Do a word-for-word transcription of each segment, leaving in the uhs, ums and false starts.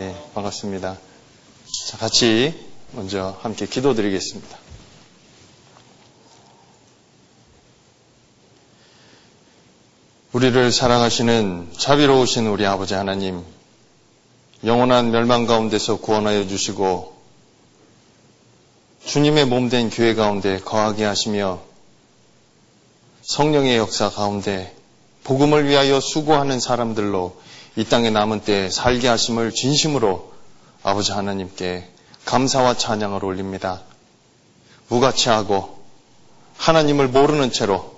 네, 반갑습니다. 자, 같이 먼저 함께 기도드리겠습니다. 우리를 사랑하시는 자비로우신 우리 아버지 하나님, 영원한 멸망 가운데서 구원하여 주시고 주님의 몸된 교회 가운데 거하게 하시며 성령의 역사 가운데 복음을 위하여 수고하는 사람들로 이 땅에 남은 때에 살게 하심을 진심으로 아버지 하나님께 감사와 찬양을 올립니다. 무가치하고 하나님을 모르는 채로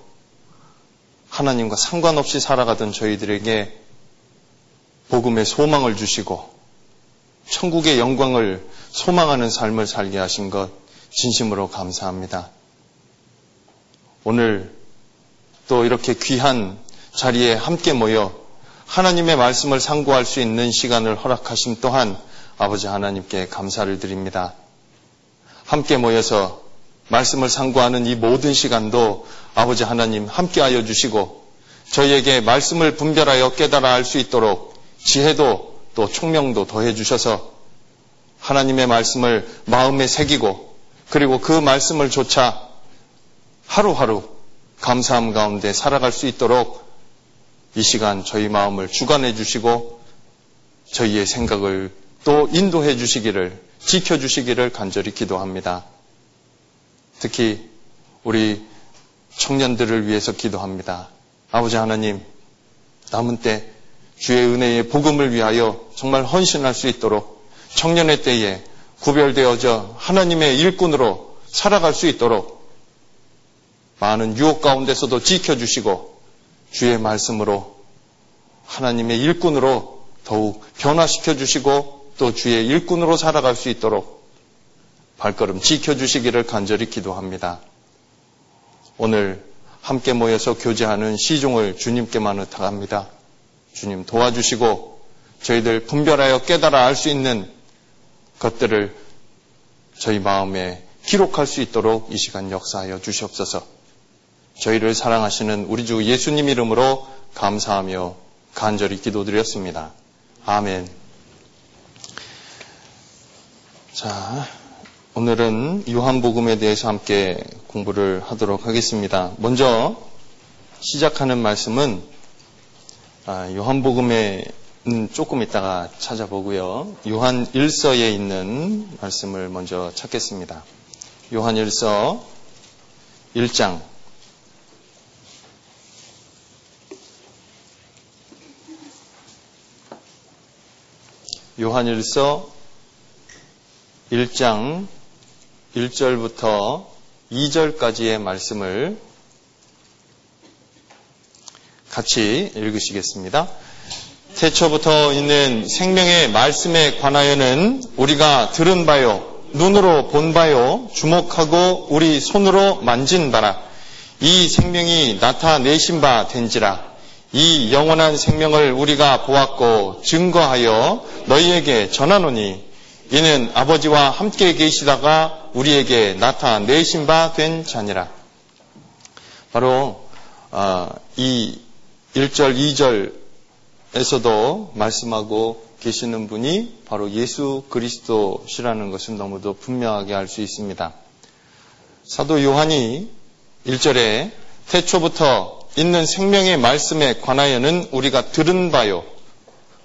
하나님과 상관없이 살아가던 저희들에게 복음의 소망을 주시고 천국의 영광을 소망하는 삶을 살게 하신 것 진심으로 감사합니다. 오늘 또 이렇게 귀한 자리에 함께 모여 하나님의 말씀을 상고할 수 있는 시간을 허락하심 또한 아버지 하나님께 감사를 드립니다. 함께 모여서 말씀을 상고하는 이 모든 시간도 아버지 하나님 함께하여 주시고 저희에게 말씀을 분별하여 깨달아 알 수 있도록 지혜도 또 총명도 더해 주셔서 하나님의 말씀을 마음에 새기고 그리고 그 말씀을 조차 하루하루 감사함 가운데 살아갈 수 있도록 이 시간 저희 마음을 주관해 주시고 저희의 생각을 또 인도해 주시기를, 지켜주시기를 간절히 기도합니다. 특히 우리 청년들을 위해서 기도합니다. 아버지 하나님, 남은 때 주의 은혜의 복음을 위하여 정말 헌신할 수 있도록 청년의 때에 구별되어져 하나님의 일꾼으로 살아갈 수 있도록 많은 유혹 가운데서도 지켜주시고 주의 말씀으로 하나님의 일꾼으로 더욱 변화시켜 주시고 또 주의 일꾼으로 살아갈 수 있도록 발걸음 지켜주시기를 간절히 기도합니다. 오늘 함께 모여서 교제하는 시종을 주님께만 의탁합니다. 주님 도와주시고 저희들 분별하여 깨달아 알 수 있는 것들을 저희 마음에 기록할 수 있도록 이 시간 역사하여 주시옵소서. 저희를 사랑하시는 우리 주 예수님 이름으로 감사하며 간절히 기도드렸습니다. 아멘. 자, 오늘은 요한복음에 대해서 함께 공부를 하도록 하겠습니다. 먼저 시작하는 말씀은 요한복음에 조금 있다가 찾아보고요. 요한일서에 있는 말씀을 먼저 찾겠습니다. 요한일서 일 장 요한일서 일 장 일 절부터 이 절까지의 말씀을 같이 읽으시겠습니다. 태초부터 있는 생명의 말씀에 관하여는 우리가 들은 바요, 눈으로 본 바요, 주목하고 우리 손으로 만진 바라. 이 생명이 나타내신 바 된지라. 이 영원한 생명을 우리가 보았고 증거하여 너희에게 전하노니 이는 아버지와 함께 계시다가 우리에게 나타내신 바 된 자니라. 바로 이 일 절 이 절에서도 말씀하고 계시는 분이 바로 예수 그리스도시라는 것을 너무도 분명하게 알 수 있습니다. 사도 요한이 일 절에 태초부터 있는 생명의 말씀에 관하여는 우리가 들은 바요,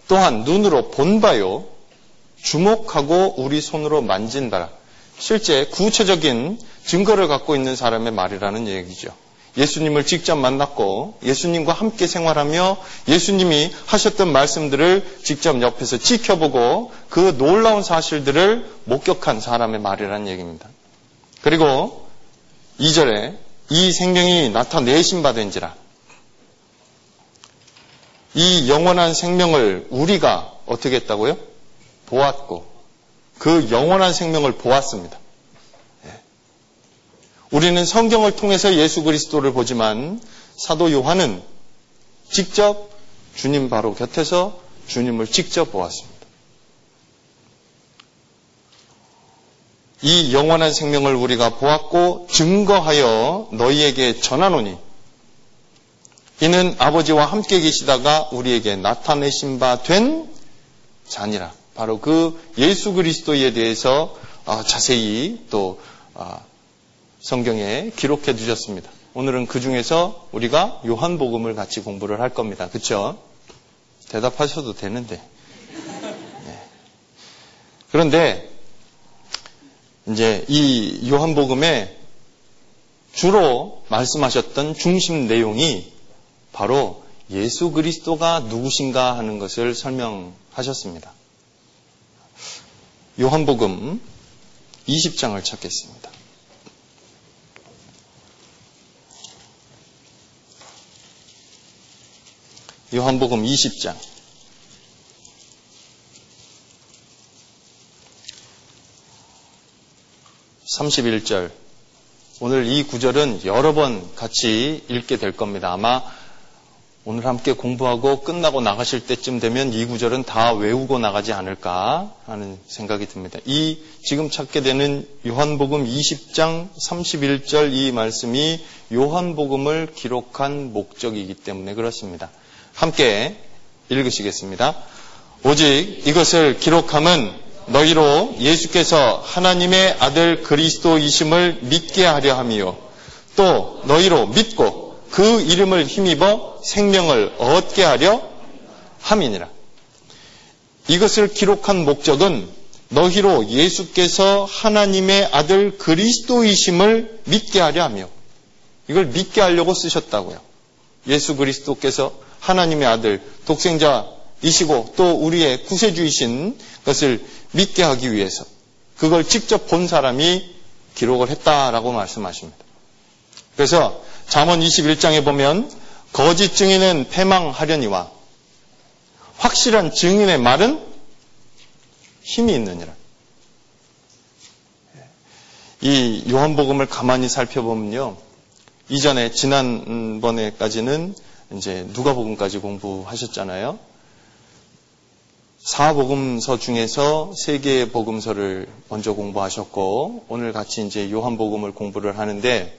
또한 눈으로 본 바요, 주목하고 우리 손으로 만진 바라. 실제 구체적인 증거를 갖고 있는 사람의 말이라는 얘기죠. 예수님을 직접 만났고 예수님과 함께 생활하며 예수님이 하셨던 말씀들을 직접 옆에서 지켜보고 그 놀라운 사실들을 목격한 사람의 말이라는 얘기입니다. 그리고 이 절에 이 생명이 나타내신 바 된지라. 이 영원한 생명을 우리가 어떻게 했다고요? 보았고 그 영원한 생명을 보았습니다. 우리는 성경을 통해서 예수 그리스도를 보지만 사도 요한은 직접 주님 바로 곁에서 주님을 직접 보았습니다. 이 영원한 생명을 우리가 보았고 증거하여 너희에게 전하노니 이는 아버지와 함께 계시다가 우리에게 나타내신 바 된 자니라. 바로 그 예수 그리스도에 대해서 자세히 또 성경에 기록해 두셨습니다. 오늘은 그 중에서 우리가 요한복음을 같이 공부를 할 겁니다. 그렇죠? 대답하셔도 되는데. 네. 그런데 이제 이 요한복음에 주로 말씀하셨던 중심 내용이 바로 예수 그리스도가 누구신가 하는 것을 설명하셨습니다. 요한복음 이십 장을 찾겠습니다. 요한복음 이십 장 삼십일 절. 오늘 이 구절은 여러 번 같이 읽게 될 겁니다. 아마 오늘 함께 공부하고 끝나고 나가실 때쯤 되면 이 구절은 다 외우고 나가지 않을까 하는 생각이 듭니다. 이 지금 찾게 되는 요한복음 이십 장 삼십일 절 이 말씀이 요한복음을 기록한 목적이기 때문에 그렇습니다. 함께 읽으시겠습니다. 오직 이것을 기록함은 너희로 예수께서 하나님의 아들 그리스도이심을 믿게 하려 함이요. 또 너희로 믿고 그 이름을 힘입어 생명을 얻게 하려 함이니라. 이것을 기록한 목적은 너희로 예수께서 하나님의 아들 그리스도이심을 믿게 하려 하며, 이걸 믿게 하려고 쓰셨다고요. 예수 그리스도께서 하나님의 아들 독생자이시고 또 우리의 구세주이신 것을 믿게 하기 위해서 그걸 직접 본 사람이 기록을 했다라고 말씀하십니다. 그래서 잠언 이십일 장에 보면 거짓 증인은 패망하려니와 확실한 증인의 말은 힘이 있느니라. 이 요한복음을 가만히 살펴보면요, 이전에 지난번에까지는 이제 누가복음까지 공부하셨잖아요. 사복음서 중에서 세 개의 복음서를 먼저 공부하셨고, 오늘 같이 이제 요한복음을 공부를 하는데,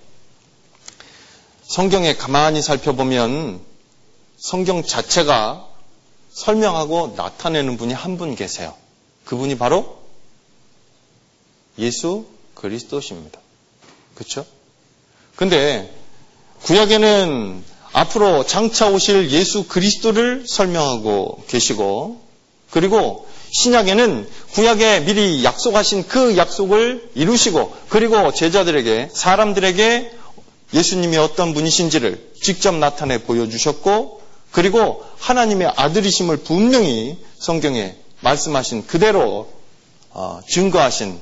성경에 가만히 살펴보면 성경 자체가 설명하고 나타내는 분이 한 분 계세요. 그분이 바로 예수 그리스도십니다. 그렇죠? 근데 구약에는 앞으로 장차 오실 예수 그리스도를 설명하고 계시고, 그리고 신약에는 구약에 미리 약속하신 그 약속을 이루시고, 그리고 제자들에게, 사람들에게 예수님이 어떤 분이신지를 직접 나타내 보여주셨고, 그리고 하나님의 아들이심을 분명히 성경에 말씀하신 그대로 증거하신,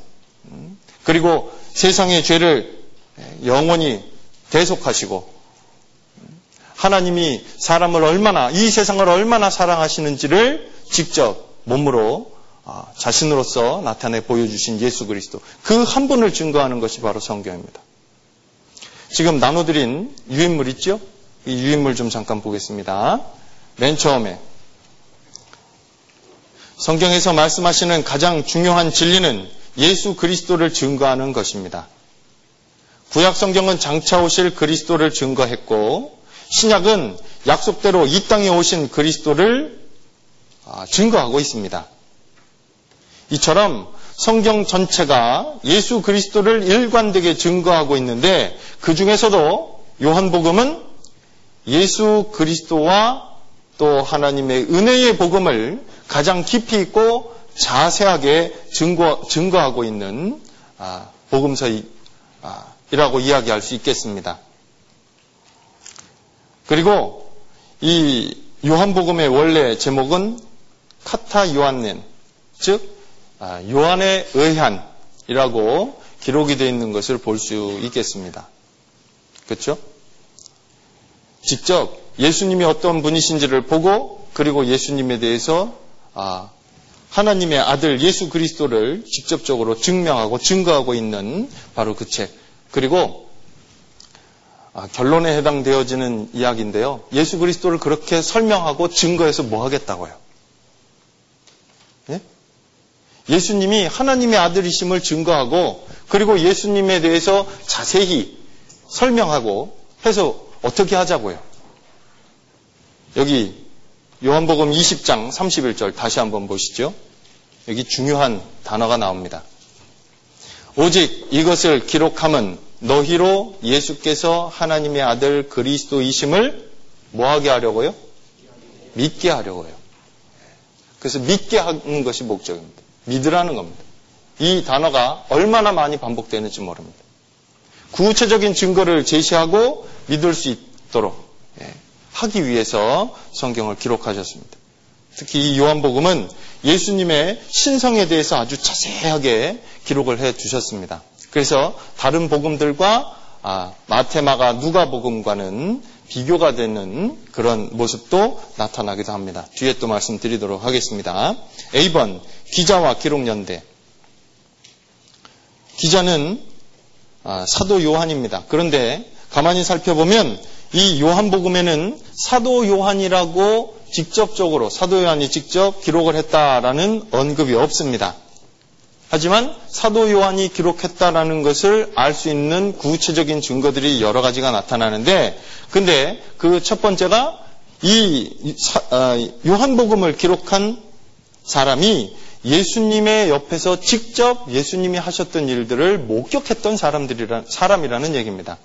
그리고 세상의 죄를 영원히 대속하시고, 하나님이 사람을 얼마나, 이 세상을 얼마나 사랑하시는지를 직접 몸으로 자신으로서 나타내 보여주신 예수 그리스도, 그 한 분을 증거하는 것이 바로 성경입니다. 지금 나눠드린 유인물 있죠? 이 유인물 좀 잠깐 보겠습니다. 맨 처음에 성경에서 말씀하시는 가장 중요한 진리는 예수 그리스도를 증거하는 것입니다. 구약 성경은 장차 오실 그리스도를 증거했고, 신약은 약속대로 이 땅에 오신 그리스도를 증거하고 있습니다. 이처럼 성경 전체가 예수 그리스도를 일관되게 증거하고 있는데, 그 중에서도 요한복음은 예수 그리스도와 또 하나님의 은혜의 복음을 가장 깊이 있고 자세하게 증거, 증거하고 있는 복음서이라고 이야기할 수 있겠습니다. 그리고 이 요한복음의 원래 제목은 카타 요한넨, 즉 요한에 의한이라고 기록이 되어 있는 것을 볼 수 있겠습니다. 그렇죠? 직접 예수님이 어떤 분이신지를 보고, 그리고 예수님에 대해서 하나님의 아들 예수 그리스도를 직접적으로 증명하고 증거하고 있는 바로 그 책. 그리고 아, 결론에 해당되어지는 이야기인데요. 예수 그리스도를 그렇게 설명하고 증거해서 뭐 하겠다고요? 예? 예수님이 하나님의 아들이심을 증거하고, 그리고 예수님에 대해서 자세히 설명하고 해서 어떻게 하자고요? 여기 요한복음 이십 장 삼십일 절 다시 한번 보시죠. 여기 중요한 단어가 나옵니다. 오직 이것을 기록함은 너희로 예수께서 하나님의 아들 그리스도이심을 뭐하게 하려고요? 믿게 하려고요. 그래서 믿게 하는 것이 목적입니다. 믿으라는 겁니다. 이 단어가 얼마나 많이 반복되는지 모릅니다. 구체적인 증거를 제시하고 믿을 수 있도록 하기 위해서 성경을 기록하셨습니다. 특히 이 요한복음은 예수님의 신성에 대해서 아주 자세하게 기록을 해주셨습니다. 그래서 다른 복음들과 아, 마태마가 누가복음과는 비교가 되는 그런 모습도 나타나기도 합니다. 뒤에 또 말씀드리도록 하겠습니다. A번, 기자와 기록연대. 기자는 아, 사도 요한입니다. 그런데 가만히 살펴보면 이 요한복음에는 사도 요한이라고 직접적으로 사도 요한이 직접 기록을 했다라는 언급이 없습니다. 하지만 사도 요한이 기록했다라는 것을 알 수 있는 구체적인 증거들이 여러 가지가 나타나는데, 근데 그 첫 번째가 이 요한복음을 기록한 사람이 예수님의 옆에서 직접 예수님이 하셨던 일들을 목격했던 사람들이란, 사람이라는 얘기입니다.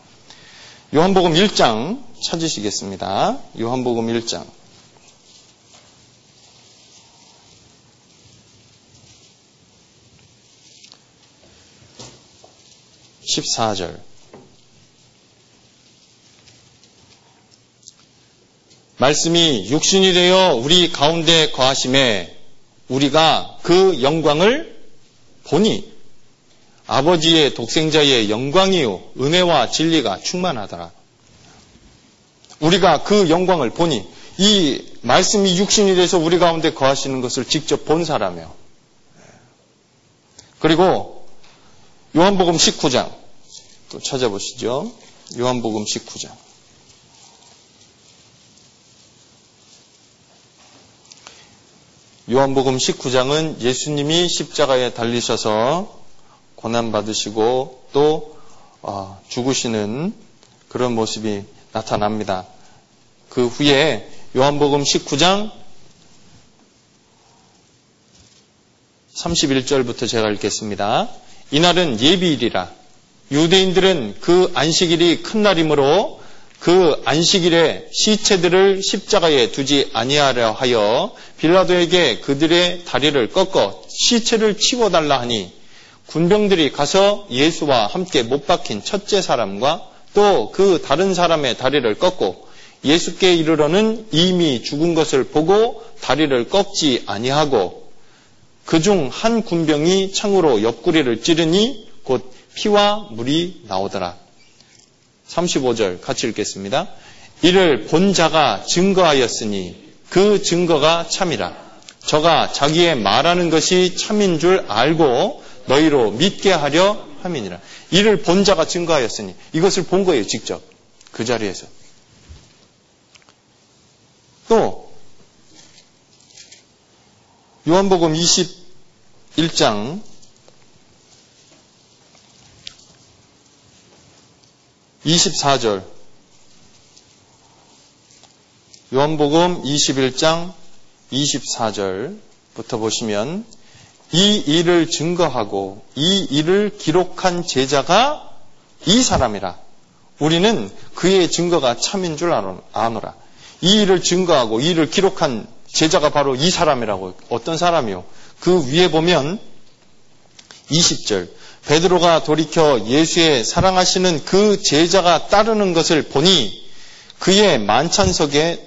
요한복음 일 장 찾으시겠습니다. 요한복음 일 장. 십사 절. 말씀이 육신이 되어 우리 가운데 거하심에 우리가 그 영광을 보니 아버지의 독생자의 영광이요 은혜와 진리가 충만하더라. 우리가 그 영광을 보니, 이 말씀이 육신이 돼서 우리 가운데 거하시는 것을 직접 본 사람이에요. 그리고 요한복음 십구 장 또 찾아보시죠. 요한복음 십구 장. 요한복음 십구 장은 예수님이 십자가에 달리셔서 고난받으시고 또 죽으시는 그런 모습이 나타납니다. 그 후에 요한복음 십구 장 삼십일 절부터 제가 읽겠습니다. 이날은 예비일이라. 유대인들은 그 안식일이 큰 날이므로 그 안식일에 시체들을 십자가에 두지 아니하려 하여 빌라도에게 그들의 다리를 꺾어 시체를 치워달라 하니, 군병들이 가서 예수와 함께 못 박힌 첫째 사람과 또 그 다른 사람의 다리를 꺾고 예수께 이르러는 이미 죽은 것을 보고 다리를 꺾지 아니하고, 그중 한 군병이 창으로 옆구리를 찌르니 곧 피와 물이 나오더라. 삼십오 절 같이 읽겠습니다. 이를 본 자가 증거하였으니 그 증거가 참이라. 저가 자기의 말하는 것이 참인 줄 알고 너희로 믿게 하려 함이니라. 이를 본 자가 증거하였으니, 이것을 본 거예요. 직접 그 자리에서. 또 요한복음 이십일 장 이십사 절. 요한복음 이십일 장 이십사 절부터 보시면, 이 일을 증거하고 이 일을 기록한 제자가 이 사람이라. 우리는 그의 증거가 참인 줄 아노라. 이 일을 증거하고 이 일을 기록한 제자가 바로 이 사람이라고. 어떤 사람이요? 그 위에 보면 이십 절. 베드로가 돌이켜 예수의 사랑하시는 그 제자가 따르는 것을 보니 그의 만찬석에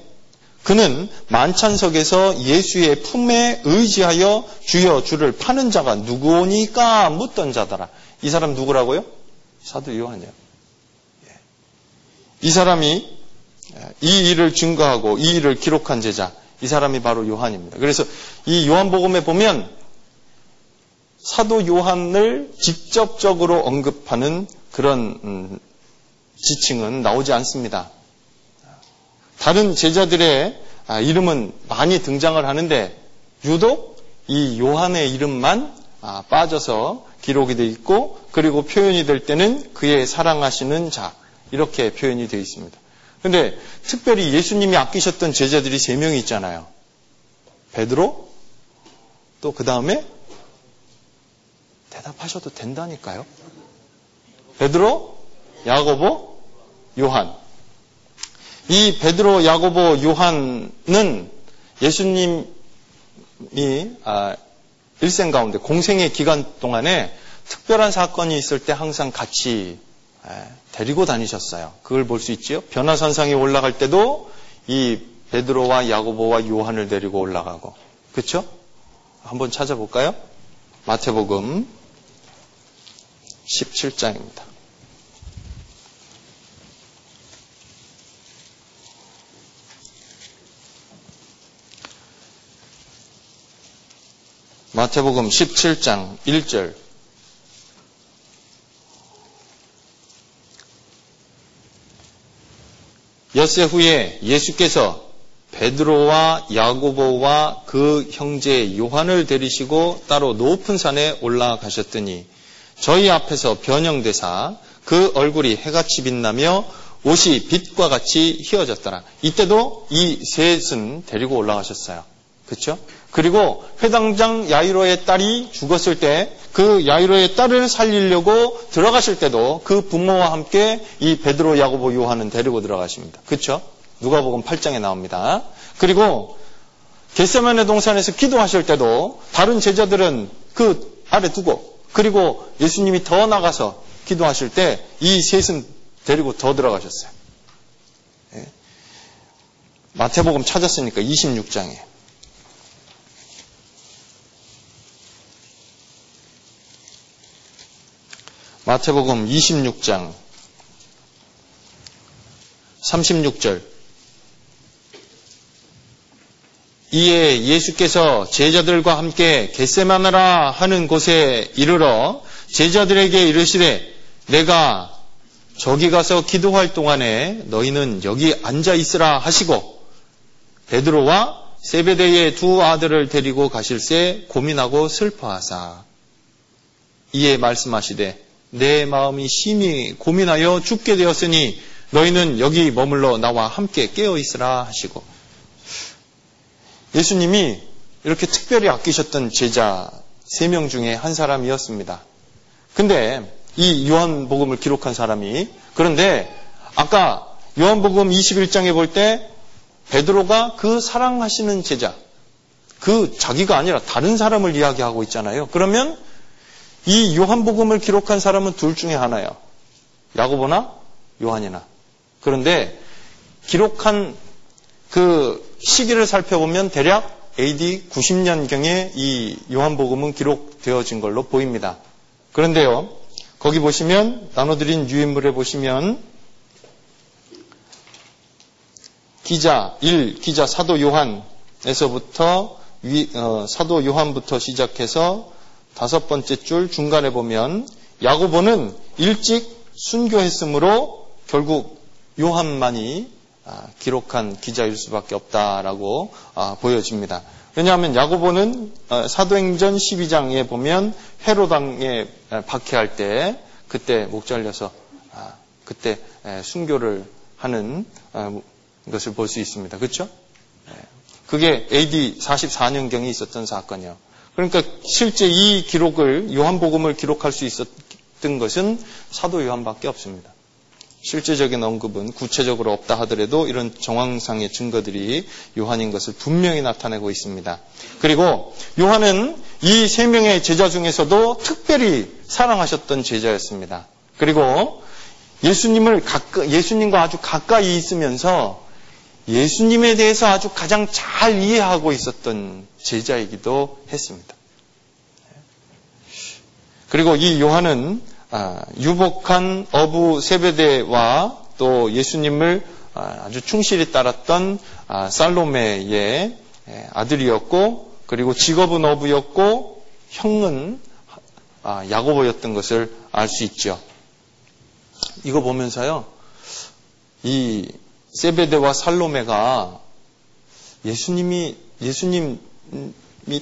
그는 만찬석에서 예수의 품에 의지하여 주여 주를 파는 자가 누구오니까 묻던 자더라. 이 사람 누구라고요? 사도 요한이요. 이 사람이 이 일을 증거하고 이 일을 기록한 제자, 이 사람이 바로 요한입니다. 그래서 이 요한복음에 보면 사도 요한을 직접적으로 언급하는 그런 음, 지칭은 나오지 않습니다. 다른 제자들의 이름은 많이 등장을 하는데 유독 이 요한의 이름만 빠져서 기록이 되어 있고, 그리고 표현이 될 때는 그의 사랑하시는 자, 이렇게 표현이 되어 있습니다. 그런데 특별히 예수님이 아끼셨던 제자들이 세 명이 있잖아요. 베드로, 또 그 다음에 대답하셔도 된다니까요. 베드로, 야고보, 요한. 이 베드로, 야고보, 요한은 예수님이 일생 가운데 공생의 기간 동안에 특별한 사건이 있을 때 항상 같이 데리고 다니셨어요. 그걸 볼 수 있지요. 변화산상에 올라갈 때도 이 베드로와 야고보와 요한을 데리고 올라가고, 그렇죠? 한번 찾아볼까요? 마태복음 십칠 장입니다. 마태복음 십칠 장 일 절. 엿새 후에 예수께서 베드로와 야고보와 그 형제 요한을 데리시고 따로 높은 산에 올라가셨더니 저희 앞에서 변형되사 그 얼굴이 해같이 빛나며 옷이 빛과 같이 희어졌더라. 이때도 이 셋은 데리고 올라가셨어요. 그렇죠? 그리고 회당장 야이로의 딸이 죽었을 때 그 야이로의 딸을 살리려고 들어가실 때도 그 부모와 함께 이 베드로, 야고보, 요한은 데리고 들어가십니다. 그렇죠? 누가복음 팔 장에 나옵니다. 그리고 겟세마네 동산에서 기도하실 때도 다른 제자들은 그 아래 두고, 그리고 예수님이 더 나가서 기도하실 때 이 셋은 데리고 더 들어가셨어요. 마태복음 찾았으니까 이십육 장에. 마태복음 이십육 장 삼십육 절. 이에 예수께서 제자들과 함께 겟세마네라 하는 곳에 이르러 제자들에게 이르시되 내가 저기 가서 기도할 동안에 너희는 여기 앉아 있으라 하시고 베드로와 세베데의 두 아들을 데리고 가실새 고민하고 슬퍼하사 이에 말씀하시되 내 마음이 심히 고민하여 죽게 되었으니 너희는 여기 머물러 나와 함께 깨어있으라 하시고. 예수님이 이렇게 특별히 아끼셨던 제자 세 명 중에 한 사람이었습니다. 근데 이 요한복음을 기록한 사람이, 그런데 아까 요한복음 이십일 장에 볼 때 베드로가 그 사랑하시는 제자, 그 자기가 아니라 다른 사람을 이야기하고 있잖아요. 그러면 이 요한복음을 기록한 사람은 둘 중에 하나예요. 야고보나 요한이나. 그런데 기록한 그 시기를 살펴보면 대략 에이디 구십 년경에 이 요한복음은 기록되어진 걸로 보입니다. 그런데요, 거기 보시면 나눠드린 유인물에 보시면 기자 일, 기자 사도 요한에서부터 위, 어, 사도 요한부터 시작해서 다섯 번째 줄 중간에 보면 야고보는 일찍 순교했으므로 결국 요한만이 기록한 기자일 수밖에 없다라고 보여집니다. 왜냐하면 야고보는 사도행전 십이 장에 보면 헤로당에 박해할 때 그때 목 잘려서 그때 순교를 하는 것을 볼 수 있습니다. 그렇죠? 그게 에이디 사십사 년경에 있었던 사건이요. 그러니까 실제 이 기록을, 요한복음을 기록할 수 있었던 것은 사도 요한밖에 없습니다. 실제적인 언급은 구체적으로 없다 하더라도 이런 정황상의 증거들이 요한인 것을 분명히 나타내고 있습니다. 그리고 요한은 이 세 명의 제자 중에서도 특별히 사랑하셨던 제자였습니다. 그리고 예수님을 가까, 예수님과 아주 가까이 있으면서 예수님에 대해서 아주 가장 잘 이해하고 있었던 제자이기도 했습니다. 그리고 이 요한은 유복한 어부 세베데와 또 예수님을 아주 충실히 따랐던 살로메의 아들이었고, 그리고 직업은 어부였고 형은 야고보였던 것을 알 수 있죠. 이거 보면서요, 이 세베데와 살로메가 예수님이, 예수님이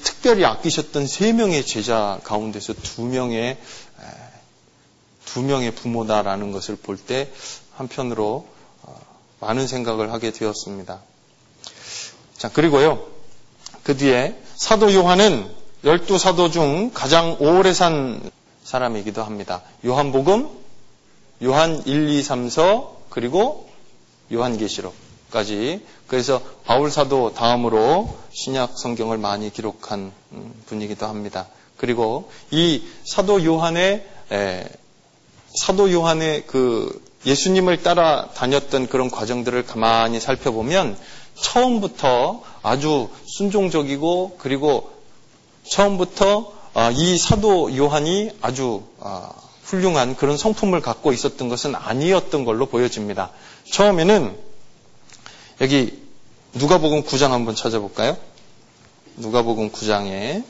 특별히 아끼셨던 세 명의 제자 가운데서 두 명의, 두 명의 부모다라는 것을 볼 때 한편으로 많은 생각을 하게 되었습니다. 자, 그리고요, 그 뒤에 사도 요한은 열두 사도 중 가장 오래 산 사람이기도 합니다. 요한복음, 요한 일, 이, 삼서, 그리고 요한계시록까지. 그래서 바울사도 다음으로 신약 성경을 많이 기록한 분이기도 합니다. 그리고 이 사도 요한의 에, 사도 요한의 그 예수님을 따라 다녔던 그런 과정들을 가만히 살펴보면 처음부터 아주 순종적이고, 그리고 처음부터 이 사도 요한이 아주 훌륭한 그런 성품을 갖고 있었던 것은 아니었던 걸로 보여집니다. 처음에는 여기 누가복음 구 장 한번 찾아볼까요? 누가복음 구 장에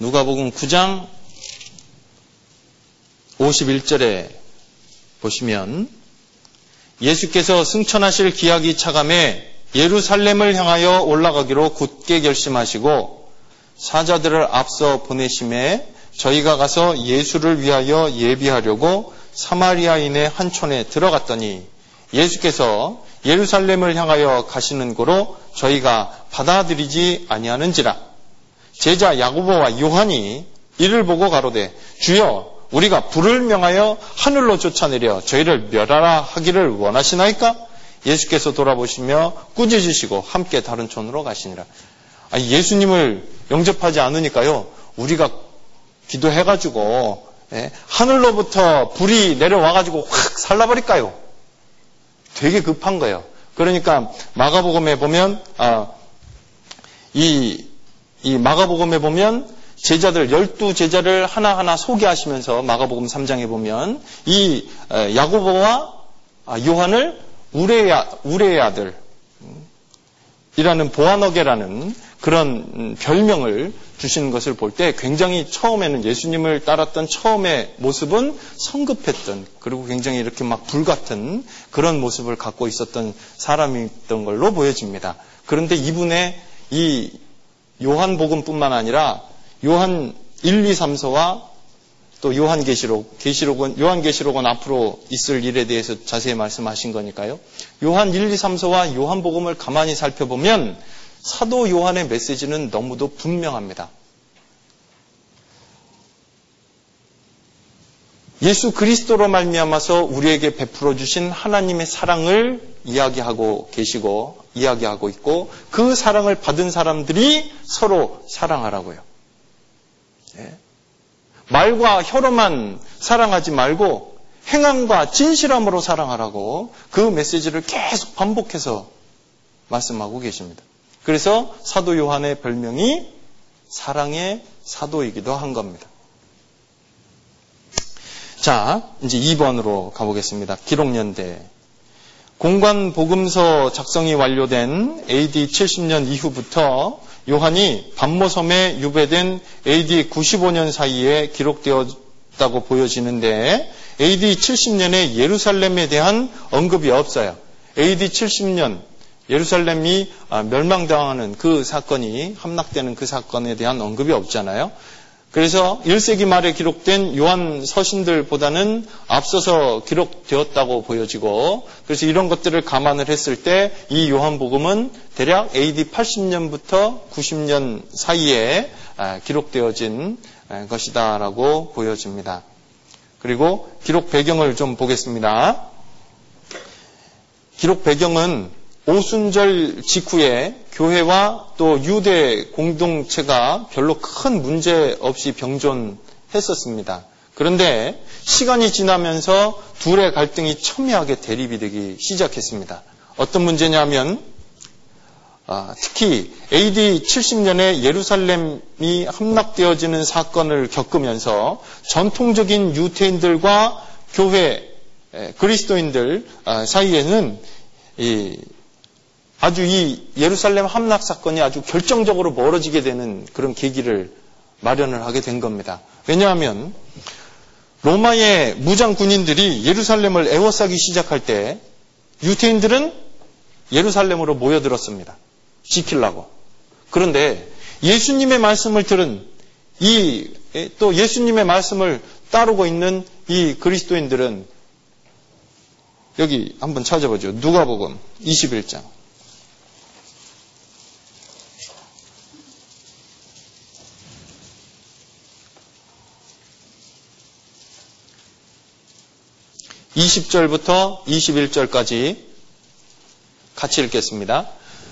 누가복음 구 장 오십일 절에 보시면, 예수께서 승천하실 기약이 차감해 예루살렘을 향하여 올라가기로 굳게 결심하시고 사자들을 앞서 보내심에 저희가 가서 예수를 위하여 예비하려고 사마리아인의 한촌에 들어갔더니 예수께서 예루살렘을 향하여 가시는 고로 저희가 받아들이지 아니하는지라. 제자 야고보와 요한이 이를 보고 가로되, 주여, 우리가 불을 명하여 하늘로 쫓아내려 저희를 멸하라 하기를 원하시나이까? 예수께서 돌아보시며 꾸짖으시고 함께 다른 촌으로 가시니라. 아니, 예수님을 영접하지 않으니까요, 우리가 기도해가지고 예, 하늘로부터 불이 내려와가지고 확 살라버릴까요? 되게 급한 거예요. 그러니까 마가복음에 보면 아, 이 이 마가복음에 보면 제자들, 열두 제자를 하나하나 소개하시면서 마가복음 삼 장에 보면 이 야고보와 요한을 우레야, 우레의 아들 이라는 보아너게라는 그런 별명을 주시는 것을 볼 때 굉장히 처음에는 예수님을 따랐던 처음의 모습은 성급했던, 그리고 굉장히 이렇게 막 불같은 그런 모습을 갖고 있었던 사람이었던 걸로 보여집니다. 그런데 이분의 이 요한복음뿐만 아니라 요한 일, 이, 삼서와 또 요한계시록, 계시록은 요한계시록은 앞으로 있을 일에 대해서 자세히 말씀하신 거니까요. 요한 일, 이, 삼서와 요한복음을 가만히 살펴보면 사도 요한의 메시지는 너무도 분명합니다. 예수 그리스도로 말미암아서 우리에게 베풀어 주신 하나님의 사랑을 이야기하고 계시고 이야기하고 있고, 그 사랑을 받은 사람들이 서로 사랑하라고요. 예. 말과 혀로만 사랑하지 말고 행함과 진실함으로 사랑하라고 그 메시지를 계속 반복해서 말씀하고 계십니다. 그래서 사도 요한의 별명이 사랑의 사도이기도 한 겁니다. 자, 이제 이 번으로 가보겠습니다. 기록연대. 공관복음서 작성이 완료된 에이디 칠십 년 이후부터 요한이 반모섬에 유배된 에이디 구십오 년 사이에 기록되었다고 보여지는데, 에이디 칠십 년에 예루살렘에 대한 언급이 없어요. 에이디 칠십 년 예루살렘이 멸망당하는 그 사건이, 함락되는 그 사건에 대한 언급이 없잖아요. 그래서 일 세기 말에 기록된 요한 서신들보다는 앞서서 기록되었다고 보여지고, 그래서 이런 것들을 감안을 했을 때 이 요한복음은 대략 에이디 팔십 년부터 구십 년 사이에 기록되어진 것이다라고 보여집니다. 그리고 기록 배경을 좀 보겠습니다. 기록 배경은 오순절 직후에 교회와 또 유대 공동체가 별로 큰 문제 없이 병존했었습니다. 그런데 시간이 지나면서 둘의 갈등이 첨예하게 대립이 되기 시작했습니다. 어떤 문제냐면, 특히 에이디 칠십 년에 예루살렘이 함락되어지는 사건을 겪으면서 전통적인 유태인들과 교회 그리스도인들 사이에는 이 아주 이 예루살렘 함락 사건이 아주 결정적으로 멀어지게 되는 그런 계기를 마련을 하게 된 겁니다. 왜냐하면 로마의 무장 군인들이 예루살렘을 에워싸기 시작할 때 유태인들은 예루살렘으로 모여들었습니다. 지키려고. 그런데 예수님의 말씀을 들은 이, 또 예수님의 말씀을 따르고 있는 이 그리스도인들은 여기 한번 찾아보죠. 누가복음 이십일 장. 이십 절부터 이십일 절까지 같이 읽겠습니다.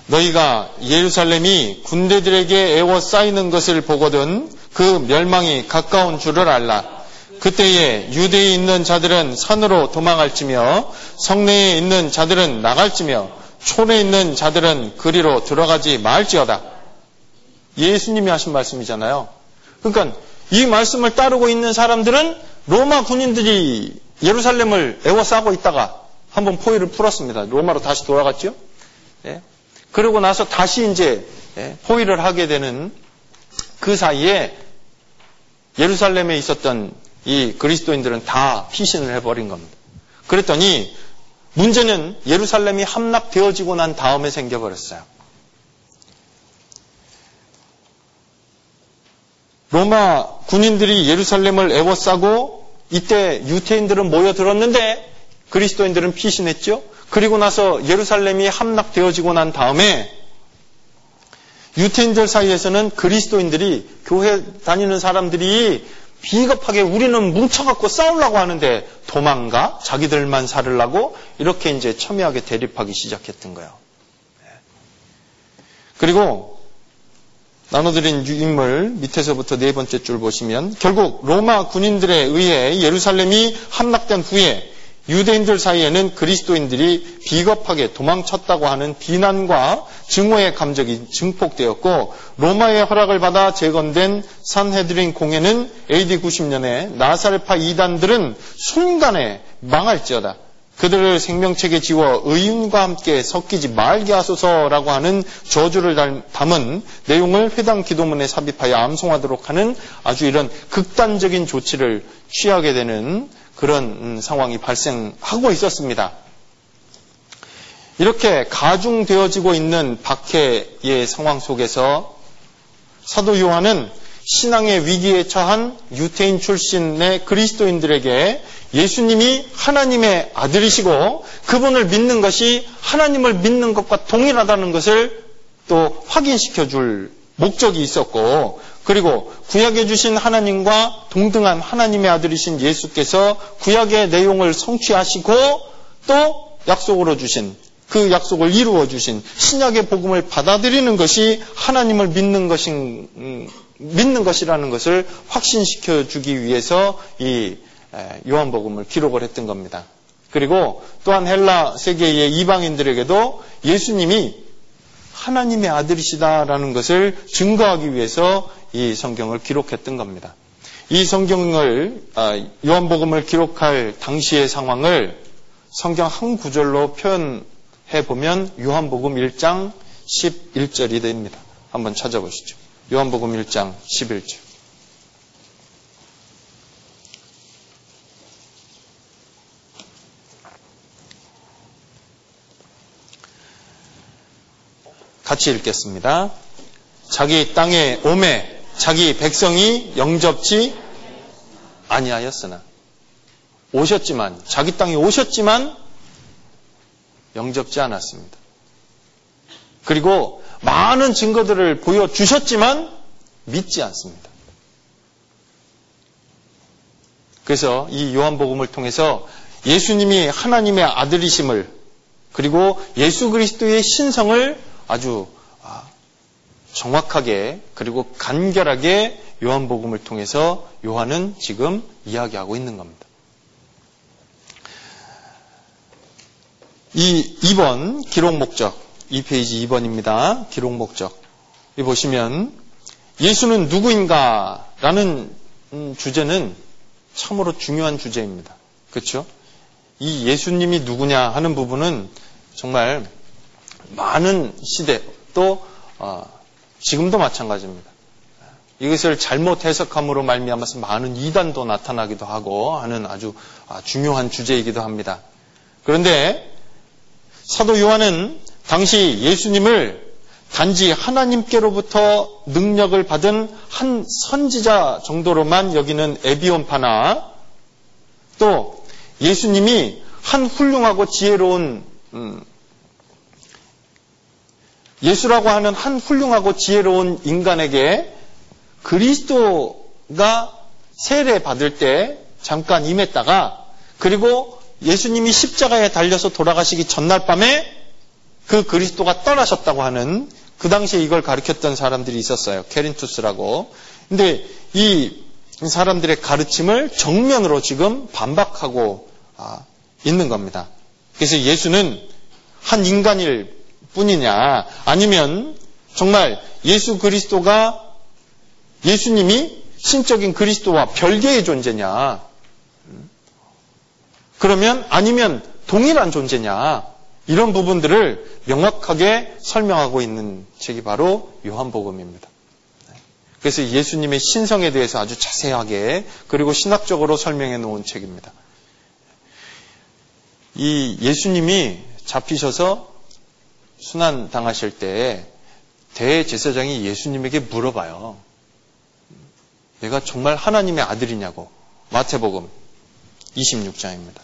너희가 예루살렘이 군대들에게 에워싸이는 것을 보거든 그 멸망이 가까운 줄을 알라. 그때에 유대에 있는 자들은 산으로 도망할지며 성내에 있는 자들은 나갈지며 촌에 있는 자들은 그리로 들어가지 말지어다. 예수님이 하신 말씀이잖아요. 그러니까 이 말씀을 따르고 있는 사람들은 로마 군인들이 예루살렘을 에워싸고 있다가 한번 포위를 풀었습니다. 로마로 다시 돌아갔죠. 예. 그러고 나서 다시 이제 포위를 하게 되는 그 사이에 예루살렘에 있었던 이 그리스도인들은 다 피신을 해버린 겁니다. 그랬더니 문제는 예루살렘이 함락되어지고 난 다음에 생겨버렸어요. 로마 군인들이 예루살렘을 에워싸고 이때 유태인들은 모여들었는데 그리스도인들은 피신했죠. 그리고 나서 예루살렘이 함락되어지고 난 다음에 유태인들 사이에서는 그리스도인들이 교회 다니는 사람들이 비겁하게 우리는 뭉쳐갖고 싸우려고 하는데 도망가 자기들만 살으려고 이렇게 이제 첨예하게 대립하기 시작했던 거예요. 그리고 나눠드린 인물 밑에서부터 네 번째 줄 보시면 결국 로마 군인들에 의해 예루살렘이 함락된 후에 유대인들 사이에는 그리스도인들이 비겁하게 도망쳤다고 하는 비난과 증오의 감정이 증폭되었고 로마의 허락을 받아 재건된 산헤드린 공회는 에이디 구십 년에 나사렛파 이단들은 순간에 망할지어다. 그들을 생명책에 지워 의인과 함께 섞이지 말게 하소서라고 하는 저주를 담은 내용을 회당 기도문에 삽입하여 암송하도록 하는 아주 이런 극단적인 조치를 취하게 되는 그런 상황이 발생하고 있었습니다. 이렇게 가중되어지고 있는 박해의 상황 속에서 사도 요한은 신앙의 위기에 처한 유태인 출신의 그리스도인들에게 예수님이 하나님의 아들이시고 그분을 믿는 것이 하나님을 믿는 것과 동일하다는 것을 또 확인시켜 줄 목적이 있었고 그리고 구약에 주신 하나님과 동등한 하나님의 아들이신 예수께서 구약의 내용을 성취하시고 또 약속으로 주신 그 약속을 이루어 주신 신약의 복음을 받아들이는 것이 하나님을 믿는 것인 음, 믿는 것이라는 것을 확신시켜 주기 위해서 이 요한복음을 기록을 했던 겁니다. 그리고 또한 헬라 세계의 이방인들에게도 예수님이 하나님의 아들이시다라는 것을 증거하기 위해서 이 성경을 기록했던 겁니다. 이 성경을 요한복음을 기록할 당시의 상황을 성경 한 구절로 표현해보면 요한복음 일 장 십일 절이 됩니다. 한번 찾아보시죠. 요한복음 일 장 십일 절. 같이 읽겠습니다. 자기 땅에 오매 자기 백성이 영접지 아니하였으나. 오셨지만 자기 땅에 오셨지만 영접지 않았습니다. 그리고 많은 증거들을 보여주셨지만 믿지 않습니다. 그래서 이 요한복음을 통해서 예수님이 하나님의 아들이심을 그리고 예수 그리스도의 신성을 아주 정확하게 그리고 간결하게 요한복음을 통해서 요한은 지금 이야기하고 있는 겁니다. 이 이 번 기록 목적. 이 페이지 이 번입니다. 기록 목적. 여기 보시면 예수는 누구인가? 라는 주제는 참으로 중요한 주제입니다. 그렇죠? 이 예수님이 누구냐 하는 부분은 정말 많은 시대 또 어, 지금도 마찬가지입니다. 이것을 잘못 해석함으로 말미암아서 많은 이단도 나타나기도 하고 하는 아주 중요한 주제이기도 합니다. 그런데 사도 요한은 당시 예수님을 단지 하나님께로부터 능력을 받은 한 선지자 정도로만 여기는 에비온파나 또 예수님이 한 훌륭하고 지혜로운 음, 예수라고 하는 한 훌륭하고 지혜로운 인간에게 그리스도가 세례받을 때 잠깐 임했다가, 그리고 예수님이 십자가에 달려서 돌아가시기 전날 밤에 그 그리스도가 떠나셨다고 하는, 그 당시에 이걸 가르쳤던 사람들이 있었어요. 케린투스라고. 근데 이 사람들의 가르침을 정면으로 지금 반박하고 있는 겁니다. 그래서 예수는 한 인간일 뿐이냐, 아니면 정말 예수 그리스도가, 예수님이 신적인 그리스도와 별개의 존재냐, 그러면 아니면 동일한 존재냐, 이런 부분들을 명확하게 설명하고 있는 책이 바로 요한복음입니다. 그래서 예수님의 신성에 대해서 아주 자세하게 그리고 신학적으로 설명해 놓은 책입니다. 이 예수님이 잡히셔서 순환당하실 때 대제사장이 예수님에게 물어봐요. 내가 정말 하나님의 아들이냐고. 마태복음 이십육 장입니다.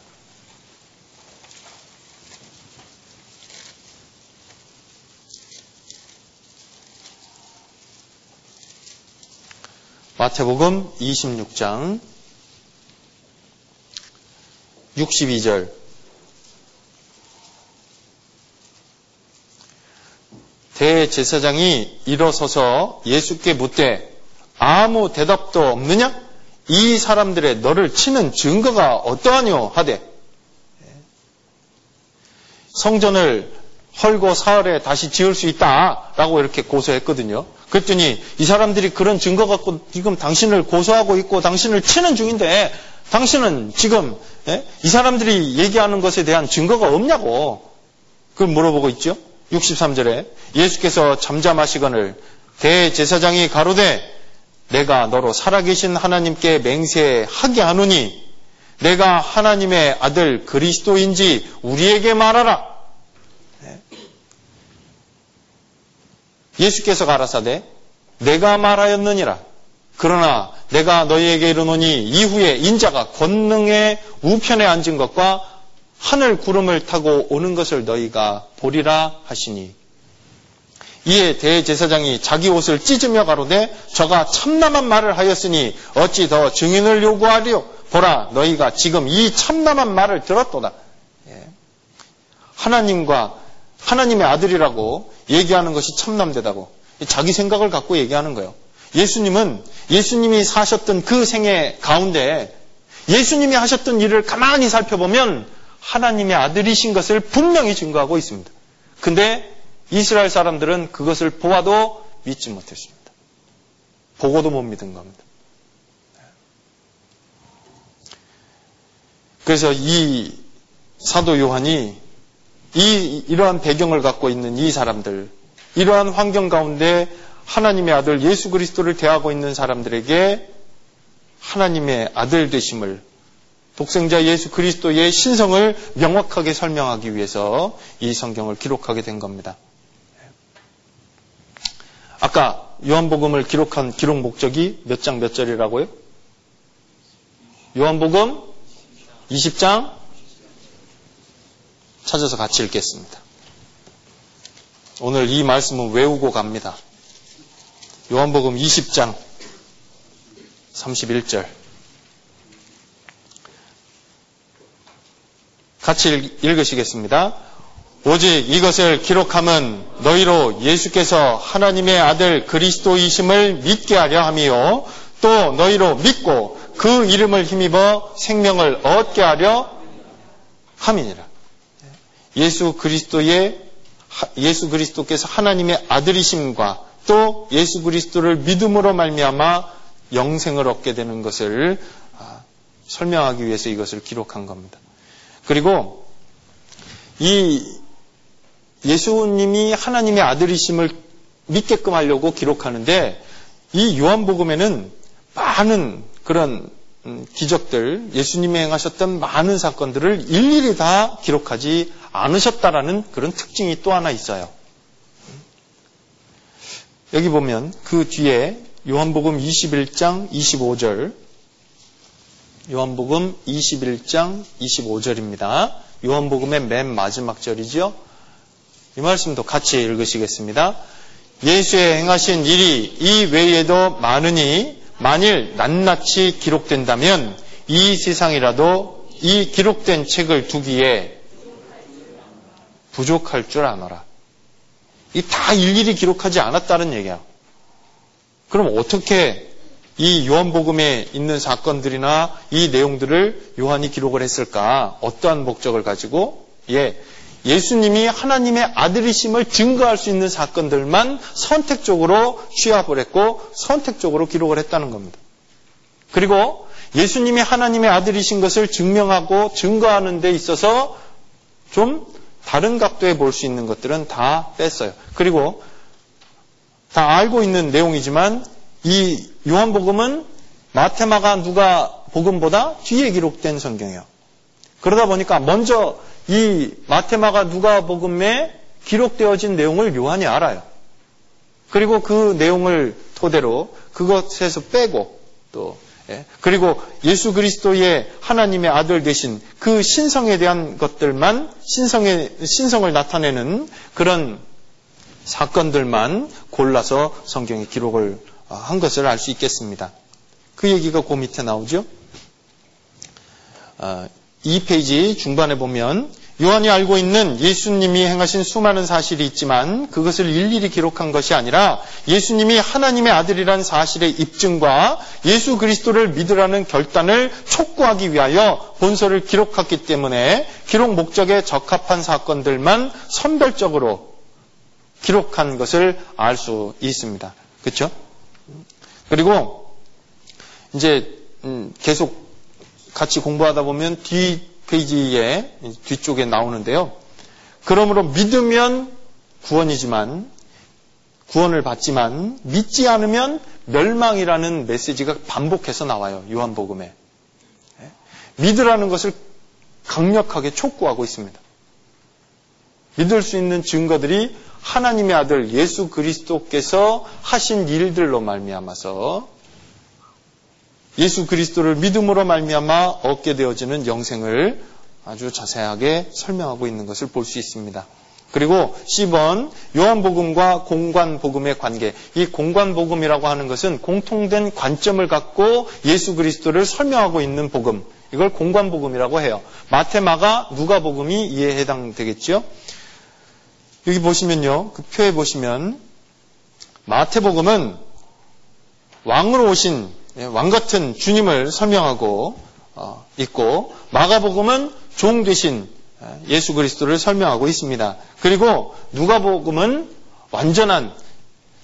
마태복음 이십육 장 육십이 절. 대제사장이 일어서서 예수께 묻되 아무 대답도 없느냐? 이 사람들의 너를 치는 증거가 어떠하뇨? 하되, 성전을 헐고 사흘에 다시 지을 수 있다라고 이렇게 고소했거든요. 그랬더니 이 사람들이 그런 증거 갖고 지금 당신을 고소하고 있고 당신을 치는 중인데, 당신은 지금 이 사람들이 얘기하는 것에 대한 증거가 없냐고 그걸 물어보고 있죠. 육십삼 절에 예수께서 잠잠하시거늘 대제사장이 가로되, 내가 너로 살아계신 하나님께 맹세하게 하노니 내가 하나님의 아들 그리스도인지 우리에게 말하라. 예수께서 가라사대 내가 말하였느니라. 그러나 내가 너희에게 이르노니 이후에 인자가 권능의 우편에 앉은 것과 하늘 구름을 타고 오는 것을 너희가 보리라 하시니, 이에 대제사장이 자기 옷을 찢으며 가로되 저가 참남한 말을 하였으니 어찌 더 증인을 요구하리요? 보라, 너희가 지금 이 참남한 말을 들었도다. 하나님과 하나님의 아들이라고 얘기하는 것이 참남되다고 자기 생각을 갖고 얘기하는 거예요. 예수님은 예수님이 사셨던 그 생애 가운데 예수님이 하셨던 일을 가만히 살펴보면 하나님의 아들이신 것을 분명히 증거하고 있습니다. 근데 이스라엘 사람들은 그것을 보아도 믿지 못했습니다. 보고도 못 믿은 겁니다. 그래서 이 사도 요한이 이, 이러한 배경을 갖고 있는 이 사람들, 이러한 환경 가운데 하나님의 아들 예수 그리스도를 대하고 있는 사람들에게 하나님의 아들 되심을, 독생자 예수 그리스도의 신성을 명확하게 설명하기 위해서 이 성경을 기록하게 된 겁니다. 아까 요한복음을 기록한 기록 목적이 몇 장 몇 절이라고요? 요한복음 이십 장 찾아서 같이 읽겠습니다. 오늘 이 말씀은 외우고 갑니다. 요한복음 이십 장 삼십일 절 같이 읽으시겠습니다. 오직 이것을 기록함은 너희로 예수께서 하나님의 아들 그리스도이심을 믿게 하려 함이요, 또 너희로 믿고 그 이름을 힘입어 생명을 얻게 하려 함이니라. 예수 그리스도의, 예수 그리스도께서 하나님의 아들이심과 또 예수 그리스도를 믿음으로 말미암아 영생을 얻게 되는 것을 설명하기 위해서 이것을 기록한 겁니다. 그리고 이 예수님이 하나님의 아들이심을 믿게끔 하려고 기록하는데, 이 요한복음에는 많은 그런 기적들, 예수님이 행하셨던 많은 사건들을 일일이 다 기록하지 않으셨다라는 그런 특징이 또 하나 있어요. 여기 보면 그 뒤에 요한복음 이십일 장 이십오 절, 요한복음 이십일 장 이십오 절입니다. 요한복음의 맨 마지막 절이지요. 이 말씀도 같이 읽으시겠습니다. 예수의 행하신 일이 이 외에도 많으니 만일 낱낱이 기록된다면 이 세상이라도 이 기록된 책을 두기에 부족할 줄 아노라. 이 다 일일이 기록하지 않았다는 얘기야. 그럼 어떻게 이 요한복음에 있는 사건들이나 이 내용들을 요한이 기록을 했을까? 어떠한 목적을 가지고? 예, 예수님이 하나님의 아들이심을 증거할 수 있는 사건들만 선택적으로 취합을 했고 선택적으로 기록을 했다는 겁니다. 그리고 예수님이 하나님의 아들이신 것을 증명하고 증거하는 데 있어서 좀 다른 각도에 볼 수 있는 것들은 다 뺐어요. 그리고 다 알고 있는 내용이지만 이 요한복음은 마태, 마가, 누가 복음보다 뒤에 기록된 성경이에요. 그러다 보니까 먼저 이 마태, 마가, 누가 복음에 기록되어진 내용을 요한이 알아요. 그리고 그 내용을 토대로 그것에서 빼고 또 예, 그리고 예수 그리스도의 하나님의 아들 되신 그 신성에 대한 것들만 신성의, 신성을 나타내는 그런 사건들만 골라서 성경에 기록을 한 것을 알 수 있겠습니다. 그 얘기가 그 밑에 나오죠. 이 페이지 중반에 보면 요한이 알고 있는 예수님이 행하신 수많은 사실이 있지만 그것을 일일이 기록한 것이 아니라 예수님이 하나님의 아들이란 사실의 입증과 예수 그리스도를 믿으라는 결단을 촉구하기 위하여 본서를 기록했기 때문에 기록 목적에 적합한 사건들만 선별적으로 기록한 것을 알 수 있습니다. 그렇죠? 그리고 이제 계속 같이 공부하다 보면 뒤 페이지의 뒤쪽에 나오는데요. 그러므로 믿으면 구원이지만 구원을 받지만 믿지 않으면 멸망이라는 메시지가 반복해서 나와요. 요한복음에. 믿으라는 것을 강력하게 촉구하고 있습니다. 믿을 수 있는 증거들이 하나님의 아들 예수 그리스도께서 하신 일들로 말미암아서 예수 그리스도를 믿음으로 말미암아 얻게 되어지는 영생을 아주 자세하게 설명하고 있는 것을 볼 수 있습니다. 그리고 십 번 요한복음과 공관복음의 관계. 이 공관복음이라고 하는 것은 공통된 관점을 갖고 예수 그리스도를 설명하고 있는 복음. 이걸 공관복음이라고 해요. 마태, 마가, 누가복음이 이에 해당되겠죠. 여기 보시면요. 그 표에 보시면 마태복음은 왕으로 오신 왕같은 주님을 설명하고 있고 마가복음은 종 되신 예수 그리스도를 설명하고 있습니다. 그리고 누가복음은 완전한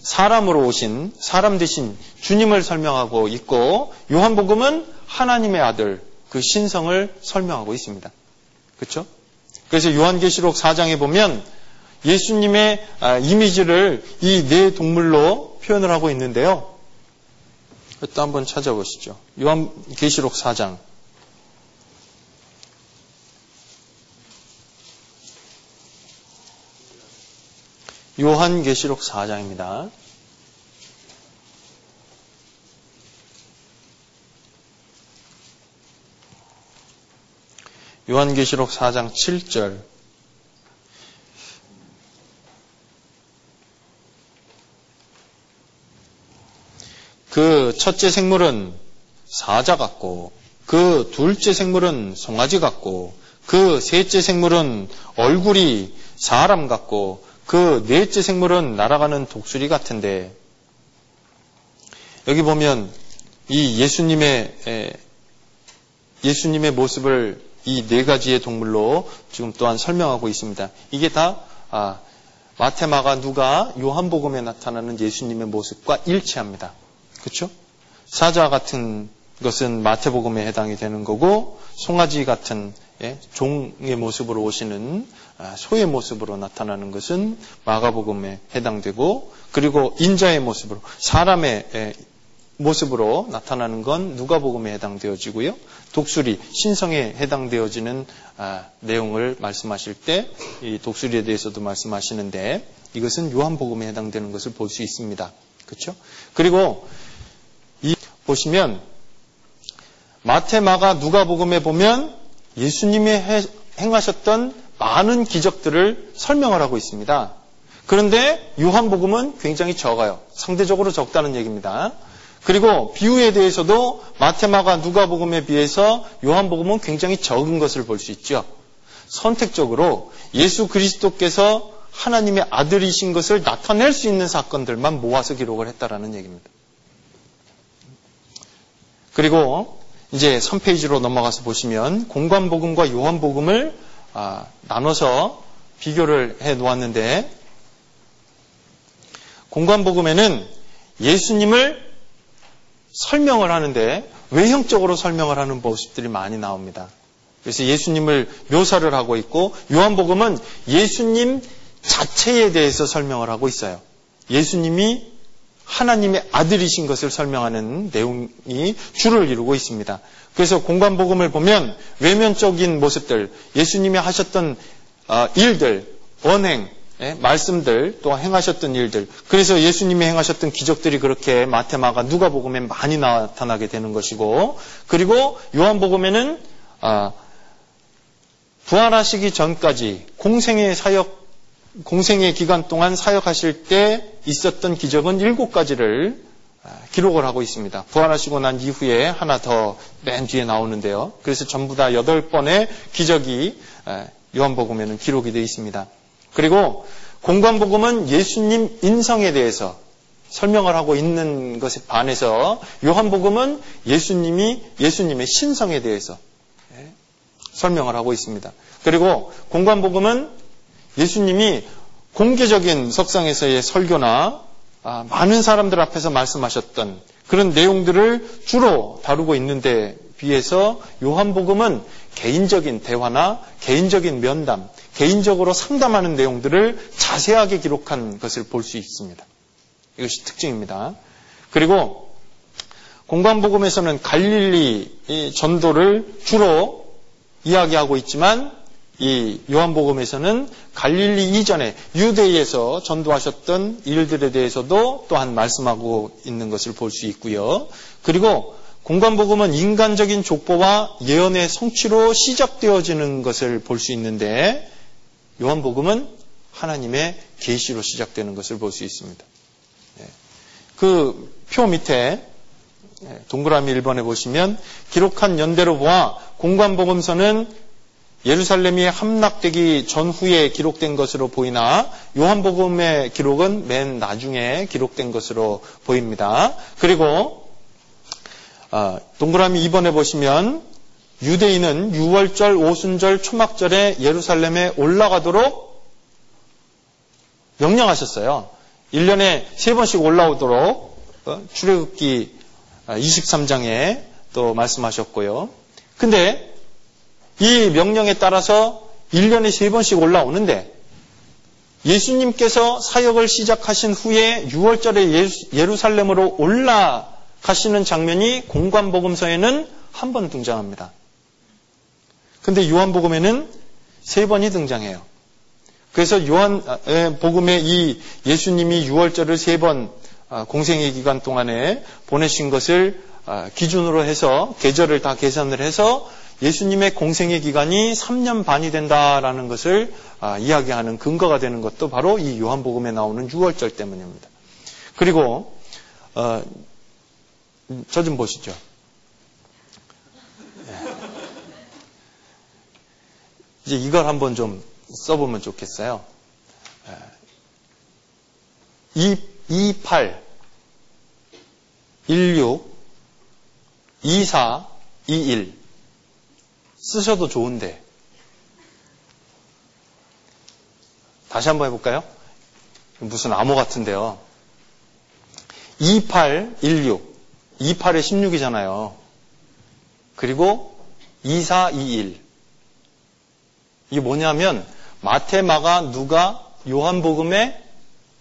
사람으로 오신 사람 되신 주님을 설명하고 있고 요한복음은 하나님의 아들 그 신성을 설명하고 있습니다. 그렇죠? 그래서 요한계시록 사 장에 보면 예수님의 이미지를 이 네 동물로 표현을 하고 있는데요. 또 한번 찾아보시죠. 요한계시록 사 장. 요한계시록 사 장입니다. 요한계시록 사 장 칠 절. 그 첫째 생물은 사자 같고 그 둘째 생물은 송아지 같고 그 셋째 생물은 얼굴이 사람 같고 그 넷째 생물은 날아가는 독수리 같은데 여기 보면 이 예수님의 예수님의 모습을 이 네 가지의 동물로 지금 또한 설명하고 있습니다. 이게 다 아, 마태, 마가, 누가 요한복음에 나타나는 예수님의 모습과 일치합니다. 그렇죠? 사자 같은 것은 마태복음에 해당이 되는 거고 송아지 같은 예, 종의 모습으로 오시는 아, 소의 모습으로 나타나는 것은 마가복음에 해당되고 그리고 인자의 모습으로 사람의 예, 모습으로 나타나는 건 누가복음에 해당되어지고요. 독수리, 신성에 해당되어지는 아, 내용을 말씀하실 때 이 독수리에 대해서도 말씀하시는데 이것은 요한복음에 해당되는 것을 볼 수 있습니다. 그렇죠? 그리고 이 보시면 마태, 마가, 누가복음에 보면 예수님이 행하셨던 많은 기적들을 설명을 하고 있습니다. 그런데 요한복음은 굉장히 적어요. 상대적으로 적다는 얘기입니다. 그리고 비유에 대해서도 마태마가 누가복음에 비해서 요한복음은 굉장히 적은 것을 볼 수 있죠. 선택적으로 예수 그리스도께서 하나님의 아들이신 것을 나타낼 수 있는 사건들만 모아서 기록을 했다라는 얘기입니다. 그리고 이제 삼 페이지로 넘어가서 보시면 공관복음과 요한복음을 아, 나눠서 비교를 해 놓았는데, 공관복음에는 예수님을 설명을 하는데 외형적으로 설명을 하는 모습들이 많이 나옵니다. 그래서 예수님을 묘사를 하고 있고, 요한복음은 예수님 자체에 대해서 설명을 하고 있어요. 예수님이 하나님의 아들이신 것을 설명하는 내용이 주를 이루고 있습니다. 그래서 공관복음을 보면 외면적인 모습들, 예수님이 하셨던 일들, 언행, 말씀들, 또 행하셨던 일들, 그래서 예수님이 행하셨던 기적들이 그렇게 마태마가 누가복음에 많이 나타나게 되는 것이고, 그리고 요한복음에는 부활하시기 전까지 공생의 사역, 공생의 기간 동안 사역하실 때 있었던 기적은 일곱 가지를 기록을 하고 있습니다. 부활하시고 난 이후에 하나 더 맨 뒤에 나오는데요. 그래서 전부 다 여덟 번의 기적이 요한복음에는 기록이 되어 있습니다. 그리고 공관복음은 예수님 인성에 대해서 설명을 하고 있는 것에 반해서 요한복음은 예수님이 예수님의 신성에 대해서 설명을 하고 있습니다. 그리고 공관복음은 예수님이 공개적인 석상에서의 설교나 많은 사람들 앞에서 말씀하셨던 그런 내용들을 주로 다루고 있는데 비해서 요한복음은 개인적인 대화나 개인적인 면담, 개인적으로 상담하는 내용들을 자세하게 기록한 것을 볼 수 있습니다. 이것이 특징입니다. 그리고 공관복음에서는 갈릴리 전도를 주로 이야기하고 있지만, 이 요한복음에서는 갈릴리 이전에 유대에서 전도하셨던 일들에 대해서도 또한 말씀하고 있는 것을 볼 수 있고요. 그리고 공관복음은 인간적인 족보와 예언의 성취로 시작되어지는 것을 볼 수 있는데, 요한복음은 하나님의 계시로 시작되는 것을 볼 수 있습니다. 그 표 밑에 동그라미 일 번에 보시면 기록한 연대로 보아 공관복음서는 예루살렘이 함락되기 전후에 기록된 것으로 보이나 요한복음의 기록은 맨 나중에 기록된 것으로 보입니다. 그리고 동그라미 이 번에 보시면 유대인은 유월절, 오순절, 초막절에 예루살렘에 올라가도록 명령하셨어요. 일 년에 세 번씩 올라오도록 출애굽기 이십삼 장에 또 말씀하셨고요. 근데 이 명령에 따라서 일 년에 세 번씩 올라오는데, 예수님께서 사역을 시작하신 후에 유월절에 예루살렘으로 올라가시는 장면이 공관복음서에는 한 번 등장합니다. 근데 요한복음에는 세 번이 등장해요. 그래서 요한복음에 이 예수님이 유월절을 세 번 공생의 기간 동안에 보내신 것을 기준으로 해서 계절을 다 계산을 해서 예수님의 공생의 기간이 삼 년 반이 된다라는 것을 이야기하는 근거가 되는 것도 바로 이 요한복음에 나오는 유월절 때문입니다. 그리고 어, 저 좀 보시죠. 이제 이걸 한번 좀 써보면 좋겠어요. 이십팔, 일십육, 이십사, 이십일 쓰셔도 좋은데. 다시 한번 해볼까요? 무슨 암호 같은데요. 이십팔, 일십육. 이십팔에 십육이잖아요. 그리고 이십사, 이십일. 이게 뭐냐면 마태, 마가, 누가, 요한복음의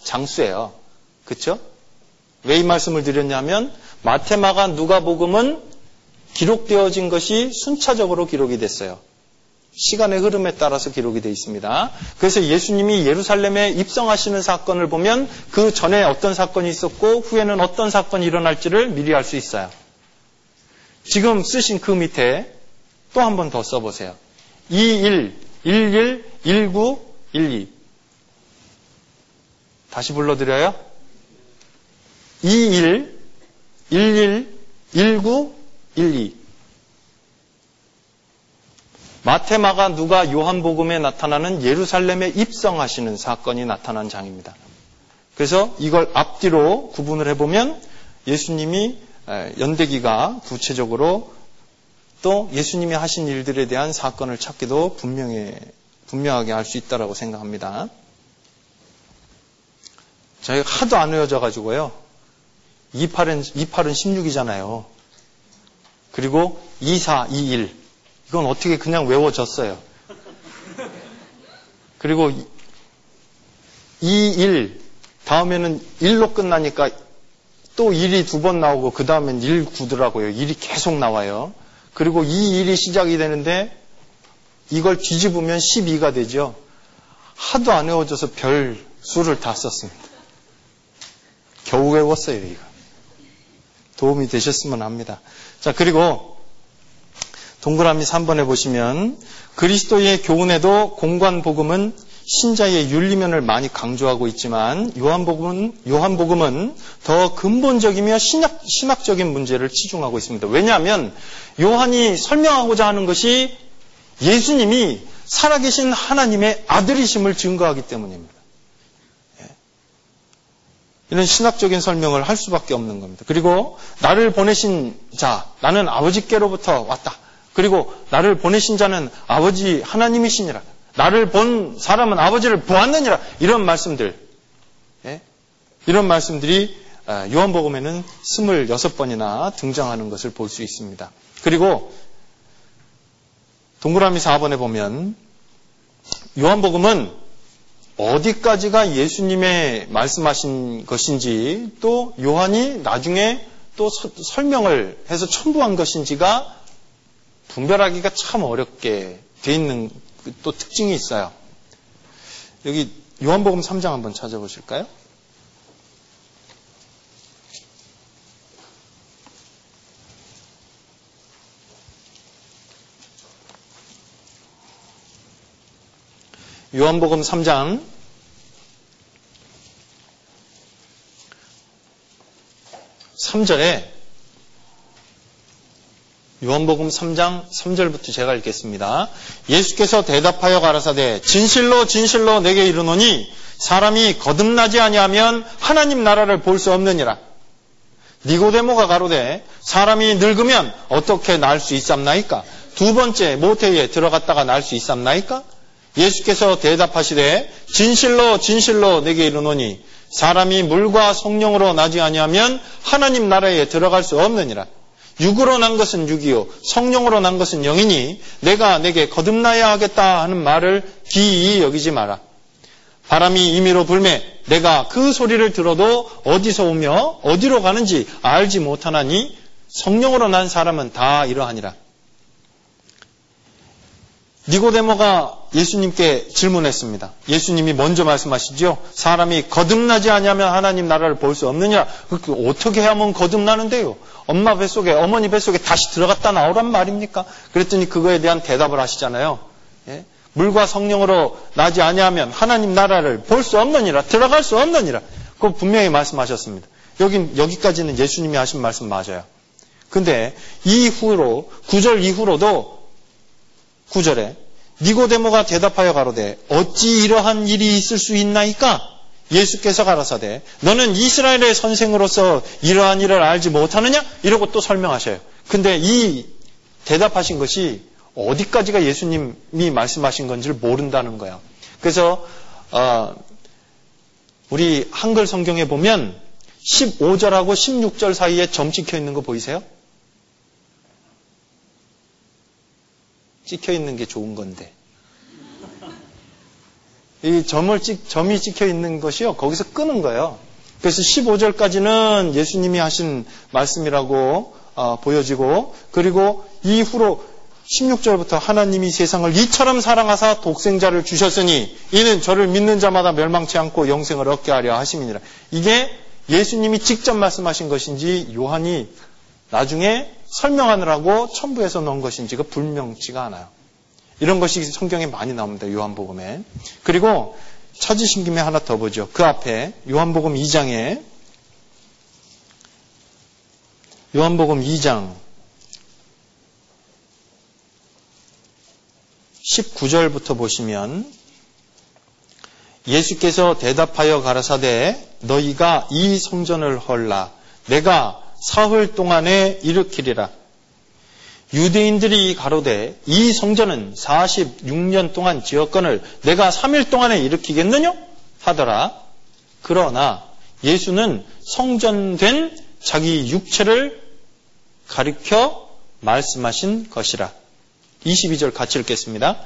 장수예요. 그렇죠? 왜 이 말씀을 드렸냐면 마태, 마가, 누가복음은 기록되어진 것이 순차적으로 기록이 됐어요. 시간의 흐름에 따라서 기록이 되어 있습니다. 그래서 예수님이 예루살렘에 입성하시는 사건을 보면 그 전에 어떤 사건이 있었고 후에는 어떤 사건이 일어날지를 미리 알 수 있어요. 지금 쓰신 그 밑에 또 한 번 더 써보세요. 이십일, 일일, 일구, 일이. 다시 불러드려요. 이일, 일일, 일구, 일이. 마태, 마가, 누가, 요한복음에 나타나는 예루살렘에 입성하시는 사건이 나타난 장입니다. 그래서 이걸 앞뒤로 구분을 해보면 예수님이 연대기가 구체적으로 또 예수님이 하신 일들에 대한 사건을 찾기도 분명히, 분명하게 알 수 있다고 생각합니다. 저희가 하도 안 외워져가지고요. 이팔은, 이팔은 십육이잖아요. 그리고 이사, 이일. 이건 어떻게 그냥 외워졌어요. 그리고 이일. 다음에는 일로 끝나니까 또 일이 두 번 나오고 그 다음엔 일구더라고요. 일이 계속 나와요. 그리고 이일이 시작이 되는데 이걸 뒤집으면 십이가 되죠. 하도 안 외워져서 별 수를 다 썼습니다. 겨우 외웠어요. 이거 도움이 되셨으면 합니다. 자, 그리고 동그라미 삼 번에 보시면 그리스도의 교훈에도 공관복음은 신자의 윤리면을 많이 강조하고 있지만 요한복음은, 요한복음은 더 근본적이며 신학, 신학적인 문제를 치중하고 있습니다. 왜냐하면 요한이 설명하고자 하는 것이 예수님이 살아계신 하나님의 아들이심을 증거하기 때문입니다. 이런 신학적인 설명을 할 수밖에 없는 겁니다. 그리고 나를 보내신 자, 나는 아버지께로부터 왔다. 그리고 나를 보내신 자는 아버지 하나님이시니라. 나를 본 사람은 아버지를 보았느니라. 이런 말씀들, 예? 이런 말씀들이 요한복음에는 스물여섯 번이나 등장하는 것을 볼 수 있습니다. 그리고 동그라미 사 번에 보면 요한복음은 어디까지가 예수님의 말씀하신 것인지 또 요한이 나중에 또 서, 설명을 해서 첨부한 것인지가 분별하기가 참 어렵게 돼 있는 또 특징이 있어요. 여기 요한복음 삼 장 한번 찾아보실까요? 요한복음 삼 장 삼 절에 요한복음 삼 장 삼 절부터 제가 읽겠습니다. 예수께서 대답하여 가라사대 진실로 진실로 내게 이르노니 사람이 거듭나지 아니하면 하나님 나라를 볼 수 없느니라. 니고데모가 가로되 사람이 늙으면 어떻게 날 수 있삼나이까? 두 번째 모태에 들어갔다가 날 수 있삼나이까? 예수께서 대답하시되 진실로 진실로 내게 이르노니 사람이 물과 성령으로 나지 아니하면 하나님 나라에 들어갈 수 없느니라. 육으로 난 것은 육이요 성령으로 난 것은 영이니 내가 내게 거듭나야 하겠다 하는 말을 기이히 여기지 마라. 바람이 임의로 불매 내가 그 소리를 들어도 어디서 오며 어디로 가는지 알지 못하나니 성령으로 난 사람은 다 이러하니라. 니고데모가 예수님께 질문했습니다. 예수님이 먼저 말씀하시죠. 사람이 거듭나지 아니하면 하나님 나라를 볼 수 없느냐. 어떻게 하면 거듭나는데요? 엄마 뱃속에 어머니 뱃속에 다시 들어갔다 나오란 말입니까? 그랬더니 그거에 대한 대답을 하시잖아요. 예? 물과 성령으로 나지 아니하면 하나님 나라를 볼 수 없느니라. 들어갈 수 없느니라. 그거 분명히 말씀하셨습니다. 여긴, 여기까지는 예수님이 하신 말씀 맞아요. 근데 이후로 구 절 이후로도 구 절에 니고데모가 대답하여 가로되 어찌 이러한 일이 있을 수 있나이까? 예수께서 가라사대 너는 이스라엘의 선생으로서 이러한 일을 알지 못하느냐? 이러고 또 설명하셔요. 근데 이 대답하신 것이 어디까지가 예수님이 말씀하신 건지를 모른다는 거야. 그래서 어, 우리 한글 성경에 보면 십오 절하고 십육 절 사이에 점 찍혀 있는 거 보이세요? 찍혀 있는 게 좋은 건데 이 점을 찍, 점이 찍혀 있는 것이요 거기서 끄는 거예요. 그래서 십오 절까지는 예수님이 하신 말씀이라고 어, 보여지고 그리고 이후로 십육 절부터 하나님이 세상을 이처럼 사랑하사 독생자를 주셨으니 이는 저를 믿는 자마다 멸망치 않고 영생을 얻게 하려 하심이니라. 이게 예수님이 직접 말씀하신 것인지 요한이 나중에 설명하느라고 첨부해서 넣은 것인지가 불명치가 않아요. 이런 것이 성경에 많이 나옵니다. 요한복음에. 그리고 찾으신 김에 하나 더 보죠. 그 앞에 요한복음 이 장에 요한복음 이 장 십구 절부터 보시면 예수께서 대답하여 가라사대 너희가 이 성전을 헐라 내가 사흘 동안에 일으키리라. 유대인들이 가로되 이 성전은 사십육 년 동안 지었거늘 내가 삼 일 동안에 일으키겠느냐 하더라. 그러나 예수는 성전된 자기 육체를 가리켜 말씀하신 것이라. 이십이 절 같이 읽겠습니다.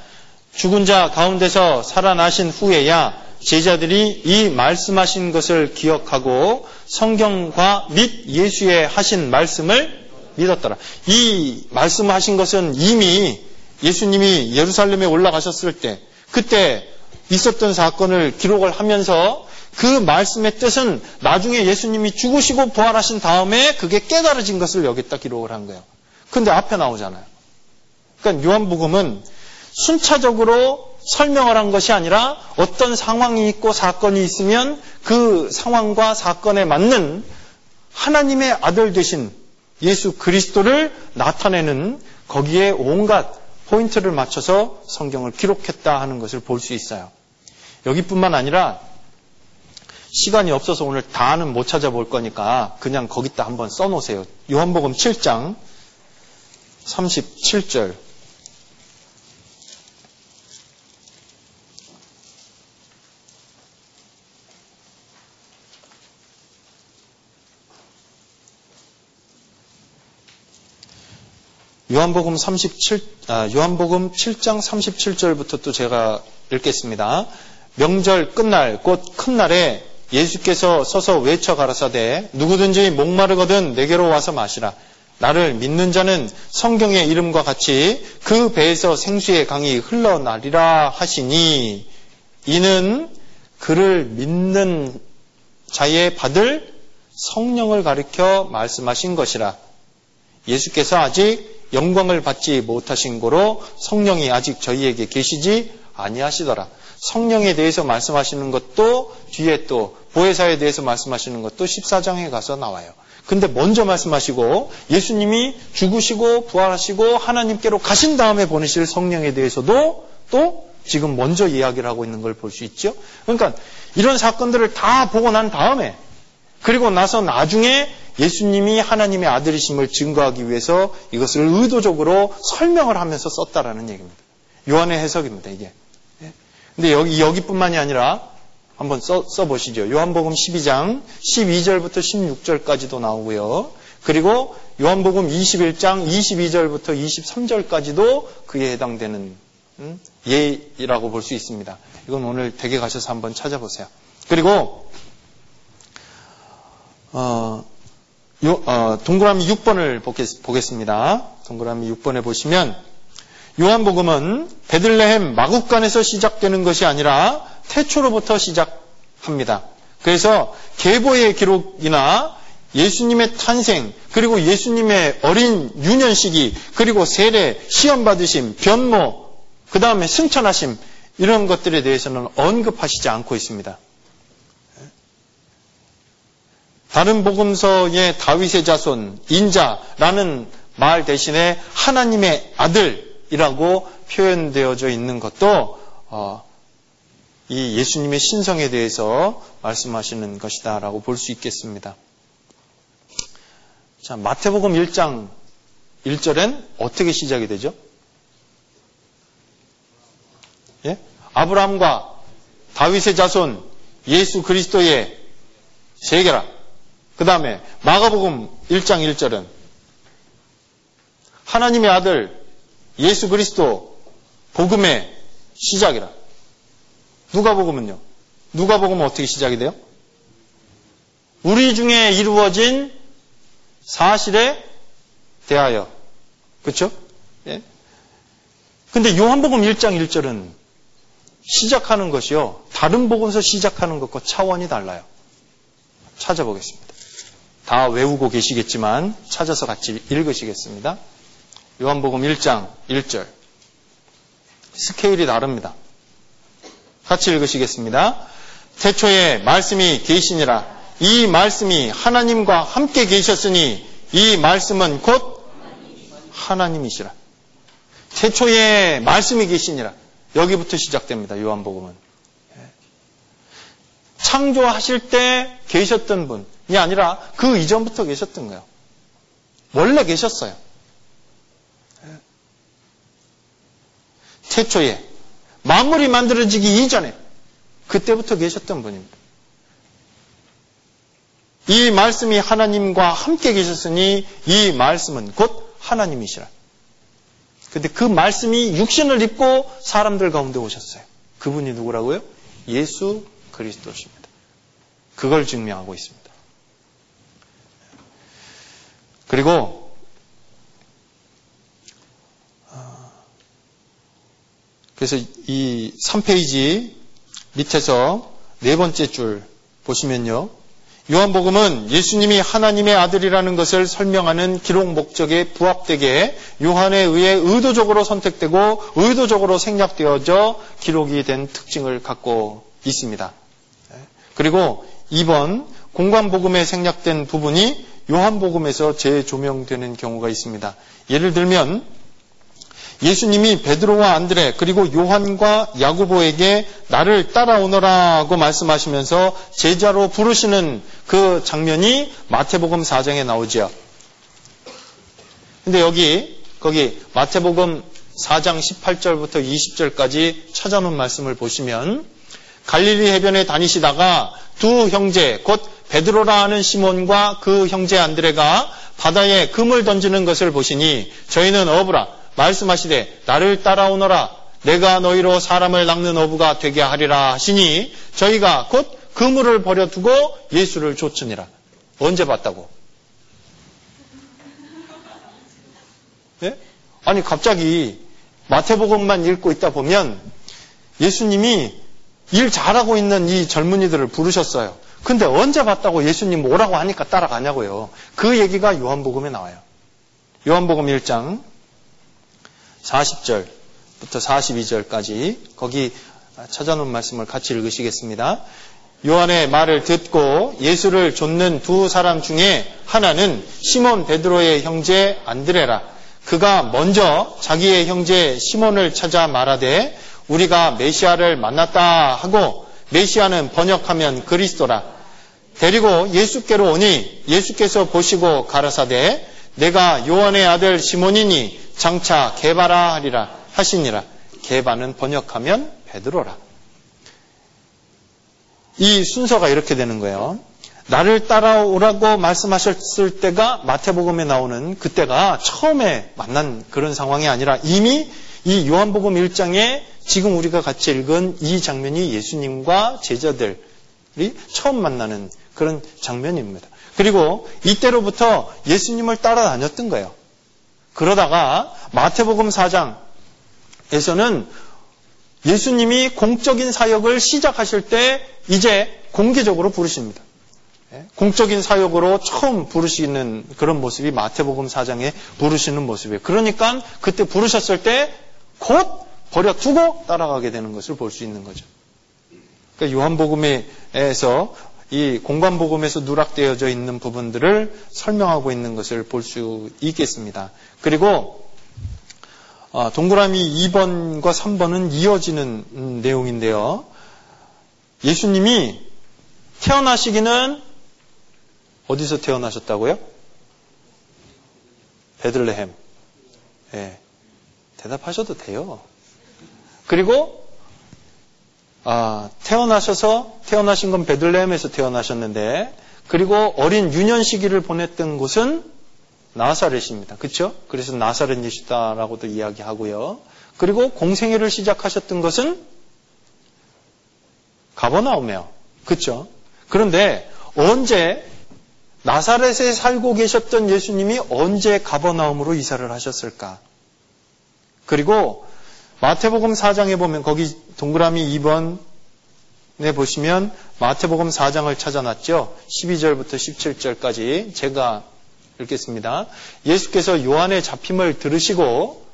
죽은 자 가운데서 살아나신 후에야 제자들이 이 말씀하신 것을 기억하고 성경과 및 예수의 하신 말씀을 믿었더라. 이 말씀하신 것은 이미 예수님이 예루살렘에 올라가셨을 때 그때 있었던 사건을 기록을 하면서 그 말씀의 뜻은 나중에 예수님이 죽으시고 부활하신 다음에 그게 깨달아진 것을 여기다 기록을 한 거예요. 근데 앞에 나오잖아요. 그러니까 요한복음은 순차적으로 설명을 한 것이 아니라 어떤 상황이 있고 사건이 있으면 그 상황과 사건에 맞는 하나님의 아들 되신 예수 그리스도를 나타내는 거기에 온갖 포인트를 맞춰서 성경을 기록했다 하는 것을 볼 수 있어요. 여기뿐만 아니라 시간이 없어서 오늘 다는 못 찾아볼 거니까 그냥 거기다 한번 써놓으세요. 요한복음 칠 장 삼십칠 절 요한복음 삼십칠 아, 요한복음 칠 장 삼십칠 절부터 또 제가 읽겠습니다. 명절 끝날 곧 큰 날에 예수께서 서서 외쳐 가라사대 누구든지 목마르거든 내게로 와서 마시라. 나를 믿는 자는 성경의 이름과 같이 그 배에서 생수의 강이 흘러나리라 하시니 이는 그를 믿는 자의 받을 성령을 가리켜 말씀하신 것이라. 예수께서 아직 영광을 받지 못하신 고로 성령이 아직 저희에게 계시지 아니하시더라. 성령에 대해서 말씀하시는 것도 뒤에 또 보혜사에 대해서 말씀하시는 것도 십사 장에 가서 나와요. 근데 먼저 말씀하시고 예수님이 죽으시고 부활하시고 하나님께로 가신 다음에 보내실 성령에 대해서도 또 지금 먼저 이야기를 하고 있는 걸 볼 수 있죠. 그러니까 이런 사건들을 다 보고 난 다음에 그리고 나서 나중에 예수님이 하나님의 아들이심을 증거하기 위해서 이것을 의도적으로 설명을 하면서 썼다라는 얘기입니다. 요한의 해석입니다, 이게. 근데 여기, 여기뿐만이 아니라 한번 써, 써보시죠. 요한복음 십이 장 십이 절부터 십육 절까지도 나오고요. 그리고 요한복음 이십일 장 이십이 절부터 이십삼 절까지도 그에 해당되는 음, 예라고 볼 수 있습니다. 이건 오늘 댁에 가셔서 한번 찾아보세요. 그리고 어, 요, 어, 동그라미 육 번을 보겠, 보겠습니다. 동그라미 육 번에 보시면 요한복음은 베들레헴 마구간에서 시작되는 것이 아니라 태초로부터 시작합니다. 그래서 계보의 기록이나 예수님의 탄생, 그리고 예수님의 어린 유년 시기, 그리고 세례, 시험받으심, 변모, 그 다음에 승천하심 이런 것들에 대해서는 언급하시지 않고 있습니다. 다른 복음서의 다윗의 자손, 인자라는 말 대신에 하나님의 아들이라고 표현되어져 있는 것도 어, 이 예수님의 신성에 대해서 말씀하시는 것이다 라고 볼 수 있겠습니다. 자, 마태복음 일 장 일 절엔 어떻게 시작이 되죠? 예? 아브라함과 다윗의 자손 예수 그리스도의 세계라. 그 다음에 마가복음 일 장 일 절은 하나님의 아들 예수 그리스도 복음의 시작이라. 누가복음은요? 누가복음은 어떻게 시작이 돼요? 우리 중에 이루어진 사실에 대하여. 그렇죠? 예. 근데 요한복음 일 장 일 절은 시작하는 것이요. 다른 복음서 시작하는 것과 차원이 달라요. 찾아보겠습니다. 다 외우고 계시겠지만 찾아서 같이 읽으시겠습니다. 요한복음 일 장 일 절 스케일이 다릅니다. 같이 읽으시겠습니다. 태초에 말씀이 계시니라. 이 말씀이 하나님과 함께 계셨으니 이 말씀은 곧 하나님이시라. 태초에 말씀이 계시니라. 여기부터 시작됩니다. 요한복음은. 창조하실 때 계셨던 분이 아니라 그 이전부터 계셨던 거예요. 원래 계셨어요. 태초에 만물이 만들어지기 이전에 그때부터 계셨던 분입니다. 이 말씀이 하나님과 함께 계셨으니 이 말씀은 곧 하나님이시라. 근데 그 말씀이 육신을 입고 사람들 가운데 오셨어요. 그분이 누구라고요? 예수 그리스도십니다. 그걸 증명하고 있습니다. 그리고 그래서 이 삼 페이지 밑에서 네 번째 줄 보시면요. 요한복음은 예수님이 하나님의 아들이라는 것을 설명하는 기록 목적에 부합되게 요한에 의해 의도적으로 선택되고 의도적으로 생략되어져 기록이 된 특징을 갖고 있습니다. 그리고 이 번 공관복음에 생략된 부분이 요한복음에서 재조명되는 경우가 있습니다. 예를 들면 예수님이 베드로와 안드레 그리고 요한과 야고보에게 나를 따라오너라고 말씀하시면서 제자로 부르시는 그 장면이 마태복음 사 장에 나오죠. 근데 여기 거기 마태복음 사 장 십팔 절부터 이십 절까지 찾아놓은 말씀을 보시면 갈릴리 해변에 다니시다가 두 형제 곧 베드로라 하는 시몬과 그 형제 안드레가 바다에 금을 던지는 것을 보시니 저희는 어부라 말씀하시되 나를 따라오너라 내가 너희로 사람을 낚는 어부가 되게 하리라 하시니 저희가 곧 그물을 버려두고 예수를 좇으니라. 언제 봤다고? 예? 아니 갑자기 마태복음만 읽고 있다 보면 예수님이 일 잘하고 있는 이 젊은이들을 부르셨어요. 근데 언제 봤다고 예수님 오라고 하니까 따라가냐고요. 그 얘기가 요한복음에 나와요. 요한복음 일 장 사십 절부터 사십이 절까지 거기 찾아놓은 말씀을 같이 읽으시겠습니다. 요한의 말을 듣고 예수를 좇는 두 사람 중에 하나는 시몬 베드로의 형제 안드레라. 그가 먼저 자기의 형제 시몬을 찾아 말하되 우리가 메시아를 만났다 하고 메시아는 번역하면 그리스도라. 데리고 예수께로 오니 예수께서 보시고 가라사대 내가 요한의 아들 시몬이니 장차 게바라 하리라 하시니라. 게바는 번역하면 베드로라. 이 순서가 이렇게 되는 거예요. 나를 따라오라고 말씀하셨을 때가 마태복음에 나오는 그때가 처음에 만난 그런 상황이 아니라 이미 이 요한복음 일 장에 지금 우리가 같이 읽은 이 장면이 예수님과 제자들이 처음 만나는 그런 장면입니다. 그리고 이때로부터 예수님을 따라다녔던 거예요. 그러다가 마태복음 사 장에서는 예수님이 공적인 사역을 시작하실 때 이제 공개적으로 부르십니다. 공적인 사역으로 처음 부르시는 그런 모습이 마태복음 사 장에 부르시는 모습이에요. 그러니까 그때 부르셨을 때 곧 버려두고 따라가게 되는 것을 볼 수 있는 거죠. 그러니까 요한복음에서 이 공관복음에서 누락되어져 있는 부분들을 설명하고 있는 것을 볼 수 있겠습니다. 그리고 동그라미 이 번과 삼 번은 이어지는 내용인데요. 예수님이 태어나시기는 어디서 태어나셨다고요? 베들레헴. 네, 대답하셔도 돼요. 그리고 아, 태어나셔서 태어나신 건 베들레헴에서 태어나셨는데 그리고 어린 유년 시기를 보냈던 곳은 나사렛입니다. 그렇죠? 그래서 나사렛이시다라고도 이야기하고요. 그리고 공생애를 시작하셨던 것은 가버나움이에요. 그렇죠? 그런데 언제 나사렛에 살고 계셨던 예수님이 언제 가버나움으로 이사를 하셨을까? 그리고 마태복음 사 장에 보면 거기 동그라미 이 번에 보시면 마태복음 사 장을 찾아놨죠. 십이 절부터 십칠 절까지 제가 읽겠습니다. 예수께서 요한의 잡힘을 들으시고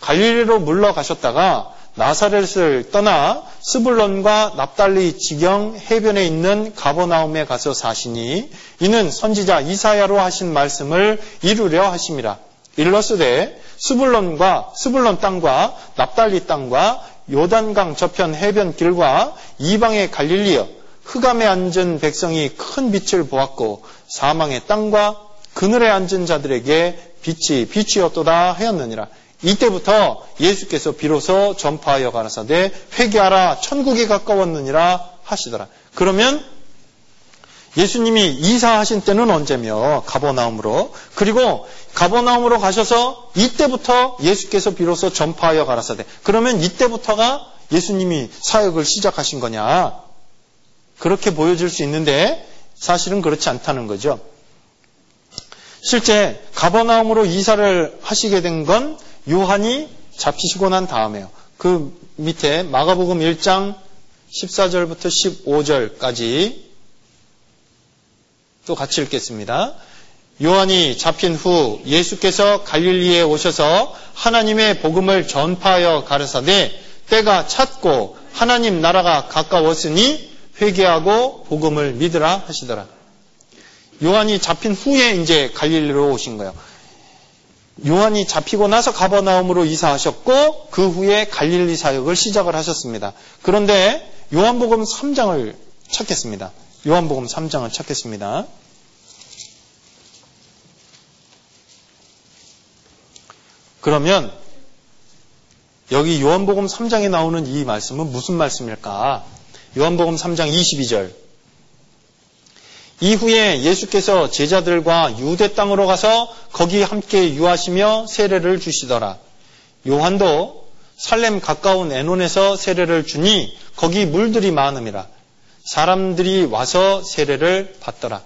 갈릴리로 물러가셨다가 나사렛을 떠나 스불론과 납달리 지경 해변에 있는 가버나움에 가서 사시니 이는 선지자 이사야로 하신 말씀을 이루려 하심이라. 일러스되 스불론과 스불론 땅과 납달리 땅과 요단강 저편 해변길과 이방의 갈릴리여 흑암에 앉은 백성이 큰 빛을 보았고 사망의 땅과 그늘에 앉은 자들에게 빛이 빛이었도다 하였느니라. 이때부터 예수께서 비로소 전파하여 가라사대 회개하라 천국이 가까웠느니라 하시더라. 그러면 예수님이 이사하신 때는 언제며 가버나움으로 그리고 가버나움으로 가셔서 이때부터 예수께서 비로소 전파하여 가라사대. 그러면 이때부터가 예수님이 사역을 시작하신 거냐? 그렇게 보여질 수 있는데 사실은 그렇지 않다는 거죠. 실제 가버나움으로 이사를 하시게 된 건 요한이 잡히시고 난 다음에요. 그 밑에 마가복음 일 장 십사 절부터 십오 절까지 또 같이 읽겠습니다. 요한이 잡힌 후 예수께서 갈릴리에 오셔서 하나님의 복음을 전파하여 가르사되 때가 찼고 하나님 나라가 가까웠으니 회개하고 복음을 믿으라 하시더라. 요한이 잡힌 후에 이제 갈릴리로 오신 거예요. 요한이 잡히고 나서 가버나움으로 이사하셨고 그 후에 갈릴리 사역을 시작을 하셨습니다. 그런데 요한복음 삼 장을 찾겠습니다. 요한복음 삼 장을 찾겠습니다. 그러면 여기 요한복음 삼 장에 나오는 이 말씀은 무슨 말씀일까? 요한복음 삼 장 이십이 절. 이후에 예수께서 제자들과 유대 땅으로 가서 거기 함께 유하시며 세례를 주시더라. 요한도 살렘 가까운 에논에서 세례를 주니 거기 물들이 많음이라. 사람들이 와서 세례를 받더라.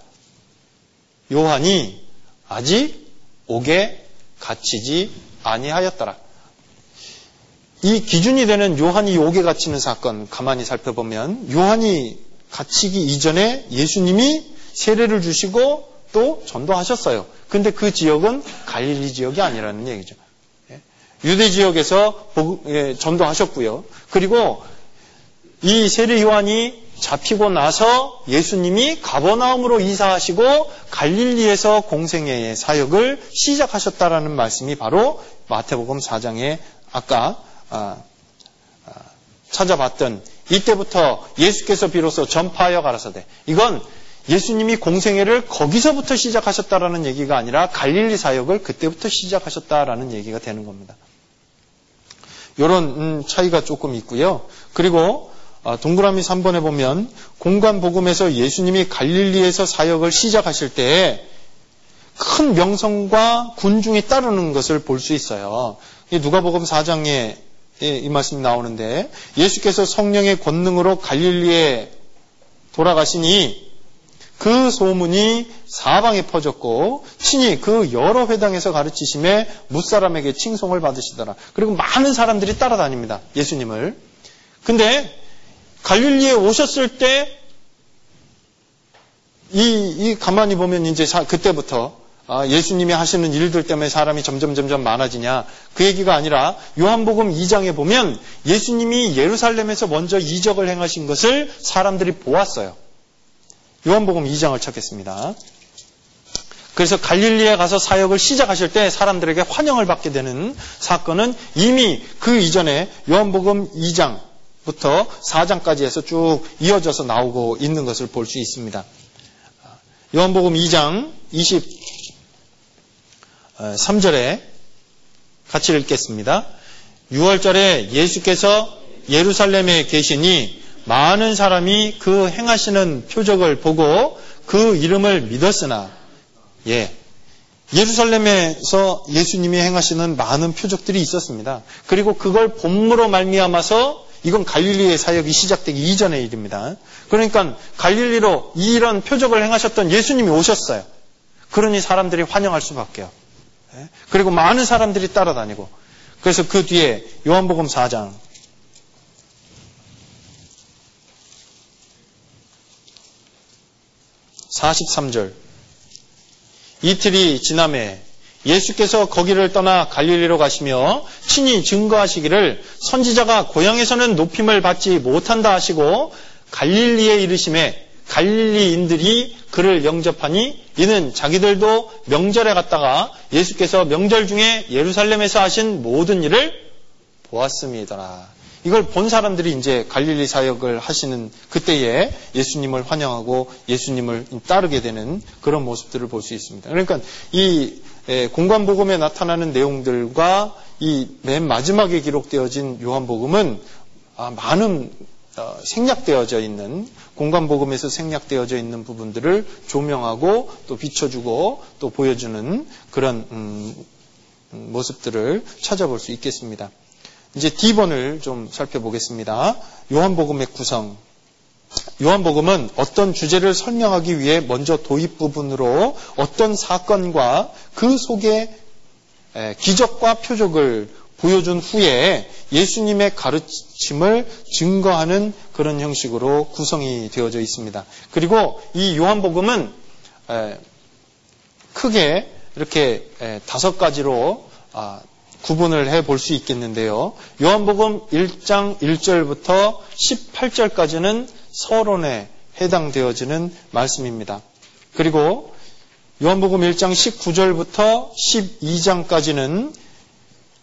요한이 아직 옥에 갇히지 아니하였더라. 이 기준이 되는 요한이 옥에 갇히는 사건 가만히 살펴보면 요한이 갇히기 이전에 예수님이 세례를 주시고 또 전도하셨어요. 근데 그 지역은 갈릴리 지역이 아니라는 얘기죠. 유대 지역에서 전도하셨고요. 그리고 이 세례 요한이 잡히고 나서 예수님이 가버나움으로 이사하시고 갈릴리에서 공생애의 사역을 시작하셨다라는 말씀이 바로 마태복음 사 장에 아까 찾아봤던 이때부터 예수께서 비로소 전파하여 가라사대. 이건 예수님이 공생애를 거기서부터 시작하셨다라는 얘기가 아니라 갈릴리 사역을 그때부터 시작하셨다라는 얘기가 되는 겁니다. 이런 차이가 조금 있고요. 그리고 동그라미 삼 번에 보면 공관복음에서 예수님이 갈릴리에서 사역을 시작하실 때에 큰 명성과 군중이 따르는 것을 볼 수 있어요. 누가복음 사 장에 이 말씀이 나오는데 예수께서 성령의 권능으로 갈릴리에 돌아가시니 그 소문이 사방에 퍼졌고 친히 그 여러 회당에서 가르치심에 무사람에게 칭송을 받으시더라. 그리고 많은 사람들이 따라다닙니다. 예수님을. 근데 갈릴리에 오셨을 때, 이, 이, 가만히 보면 이제 사, 그때부터, 아, 예수님이 하시는 일들 때문에 사람이 점점, 점점 많아지냐. 그 얘기가 아니라, 요한복음 이 장에 보면, 예수님이 예루살렘에서 먼저 이적을 행하신 것을 사람들이 보았어요. 요한복음 이 장을 찾겠습니다. 그래서 갈릴리에 가서 사역을 시작하실 때 사람들에게 환영을 받게 되는 사건은 이미 그 이전에 요한복음 이 장, 부터 사 장까지 해서 쭉 이어져서 나오고 있는 것을 볼 수 있습니다. 요한복음 이 장 이십삼 절에 같이 읽겠습니다. 유월절에 예수께서 예루살렘에 계시니 많은 사람이 그 행하시는 표적을 보고 그 이름을 믿었으나 예. 예루살렘에서 예수님이 행하시는 많은 표적들이 있었습니다. 그리고 그걸 본무로 말미암아서 이건 갈릴리의 사역이 시작되기 이전의 일입니다. 그러니까 갈릴리로 이런 표적을 행하셨던 예수님이 오셨어요. 그러니 사람들이 환영할 수밖에요. 그리고 많은 사람들이 따라다니고 그래서 그 뒤에 요한복음 사 장 사십삼 절 이틀이 지나매 예수께서 거기를 떠나 갈릴리로 가시며 친히 증거하시기를 선지자가 고향에서는 높임을 받지 못한다 하시고 갈릴리에 이르심에 갈릴리인들이 그를 영접하니 이는 자기들도 명절에 갔다가 예수께서 명절 중에 예루살렘에서 하신 모든 일을 보았음이더라. 이걸 본 사람들이 이제 갈릴리 사역을 하시는 그때에 예수님을 환영하고 예수님을 따르게 되는 그런 모습들을 볼 수 있습니다. 그러니까 이 공관복음에 나타나는 내용들과 이 맨 마지막에 기록되어진 요한복음은 많은 생략되어져 있는, 공관복음에서 생략되어져 있는 부분들을 조명하고 또 비춰주고 또 보여주는 그런 음, 모습들을 찾아볼 수 있겠습니다. 이제 D번을 좀 살펴보겠습니다. 요한복음의 구성. 요한복음은 어떤 주제를 설명하기 위해 먼저 도입 부분으로 어떤 사건과 그 속에 기적과 표적을 보여준 후에 예수님의 가르침을 증거하는 그런 형식으로 구성이 되어져 있습니다. 그리고 이 요한복음은 크게 이렇게 다섯 가지로 구분을 해볼 수 있겠는데요. 요한복음 일 장 일 절부터 십팔 절까지는 서론에 해당되어지는 말씀입니다. 그리고 요한복음 일 장 십구 절부터 십이 장까지는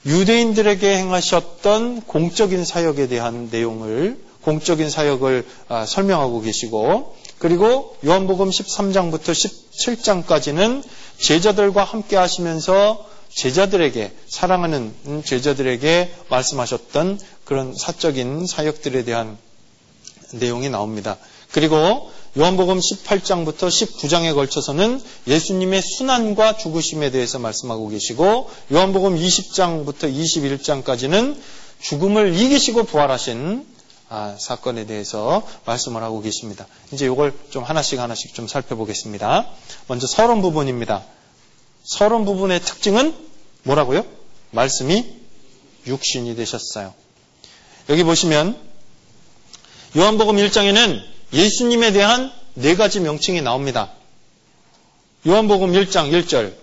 유대인들에게 행하셨던 공적인 사역에 대한 내용을, 공적인 사역을 설명하고 계시고, 그리고 요한복음 십삼 장부터 십칠 장까지는 제자들과 함께 하시면서 제자들에게, 사랑하는 제자들에게 말씀하셨던 그런 사적인 사역들에 대한 내용이 나옵니다. 그리고 요한복음 십팔 장부터 십구 장에 걸쳐서는 예수님의 순환과 죽으심에 대해서 말씀하고 계시고, 요한복음 이십 장부터 이십일 장까지는 죽음을 이기시고 부활하신 아, 사건에 대해서 말씀을 하고 계십니다. 이제 이걸 좀 하나씩 하나씩 좀 살펴보겠습니다. 먼저 서론 부분입니다. 서론 부분의 특징은 뭐라고요? 말씀이 육신이 되셨어요. 여기 보시면 요한복음 일 장에는 예수님에 대한 네 가지 명칭이 나옵니다. 요한복음 일 장 일 절,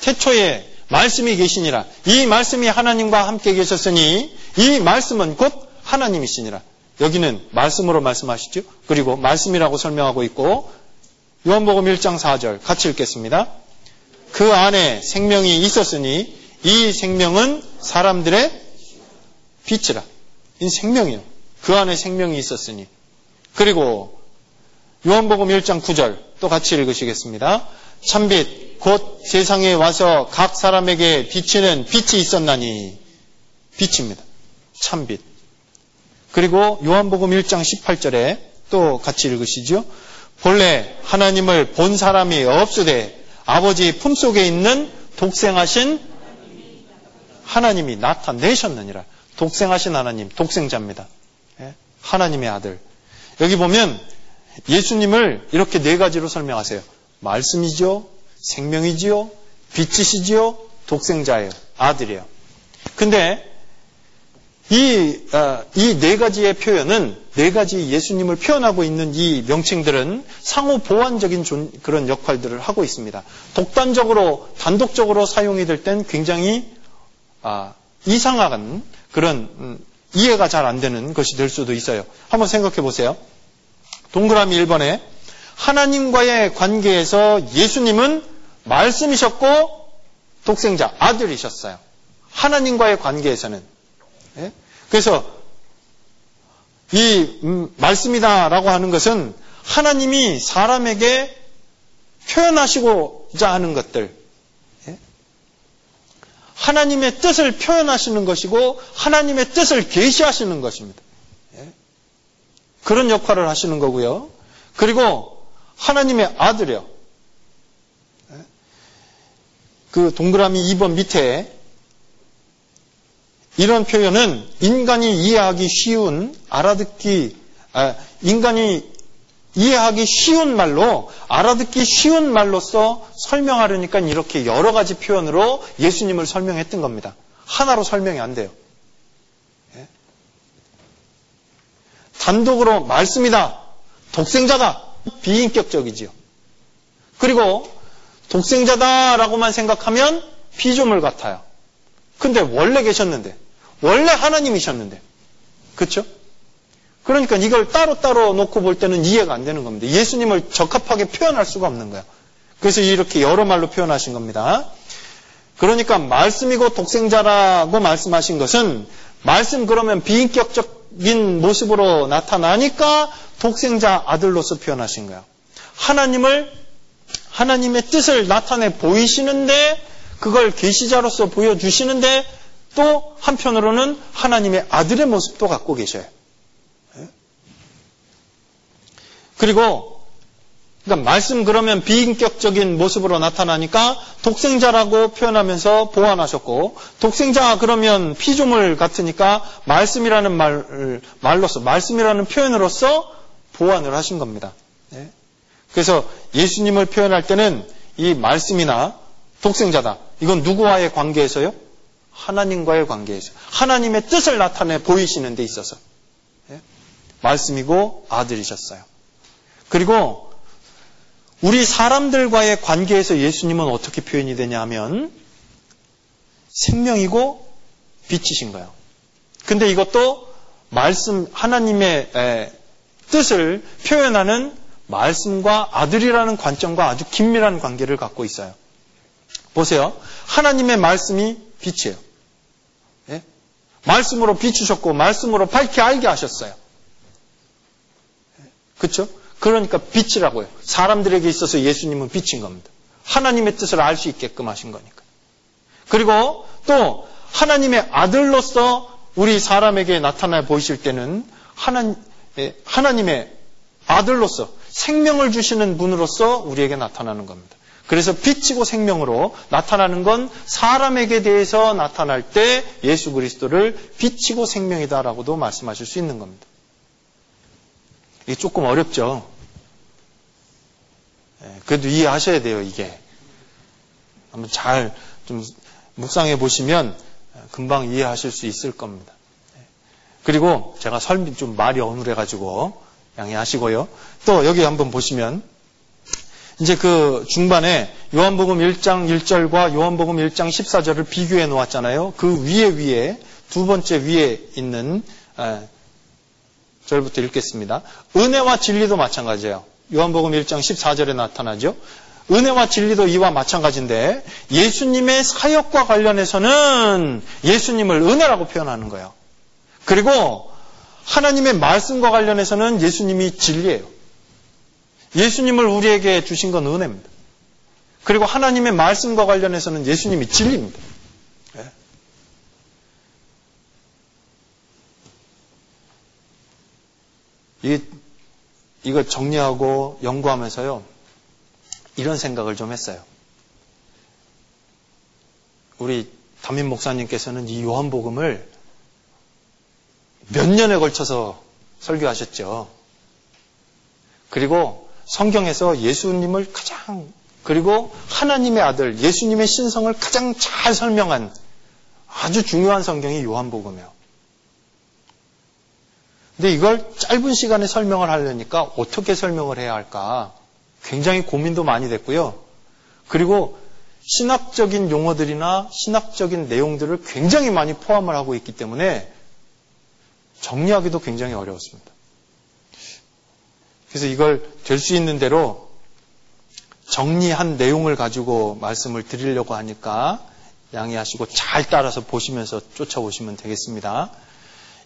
태초에 말씀이 계시니라, 이 말씀이 하나님과 함께 계셨으니 이 말씀은 곧 하나님이시니라. 여기는 말씀으로 말씀하시죠. 그리고 말씀이라고 설명하고 있고, 요한복음 일 장 사 절 같이 읽겠습니다. 그 안에 생명이 있었으니 이 생명은 사람들의 빛이라. 이 생명이요. 그 안에 생명이 있었으니. 그리고 요한복음 일 장 구 절 또 같이 읽으시겠습니다. 참빛 곧 세상에 와서 각 사람에게 비치는 빛이 있었나니. 빛입니다. 참빛. 그리고 요한복음 일 장 십팔 절에 또 같이 읽으시죠. 본래 하나님을 본 사람이 없으되 아버지 품속에 있는 독생하신 하나님이 나타내셨느니라. 독생하신 하나님, 독생자입니다. 하나님의 아들. 여기 보면 예수님을 이렇게 네 가지로 설명하세요. 말씀이지요, 생명이지요, 빛이시지요, 독생자예요, 아들이에요. 근데 이, 이 네 가지의 표현은, 네 가지 예수님을 표현하고 있는 이 명칭들은 상호 보완적인 존, 그런 역할들을 하고 있습니다. 독단적으로, 단독적으로 사용이 될 땐 굉장히 아, 이상한 그런 음, 이해가 잘 안 되는 것이 될 수도 있어요. 한번 생각해 보세요. 동그라미 일 번에 하나님과의 관계에서 예수님은 말씀이셨고 독생자, 아들이셨어요. 하나님과의 관계에서는. 그래서 이 말씀이다라고 하는 것은 하나님이 사람에게 표현하시고자 하는 것들, 하나님의 뜻을 표현하시는 것이고 하나님의 뜻을 계시하시는 것입니다. 그런 역할을 하시는 거고요. 그리고 하나님의 아들이요. 그 동그라미 이 번 밑에 이런 표현은 인간이 이해하기 쉬운, 알아듣기, 인간이 이해하기 쉬운 말로, 알아듣기 쉬운 말로써 설명하려니까 이렇게 여러 가지 표현으로 예수님을 설명했던 겁니다. 하나로 설명이 안 돼요. 단독으로 말씀이다, 독생자다, 비인격적이지요. 그리고 독생자다라고만 생각하면 피조물 같아요. 근데 원래 계셨는데, 원래 하나님이셨는데, 그렇죠? 그러니까 이걸 따로따로 놓고 볼 때는 이해가 안 되는 겁니다. 예수님을 적합하게 표현할 수가 없는 거예요. 그래서 이렇게 여러 말로 표현하신 겁니다. 그러니까 말씀이고 독생자라고 말씀하신 것은 말씀 그러면 비인격적인 모습으로 나타나니까 독생자 아들로서 표현하신 거예요. 하나님을, 하나님의 뜻을 나타내 보이시는데 그걸 계시자로서 보여주시는데 또 한편으로는 하나님의 아들의 모습도 갖고 계셔요. 그리고 그러니까 말씀 그러면 비인격적인 모습으로 나타나니까 독생자라고 표현하면서 보완하셨고 독생자 그러면 피조물 같으니까 말씀이라는 말, 말로서 말씀이라는 표현으로서 보완을 하신 겁니다. 그래서 예수님을 표현할 때는 이 말씀이나 독생자다. 이건 누구와의 관계에서요? 하나님과의 관계에서. 하나님의 뜻을 나타내 보이시는 데 있어서. 말씀이고 아들이셨어요. 그리고 우리 사람들과의 관계에서 예수님은 어떻게 표현이 되냐 하면 생명이고 빛이신 거예요. 근데 이것도 말씀, 하나님의 에, 뜻을 표현하는 말씀과 아들이라는 관점과 아주 긴밀한 관계를 갖고 있어요. 보세요. 하나님의 말씀이 빛이에요. 예? 말씀으로 비추셨고 말씀으로 밝히 알게 하셨어요. 그렇죠? 그러니까 빛이라고요. 사람들에게 있어서 예수님은 빛인 겁니다. 하나님의 뜻을 알 수 있게끔 하신 거니까. 그리고 또 하나님의 아들로서 우리 사람에게 나타나 보이실 때는 하나님, 예, 하나님의 아들로서 생명을 주시는 분으로서 우리에게 나타나는 겁니다. 그래서 빛이고 생명으로 나타나는 건 사람에게 대해서 나타날 때 예수 그리스도를 빛이고 생명이다라고도 말씀하실 수 있는 겁니다. 이게 조금 어렵죠. 그래도 이해하셔야 돼요, 이게. 한번 잘 좀 묵상해 보시면 금방 이해하실 수 있을 겁니다. 그리고 제가 설명 좀 말이 어눌해가지고 양해하시고요. 또 여기 한번 보시면 이제 그 중반에 요한복음 일 장 일 절과 요한복음 일 장 십사 절을 비교해 놓았잖아요. 그 위에 위에 두 번째 위에 있는 절부터 읽겠습니다. 은혜와 진리도 마찬가지예요. 요한복음 일 장 십사 절에 나타나죠. 은혜와 진리도 이와 마찬가지인데 예수님의 사역과 관련해서는 예수님을 은혜라고 표현하는 거예요. 그리고 하나님의 말씀과 관련해서는 예수님이 진리예요. 예수님을 우리에게 주신 건 은혜입니다. 그리고 하나님의 말씀과 관련해서는 예수님이 진리입니다. 이, 이거 정리하고 연구하면서요, 이런 생각을 좀 했어요. 우리 담임 목사님께서는 이 요한복음을 몇 년에 걸쳐서 설교하셨죠. 그리고 성경에서 예수님을 가장, 그리고 하나님의 아들, 예수님의 신성을 가장 잘 설명한 아주 중요한 성경이 요한복음이에요. 근데 이걸 짧은 시간에 설명을 하려니까 어떻게 설명을 해야 할까 굉장히 고민도 많이 됐고요. 그리고 신학적인 용어들이나 신학적인 내용들을 굉장히 많이 포함을 하고 있기 때문에 정리하기도 굉장히 어려웠습니다. 그래서 이걸 될 수 있는 대로 정리한 내용을 가지고 말씀을 드리려고 하니까 양해하시고 잘 따라서 보시면서 쫓아오시면 되겠습니다.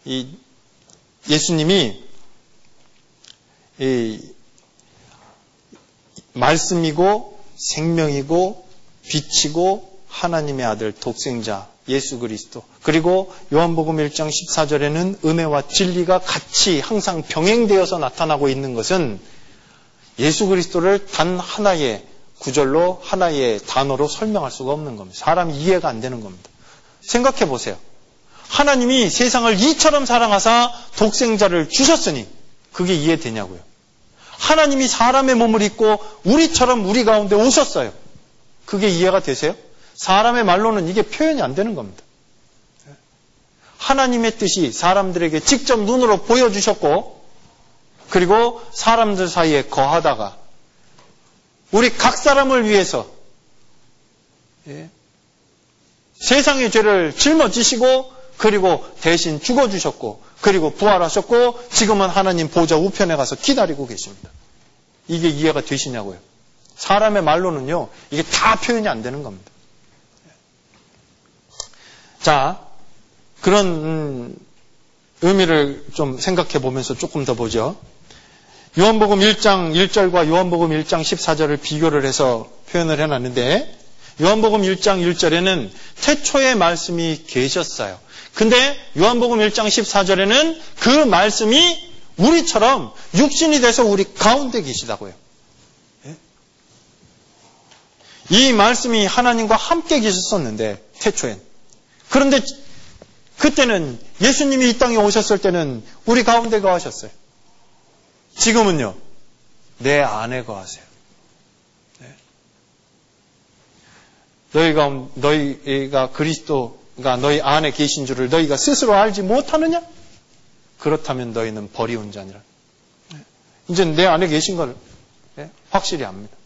이 예수님이 이 말씀이고 생명이고 빛이고 하나님의 아들 독생자 예수 그리스도 그리고 요한복음 일 장 십사 절에는 은혜와 진리가 같이 항상 병행되어서 나타나고 있는 것은 예수 그리스도를 단 하나의 구절로 하나의 단어로 설명할 수가 없는 겁니다. 사람 이해가 안 되는 겁니다. 생각해 보세요. 하나님이 세상을 이처럼 사랑하사 독생자를 주셨으니 그게 이해되냐고요. 하나님이 사람의 몸을 입고 우리처럼 우리 가운데 오셨어요. 그게 이해가 되세요? 사람의 말로는 이게 표현이 안 되는 겁니다. 하나님의 뜻이 사람들에게 직접 눈으로 보여주셨고 그리고 사람들 사이에 거하다가 우리 각 사람을 위해서 예. 세상의 죄를 짊어지시고 그리고 대신 죽어주셨고 그리고 부활하셨고 지금은 하나님 보좌 우편에 가서 기다리고 계십니다. 이게 이해가 되시냐고요. 사람의 말로는요. 이게 다 표현이 안 되는 겁니다. 자, 그런 음, 의미를 좀 생각해 보면서 조금 더 보죠. 요한복음 일 장 일 절과 요한복음 일 장 십사 절을 비교를 해서 표현을 해놨는데 요한복음 일 장 일 절에는 태초에 말씀이 계셨어요. 근데 요한복음 일 장 십사 절에는 그 말씀이 우리처럼 육신이 돼서 우리 가운데 계시다고요. 이 말씀이 하나님과 함께 계셨었는데 태초엔. 그런데 그때는 예수님이 이 땅에 오셨을 때는 우리 가운데 거하셨어요. 지금은요. 내 안에 거하세요. 네. 너희가, 너희가 그리스도가 너희 안에 계신 줄을 너희가 스스로 알지 못하느냐? 그렇다면 너희는 버리운 자니라. 네. 이제 내 안에 계신 걸 네? 확실히 압니다.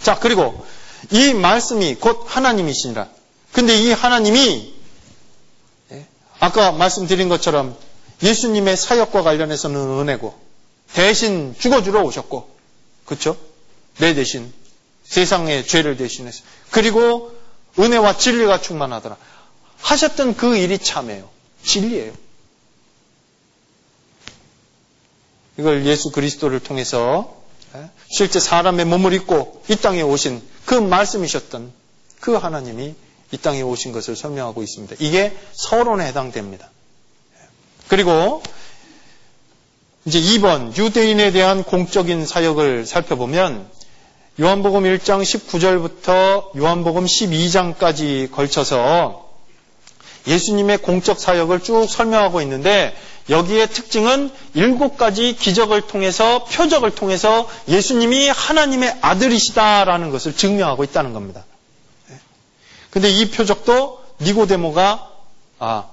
자, 그리고 이 말씀이 곧 하나님이시니라. 근데 이 하나님이 아까 말씀드린 것처럼 예수님의 사역과 관련해서는 은혜고 대신 죽어주러 오셨고 그렇죠? 내 대신 세상의 죄를 대신해서 그리고 은혜와 진리가 충만하더라. 하셨던 그 일이 참예요. 진리예요. 이걸 예수 그리스도를 통해서 실제 사람의 몸을 입고 이 땅에 오신 그 말씀이셨던 그 하나님이 이 땅에 오신 것을 설명하고 있습니다. 이게 서론에 해당됩니다. 그리고 이제 이 번 유대인에 대한 공적인 사역을 살펴보면 요한복음 일 장 십구 절부터 요한복음 십이 장까지 걸쳐서 예수님의 공적 사역을 쭉 설명하고 있는데 여기에 특징은 일곱 가지 기적을 통해서 표적을 통해서 예수님이 하나님의 아들이시다라는 것을 증명하고 있다는 겁니다. 근데 이 표적도 니고데모가 아,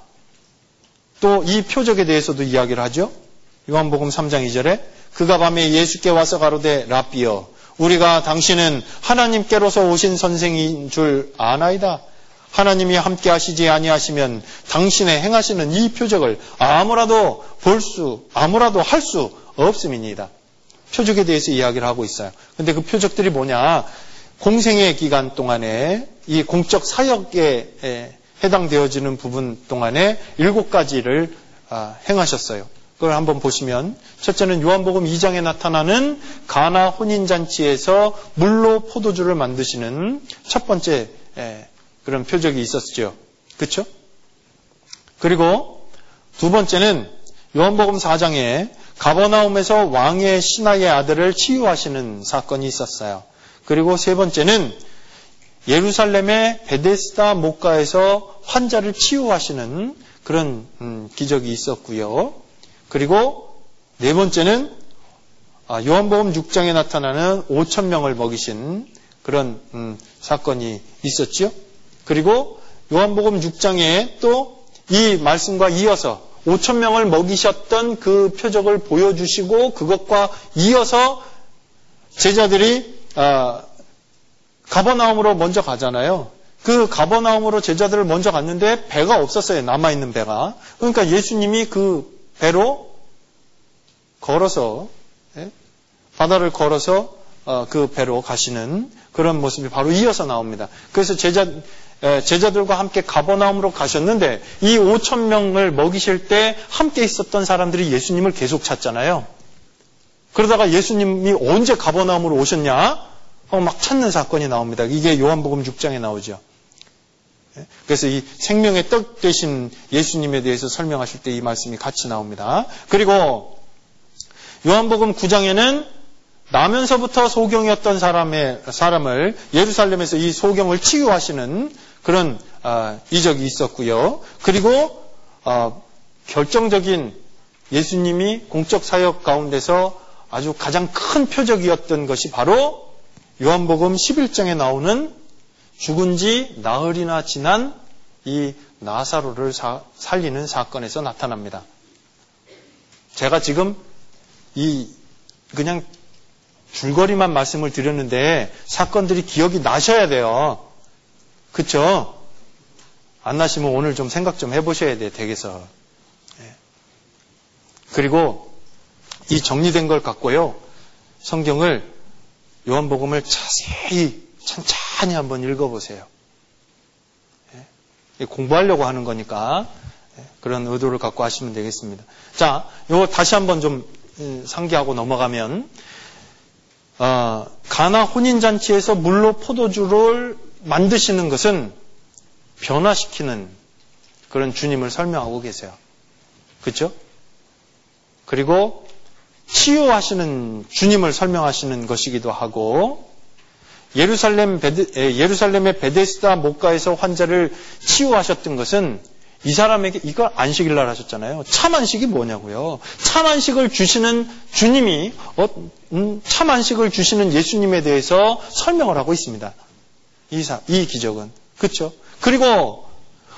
또 이 표적에 대해서도 이야기를 하죠. 요한복음 삼 장 이 절에 그가 밤에 예수께 와서 가로되 라삐여 우리가 당신은 하나님께로서 오신 선생인 줄 아나이다. 하나님이 함께 하시지 아니하시면 당신의 행하시는 이 표적을 아무라도 볼 수 아무라도 할 수 없음이니이다. 표적에 대해서 이야기를 하고 있어요. 근데 그 표적들이 뭐냐? 공생의 기간 동안에 이 공적 사역에 해당되어지는 부분 동안에 일곱 가지를 행하셨어요. 그걸 한번 보시면 첫째는 요한복음 이 장에 나타나는 가나 혼인잔치에서 물로 포도주를 만드시는 첫 번째 그런 표적이 있었죠. 그렇죠? 그리고 두 번째는 요한복음 사 장에 가버나움에서 왕의 신하의 아들을 치유하시는 사건이 있었어요. 그리고 세 번째는 예루살렘의 베데스다 목가에서 환자를 치유하시는 그런 음, 기적이 있었고요. 그리고 네 번째는 아, 요한복음 육 장에 나타나는 오천 명을 먹이신 그런 음, 사건이 있었죠. 그리고 요한복음 육 장에 또 이 말씀과 이어서 오천 명을 먹이셨던 그 표적을 보여주시고 그것과 이어서 제자들이 아, 가버나움으로 먼저 가잖아요. 그 가버나움으로 제자들을 먼저 갔는데 배가 없었어요. 남아있는 배가. 그러니까 예수님이 그 배로 걸어서 예? 바다를 걸어서 어, 그 배로 가시는 그런 모습이 바로 이어서 나옵니다. 그래서 제자, 예, 제자들과 함께 가버나움으로 가셨는데 이 오천 명을 먹이실 때 함께 있었던 사람들이 예수님을 계속 찾잖아요. 그러다가 예수님이 언제 가버나움으로 오셨냐? 어, 막 찾는 사건이 나옵니다. 이게 요한복음 육 장에 나오죠. 그래서 이 생명의 떡 되신 예수님에 대해서 설명하실 때 이 말씀이 같이 나옵니다. 그리고 요한복음 구 장에는 나면서부터 소경이었던 사람의, 사람을 예루살렘에서 이 소경을 치유하시는 그런 어, 이적이 있었고요. 그리고 어, 결정적인 예수님이 공적 사역 가운데서 아주 가장 큰 표적이었던 것이 바로 요한복음 십일 장에 나오는 죽은 지 나흘이나 지난 이 나사로를 사, 살리는 사건에서 나타납니다. 제가 지금 이 그냥 줄거리만 말씀을 드렸는데 사건들이 기억이 나셔야 돼요. 그쵸? 안 나시면 오늘 좀 생각 좀 해보셔야 돼, 댁에서. 그리고 이 정리된 걸 갖고요, 성경을, 요한복음을 자세히 천천히 한번 읽어보세요. 공부하려고 하는 거니까 그런 의도를 갖고 하시면 되겠습니다. 자, 요거 다시 한번 좀 상기하고 넘어가면, 어, 가나 혼인잔치에서 물로 포도주를 만드시는 것은 변화시키는 그런 주님을 설명하고 계세요. 그렇죠? 그리고 치유하시는 주님을 설명하시는 것이기도 하고, 예루살렘 베드, 예루살렘의 베데스다 목가에서 환자를 치유하셨던 것은 이 사람에게, 이걸 안식일 날 하셨잖아요. 참 안식이 뭐냐고요. 참 안식을 주시는 주님이, 어, 음, 참 안식을 주시는 예수님에 대해서 설명을 하고 있습니다. 이, 사, 이 기적은. 그렇죠? 그리고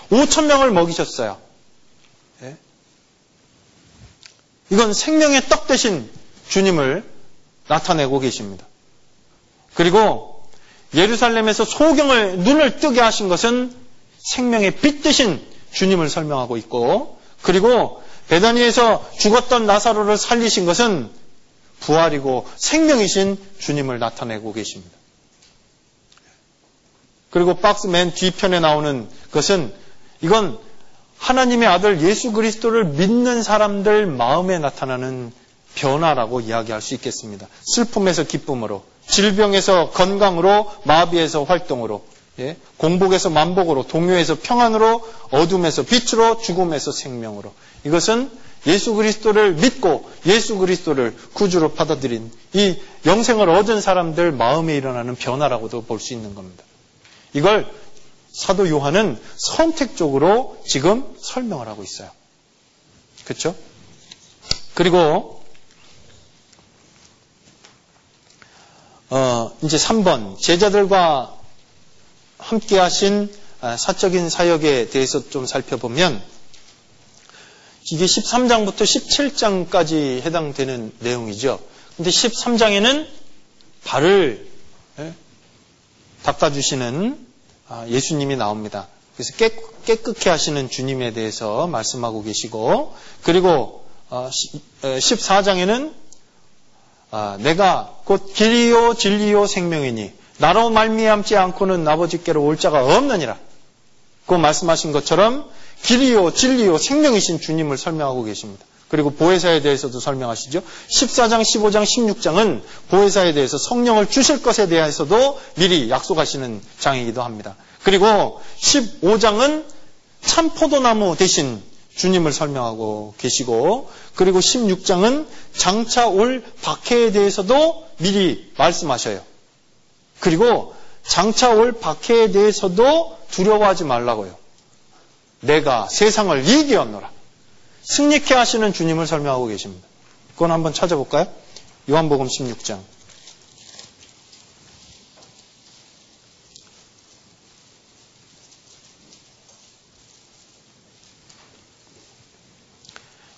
오천 명을 먹이셨어요. 예? 이건 생명의 떡 대신 주님을 나타내고 계십니다. 그리고 예루살렘에서 소경을 눈을 뜨게 하신 것은 생명의 빛 대신 주님을 설명하고 있고, 그리고 베다니에서 죽었던 나사로를 살리신 것은 부활이고 생명이신 주님을 나타내고 계십니다. 그리고 박스 맨 뒤편에 나오는 것은, 이건 하나님의 아들 예수 그리스도를 믿는 사람들 마음에 나타나는 변화라고 이야기할 수 있겠습니다. 슬픔에서 기쁨으로, 질병에서 건강으로, 마비에서 활동으로, 예? 공복에서 만복으로, 동요에서 평안으로, 어둠에서 빛으로, 죽음에서 생명으로. 이것은 예수 그리스도를 믿고 예수 그리스도를 구주로 받아들인 이 영생을 얻은 사람들 마음에 일어나는 변화라고도 볼 수 있는 겁니다. 이걸 사도 요한은 선택적으로 지금 설명을 하고 있어요. 그렇죠? 그리고 어, 이제 삼 번, 제자들과 함께 하신 사적인 사역에 대해서 좀 살펴보면, 이게 십삼 장부터 십칠 장까지 해당되는 내용이죠. 근데 십삼 장에는 발을 닦아주시는 예수님이 나옵니다. 그래서 깨끗게 하시는 주님에 대해서 말씀하고 계시고, 그리고 십사 장에는 내가 곧 길이요 진리요 생명이니 나로 말미암지 않고는 아버지께로 올 자가 없느니라 그 말씀하신 것처럼 길이요 진리요 생명이신 주님을 설명하고 계십니다. 그리고 보혜사에 대해서도 설명하시죠. 십사 장, 십오 장, 십육 장은 보혜사에 대해서 성령을 주실 것에 대해서도 미리 약속하시는 장이기도 합니다. 그리고 십오 장은 참 포도나무 대신 주님을 설명하고 계시고, 그리고 십육 장은 장차 올 박해에 대해서도 미리 말씀하셔요. 그리고 장차 올 박해에 대해서도 두려워하지 말라고요. 내가 세상을 이기었노라. 승리케 하시는 주님을 설명하고 계십니다. 그건 한번 찾아볼까요? 요한복음 십육 장.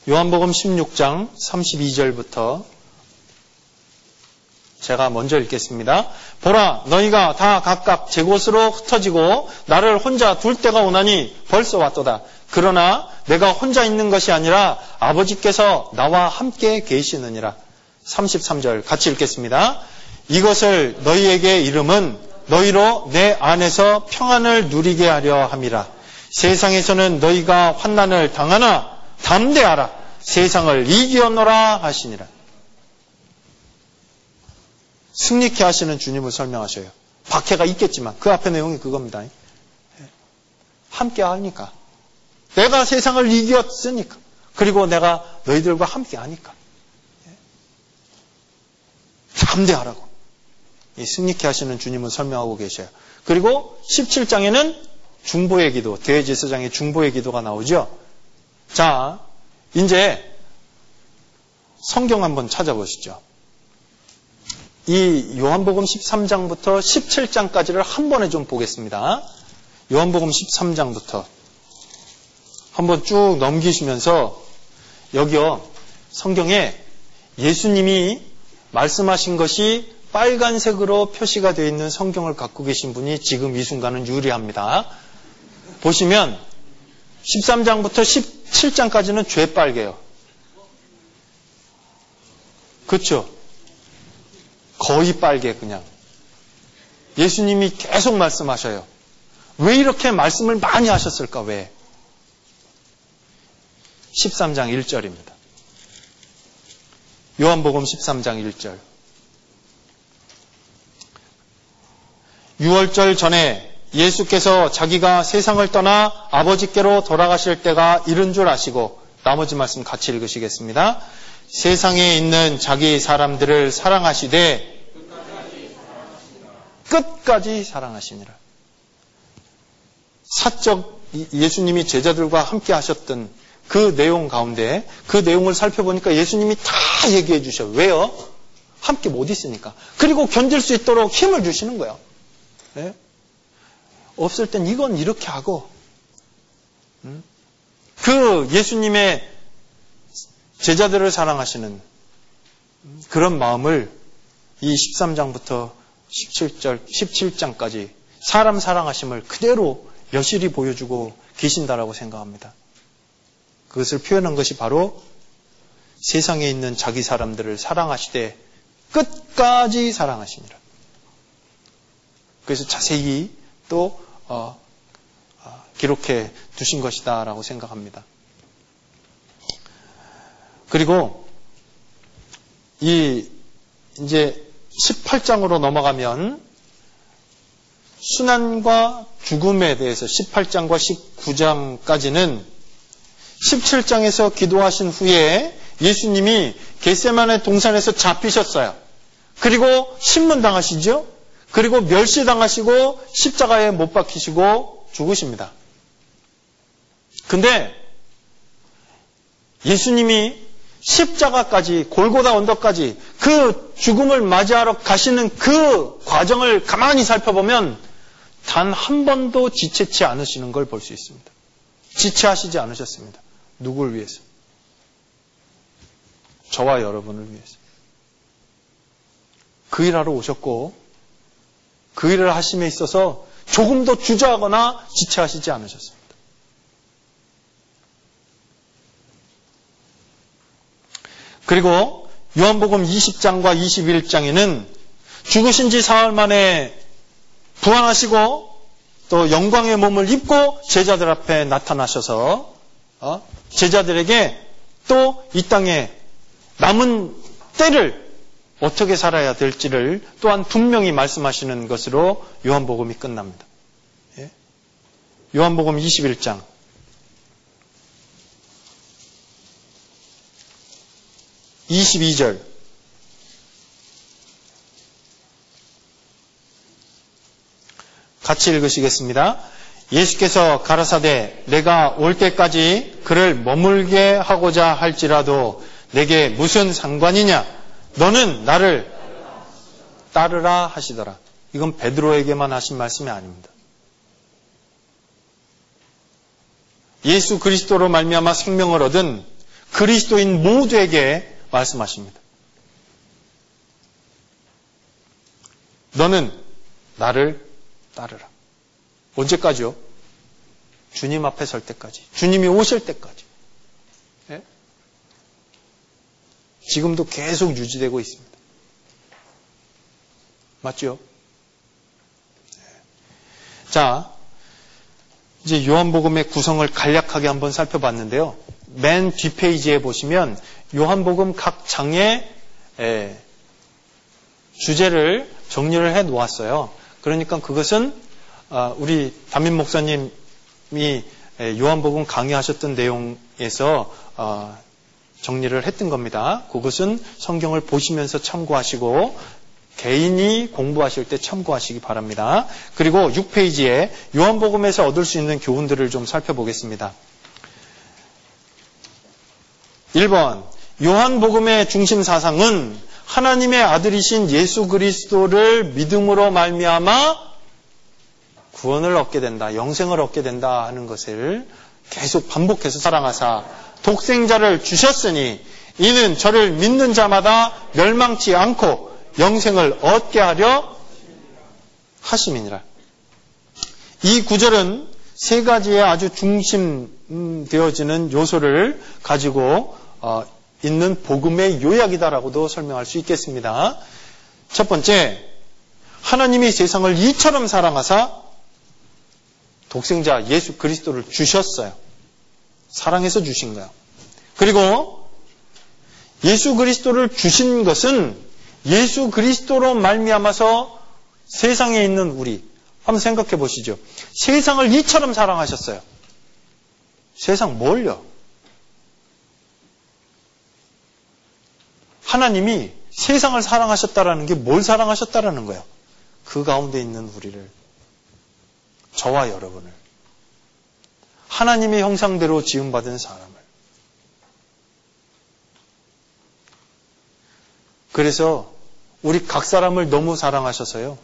요한복음 십육 장 삼십이 절부터 제가 먼저 읽겠습니다. 보라, 너희가 다 각각 제 곳으로 흩어지고 나를 혼자 둘 때가 오나니 벌써 왔도다. 그러나 내가 혼자 있는 것이 아니라 아버지께서 나와 함께 계시느니라. 삼십삼 절 같이 읽겠습니다. 이것을 너희에게 이름은 너희로 내 안에서 평안을 누리게 하려 함이라. 세상에서는 너희가 환난을 당하나 담대하라. 세상을 이기었노라 하시니라. 승리케 하시는 주님을 설명하셔요. 박해가 있겠지만 그 앞에 내용이 그겁니다. 함께 하니까. 내가 세상을 이겼으니까. 그리고 내가 너희들과 함께 하니까. 담대하라고. 이 승리케 하시는 주님을 설명하고 계셔요. 그리고 십칠 장에는 중보의 기도, 대제사장의 중보의 기도가 나오죠. 자, 이제 성경 한번 찾아보시죠. 이 요한복음 십삼 장부터 십칠 장까지를 한 번에 좀 보겠습니다. 요한복음 십삼 장부터 한번 쭉 넘기시면서, 여기요, 성경에 예수님이 말씀하신 것이 빨간색으로 표시가 되어 있는 성경을 갖고 계신 분이 지금 이 순간은 유리합니다. 보시면 십삼 장부터 십칠 장까지는 죄 빨개요. 그렇죠? 거의 빨개 그냥. 예수님이 계속 말씀하셔요. 왜 이렇게 말씀을 많이 하셨을까? 왜? 십삼 장 일 절입니다. 요한복음 십삼 장 일 절. 유월절 전에 예수께서 자기가 세상을 떠나 아버지께로 돌아가실 때가 이른 줄 아시고, 나머지 말씀 같이 읽으시겠습니다. 세상에 있는 자기 사람들을 사랑하시되 끝까지 사랑하시니라. 사적 예수님이 제자들과 함께 하셨던 그 내용 가운데 그 내용을 살펴보니까 예수님이 다 얘기해 주셔요. 왜요? 함께 못 있으니까. 그리고 견딜 수 있도록 힘을 주시는 거예요. 네? 없을 땐 이건 이렇게 하고. 음? 그 예수님의 제자들을 사랑하시는 그런 마음을 이 십삼 장부터 십칠 절, 십칠 장까지 사람 사랑하심을 그대로 여실히 보여주고 계신다라고 생각합니다. 그것을 표현한 것이 바로 세상에 있는 자기 사람들을 사랑하시되 끝까지 사랑하시니라. 그래서 자세히 또 어, 어, 기록해 두신 것이다 라고 생각합니다. 그리고 이 이제 십팔 장으로 넘어가면 순환과 죽음에 대해서 십팔 장과 십구 장까지는 십칠 장에서 기도하신 후에 예수님이 겟세마네 동산에서 잡히셨어요. 그리고 신문당하시죠. 그리고 멸시당하시고 십자가에 못 박히시고 죽으십니다. 근데 예수님이 십자가까지, 골고다 언덕까지 그 죽음을 맞이하러 가시는 그 과정을 가만히 살펴보면 단 한 번도 지체치 않으시는 걸 볼 수 있습니다. 지체하시지 않으셨습니다. 누굴 위해서? 저와 여러분을 위해서. 그 일하러 오셨고 그 일을 하심에 있어서 조금도 주저하거나 지체하시지 않으셨습니다. 그리고 요한복음 이십 장과 이십일 장에는 죽으신 지 사흘 만에 부활하시고 또 영광의 몸을 입고 제자들 앞에 나타나셔서 제자들에게 또 이 땅에 남은 때를 어떻게 살아야 될지를 또한 분명히 말씀하시는 것으로 요한복음이 끝납니다. 요한복음 이십일 장. 이십이 절. 같이 읽으시겠습니다. 예수께서 가라사대 내가 올 때까지 그를 머물게 하고자 할지라도 내게 무슨 상관이냐? 너는 나를 따르라 하시더라. 이건 베드로에게만 하신 말씀이 아닙니다. 예수 그리스도로 말미암아 생명을 얻은 그리스도인 모두에게 말씀하십니다. 너는 나를 따르라. 언제까지요? 주님 앞에 설 때까지. 주님이 오실 때까지. 예? 지금도 계속 유지되고 있습니다. 맞죠? 예. 자, 이제 요한복음의 구성을 간략하게 한번 살펴봤는데요. 맨 뒷페이지에 보시면 요한복음 각 장의 예, 주제를 정리를 해 놓았어요. 그러니까 그것은 우리 담임 목사님이 요한복음 강의하셨던 내용에서 정리를 했던 겁니다. 그것은 성경을 보시면서 참고하시고 개인이 공부하실 때 참고하시기 바랍니다. 그리고 육 페이지에 요한복음에서 얻을 수 있는 교훈들을 좀 살펴보겠습니다. 일 번, 요한복음의 중심 사상은 하나님의 아들이신 예수 그리스도를 믿음으로 말미암아 구원을 얻게 된다, 영생을 얻게 된다 하는 것을 계속 반복해서 사랑하사 독생자를 주셨으니 이는 저를 믿는 자마다 멸망치 않고 영생을 얻게 하려 하심이니라. 이 구절은 세 가지의 아주 중심되어지는 요소를 가지고 있는 복음의 요약이다라고도 설명할 수 있겠습니다. 첫 번째, 하나님이 세상을 이처럼 사랑하사 독생자 예수 그리스도를 주셨어요. 사랑해서 주신 거예요. 그리고 예수 그리스도를 주신 것은 예수 그리스도로 말미암아서 세상에 있는 우리, 한번 생각해 보시죠. 세상을 이처럼 사랑하셨어요. 세상 뭘요? 하나님이 세상을 사랑하셨다라는 게 뭘 사랑하셨다라는 거예요? 그 가운데 있는 우리를, 저와 여러분을, 하나님의 형상대로 지음받은 사람을. 그래서 우리 각 사람을 너무 사랑하셔서요.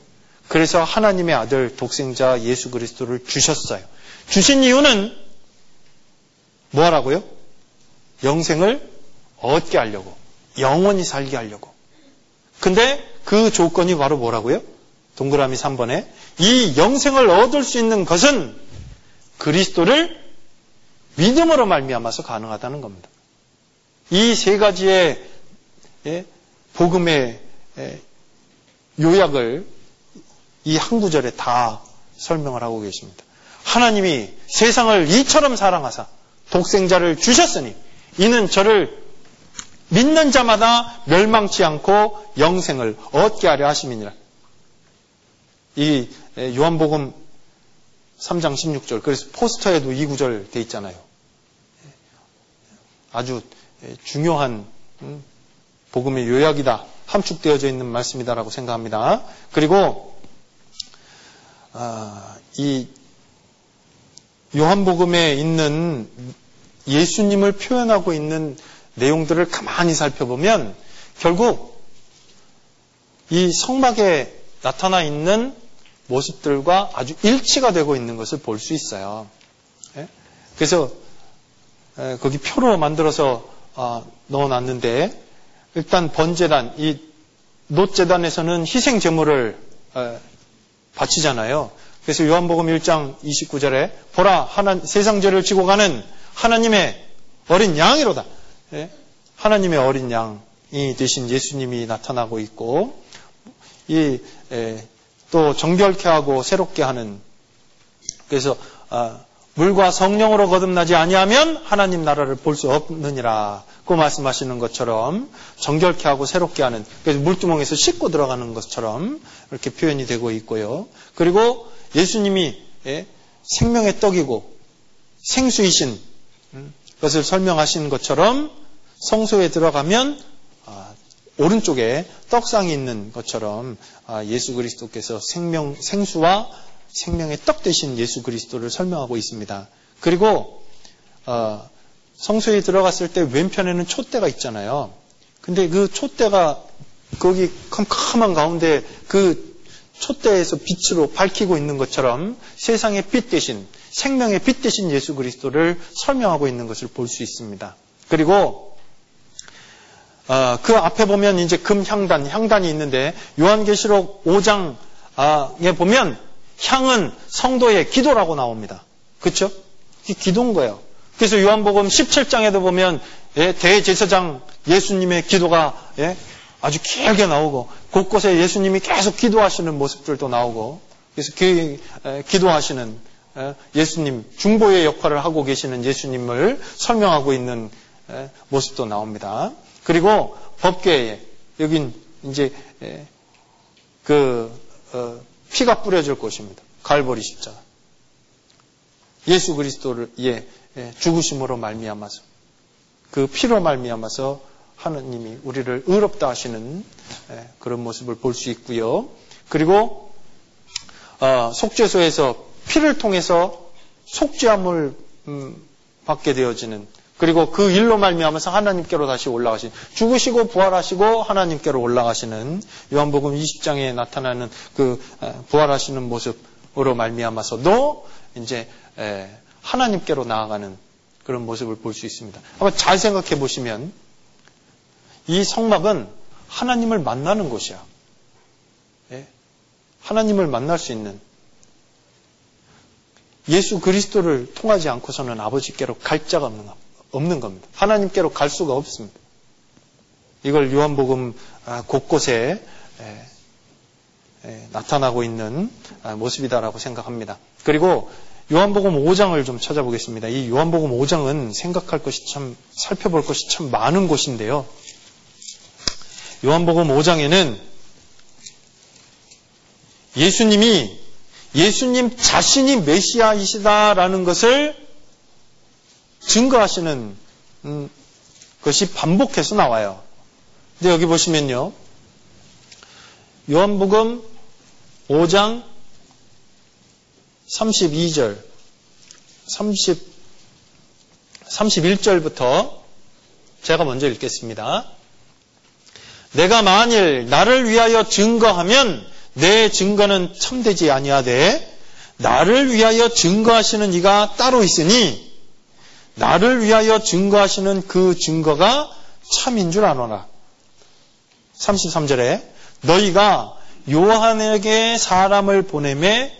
그래서 하나님의 아들 독생자 예수 그리스도를 주셨어요. 주신 이유는 뭐하라고요? 영생을 얻게 하려고, 영원히 살게 하려고. 근데 그 조건이 바로 뭐라고요? 동그라미 삼 번에 이 영생을 얻을 수 있는 것은 그리스도를 믿음으로 말미암아서 가능하다는 겁니다. 이 세 가지의 복음의 요약을 이 한 구절에 다 설명을 하고 계십니다. 하나님이 세상을 이처럼 사랑하사 독생자를 주셨으니 이는 저를 믿는 자마다 멸망치 않고 영생을 얻게 하려 하심이니라. 이 요한복음 삼 장 십육 절, 그래서 포스터에도 이 구절 돼 있잖아요. 아주 중요한 복음의 요약이다, 함축되어져 있는 말씀이다라고 생각합니다. 그리고 아, 이 요한복음에 있는 예수님을 표현하고 있는 내용들을 가만히 살펴보면 결국 이 성막에 나타나 있는 모습들과 아주 일치가 되고 있는 것을 볼 수 있어요. 그래서 거기 표로 만들어서 넣어놨는데, 일단 번제단, 이 놋제단에서는 희생 제물을 바치잖아요. 그래서 요한복음 일 장 이십구 절에 보라, 하나, 세상 죄를 지고 가는 하나님의 어린 양이로다. 예? 하나님의 어린 양이 되신 예수님이 나타나고 있고, 이, 예, 또 정결케 하고 새롭게 하는, 그래서 아, 물과 성령으로 거듭나지 아니하면 하나님 나라를 볼 수 없느니라 고 말씀하시는 것처럼 정결케 하고 새롭게 하는, 그래서 물두멍에서 씻고 들어가는 것처럼 이렇게 표현이 되고 있고요. 그리고 예수님이 생명의 떡이고 생수이신 것을 설명하시는 것처럼 성소에 들어가면 오른쪽에 떡상이 있는 것처럼 예수 그리스도께서 생명, 생수와 생명의 떡 되신 예수 그리스도를 설명하고 있습니다. 그리고 어, 성소에 들어갔을 때 왼편에는 촛대가 있잖아요. 근데 그 촛대가 거기 캄캄한 가운데 그 촛대에서 빛으로 밝히고 있는 것처럼 세상의 빛 대신, 생명의 빛 대신 예수 그리스도를 설명하고 있는 것을 볼 수 있습니다. 그리고 어, 그 앞에 보면 이제 금향단, 향단이 있는데, 요한계시록 오 장에 보면 향은 성도의 기도라고 나옵니다. 그렇죠? 기도인 거예요. 그래서 요한복음 십칠 장에도 보면 예, 대제사장 예수님의 기도가 예, 아주 길게 나오고, 곳곳에 예수님이 계속 기도하시는 모습들도 나오고, 그래서 기, 예, 기도하시는 예, 예수님, 중보의 역할을 하고 계시는 예수님을 설명하고 있는 예, 모습도 나옵니다. 그리고 법궤에, 여긴 이제 예, 그 어, 피가 뿌려질 곳입니다. 갈보리 십자가. 예수 그리스도를 예, 예, 죽으심으로 말미암아서, 그 피로 말미암아서 하나님이 우리를 의롭다 하시는 예, 그런 모습을 볼 수 있고요. 그리고 어, 속죄소에서 피를 통해서 속죄함을 음, 받게 되어지는, 그리고 그 일로 말미암아서 하나님께로 다시 올라가신, 죽으시고 부활하시고 하나님께로 올라가시는 요한복음 이십 장에 나타나는 그 부활하시는 모습으로 말미암아서도 이제 하나님께로 나아가는 그런 모습을 볼 수 있습니다. 한번 잘 생각해 보시면 이 성막은 하나님을 만나는 곳이야. 하나님을 만날 수 있는, 예수 그리스도를 통하지 않고서는 아버지께로 갈 자가 없는 겁니다. 하나님께로 갈 수가 없습니다. 이걸 요한복음 곳곳에 나타나고 있는 모습이다라고 생각합니다. 그리고 요한복음 오 장을 좀 찾아보겠습니다. 이 요한복음 오 장은 생각할 것이 참, 살펴볼 것이 참 많은 곳인데요. 요한복음 오 장에는 예수님이, 예수님 자신이 메시아이시다라는 것을 증거하시는 것이 반복해서 나와요. 근데 여기 보시면요. 요한복음 오 장 삼십이 절, 삼십, 삼십일 절부터 제가 먼저 읽겠습니다. 내가 만일 나를 위하여 증거하면 내 증거는 참되지 아니하되 나를 위하여 증거하시는 이가 따로 있으니 나를 위하여 증거하시는 그 증거가 참인 줄 아노라. 삼십삼 절에 너희가 요한에게 사람을 보내매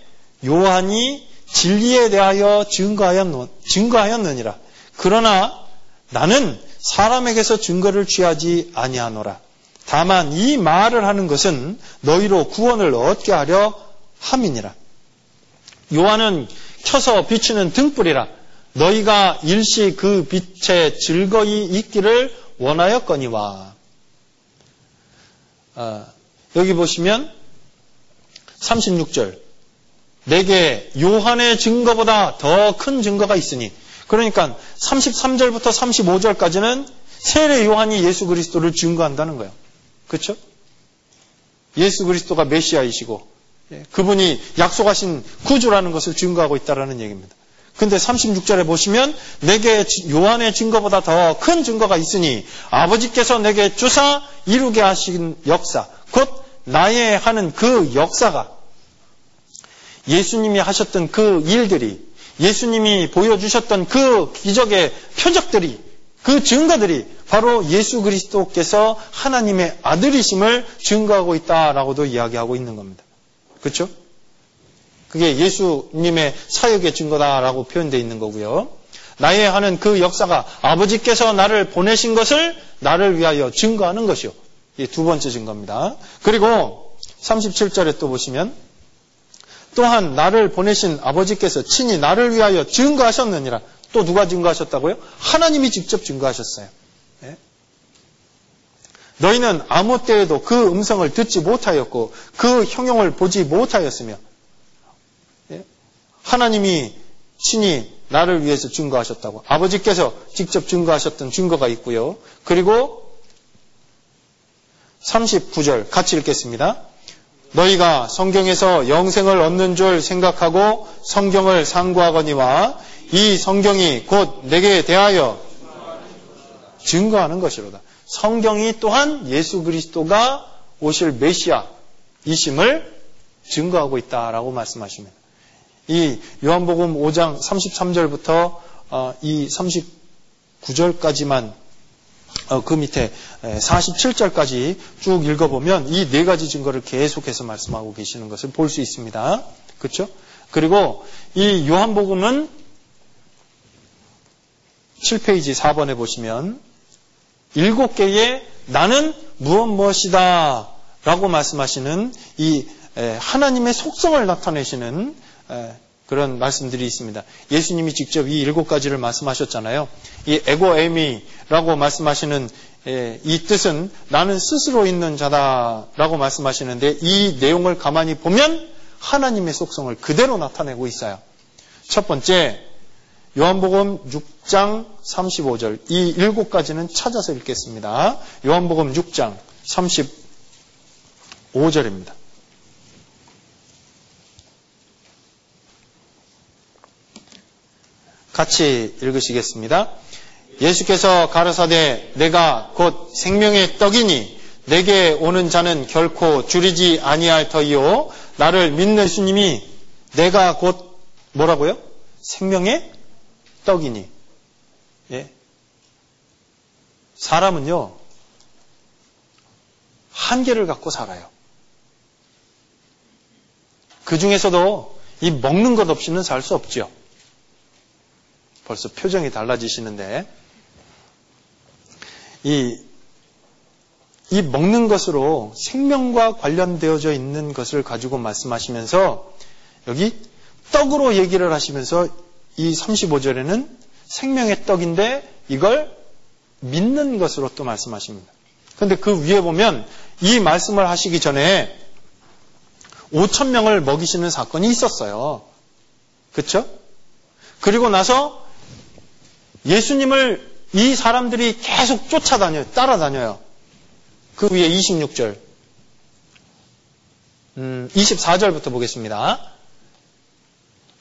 요한이 진리에 대하여 증거하였노, 증거하였느니라. 그러나 나는 사람에게서 증거를 취하지 아니하노라. 다만 이 말을 하는 것은 너희로 구원을 얻게 하려 함이니라. 요한은 켜서 비추는 등불이라. 너희가 일시 그 빛에 즐거이 있기를 원하였거니와. 어, 여기 보시면 삼십육 절. 내게 요한의 증거보다 더 큰 증거가 있으니. 그러니까 삼십삼 절부터 삼십오 절까지는 세례 요한이 예수 그리스도를 증거한다는 거예요. 그렇죠? 예수 그리스도가 메시아이시고 그분이 약속하신 구주라는 것을 증거하고 있다는 얘기입니다. 근데 삼십육 절에 보시면 내게 요한의 증거보다 더 큰 증거가 있으니 아버지께서 내게 주사 이루게 하신 역사, 곧 나의 하는 그 역사가, 예수님이 하셨던 그 일들이, 예수님이 보여주셨던 그 기적의 표적들이, 그 증거들이 바로 예수 그리스도께서 하나님의 아들이심을 증거하고 있다라고도 이야기하고 있는 겁니다. 그렇죠? 그게 예수님의 사역의 증거다라고 표현되어 있는 거고요. 나의 하는 그 역사가 아버지께서 나를 보내신 것을 나를 위하여 증거하는 것이요. 이 두 번째 증거입니다. 그리고 삼십칠 절에 또 보시면 또한 나를 보내신 아버지께서 친히 나를 위하여 증거하셨느니라. 또 누가 증거하셨다고요? 하나님이 직접 증거하셨어요. 네. 너희는 아무 때에도 그 음성을 듣지 못하였고 그 형용을 보지 못하였으며. 네. 하나님이 친히 나를 위해서 증거하셨다고. 아버지께서 직접 증거하셨던 증거가 있고요. 그리고 삼십구 절 같이 읽겠습니다. 너희가 성경에서 영생을 얻는 줄 생각하고 성경을 상고하거니와 이 성경이 곧 내게 대하여 증거하는 것이로다. 성경이 또한 예수 그리스도가 오실 메시아이심을 증거하고 있다라고 말씀하십니다. 이 요한복음 오 장 삼십삼 절부터 이 삼십구 절까지만 어, 그 밑에 사십칠 절까지 쭉 읽어보면 이 네 가지 증거를 계속해서 말씀하고 계시는 것을 볼 수 있습니다. 그렇죠? 그리고 이 요한복음은 칠 페이지 사 번에 보시면 일곱 개의 나는 무엇 무엇이다 라고 말씀하시는 이 하나님의 속성을 나타내시는 그런 말씀들이 있습니다. 예수님이 직접 이 일곱 가지를 말씀하셨잖아요. 이 에고에미라고 말씀하시는 이 뜻은 나는 스스로 있는 자다라고 말씀하시는데 이 내용을 가만히 보면 하나님의 속성을 그대로 나타내고 있어요. 첫 번째, 요한복음 육 장 삼십오 절. 이 일곱 가지는 찾아서 읽겠습니다. 요한복음 육 장 삼십오 절입니다. 같이 읽으시겠습니다. 예수께서 가라사대 내가 곧 생명의 떡이니 내게 오는 자는 결코 줄이지 아니할 터이요 나를 믿는 예수님이 내가 곧 뭐라고요? 생명의 떡이니. 예. 사람은요 한계를 갖고 살아요. 그 중에서도 이 먹는 것 없이는 살 수 없지요. 벌써 표정이 달라지시는데, 이, 이 먹는 것으로 생명과 관련되어져 있는 것을 가지고 말씀하시면서 여기 떡으로 얘기를 하시면서 이 삼십오 절에는 생명의 떡인데 이걸 믿는 것으로 또 말씀하십니다. 그런데 그 위에 보면 이 말씀을 하시기 전에 오천 명을 먹이시는 사건이 있었어요. 그렇죠? 그리고 나서 예수님을 이 사람들이 계속 쫓아다녀요. 따라다녀요. 그 위에 이십육 절, 음, 이십사 절부터 보겠습니다.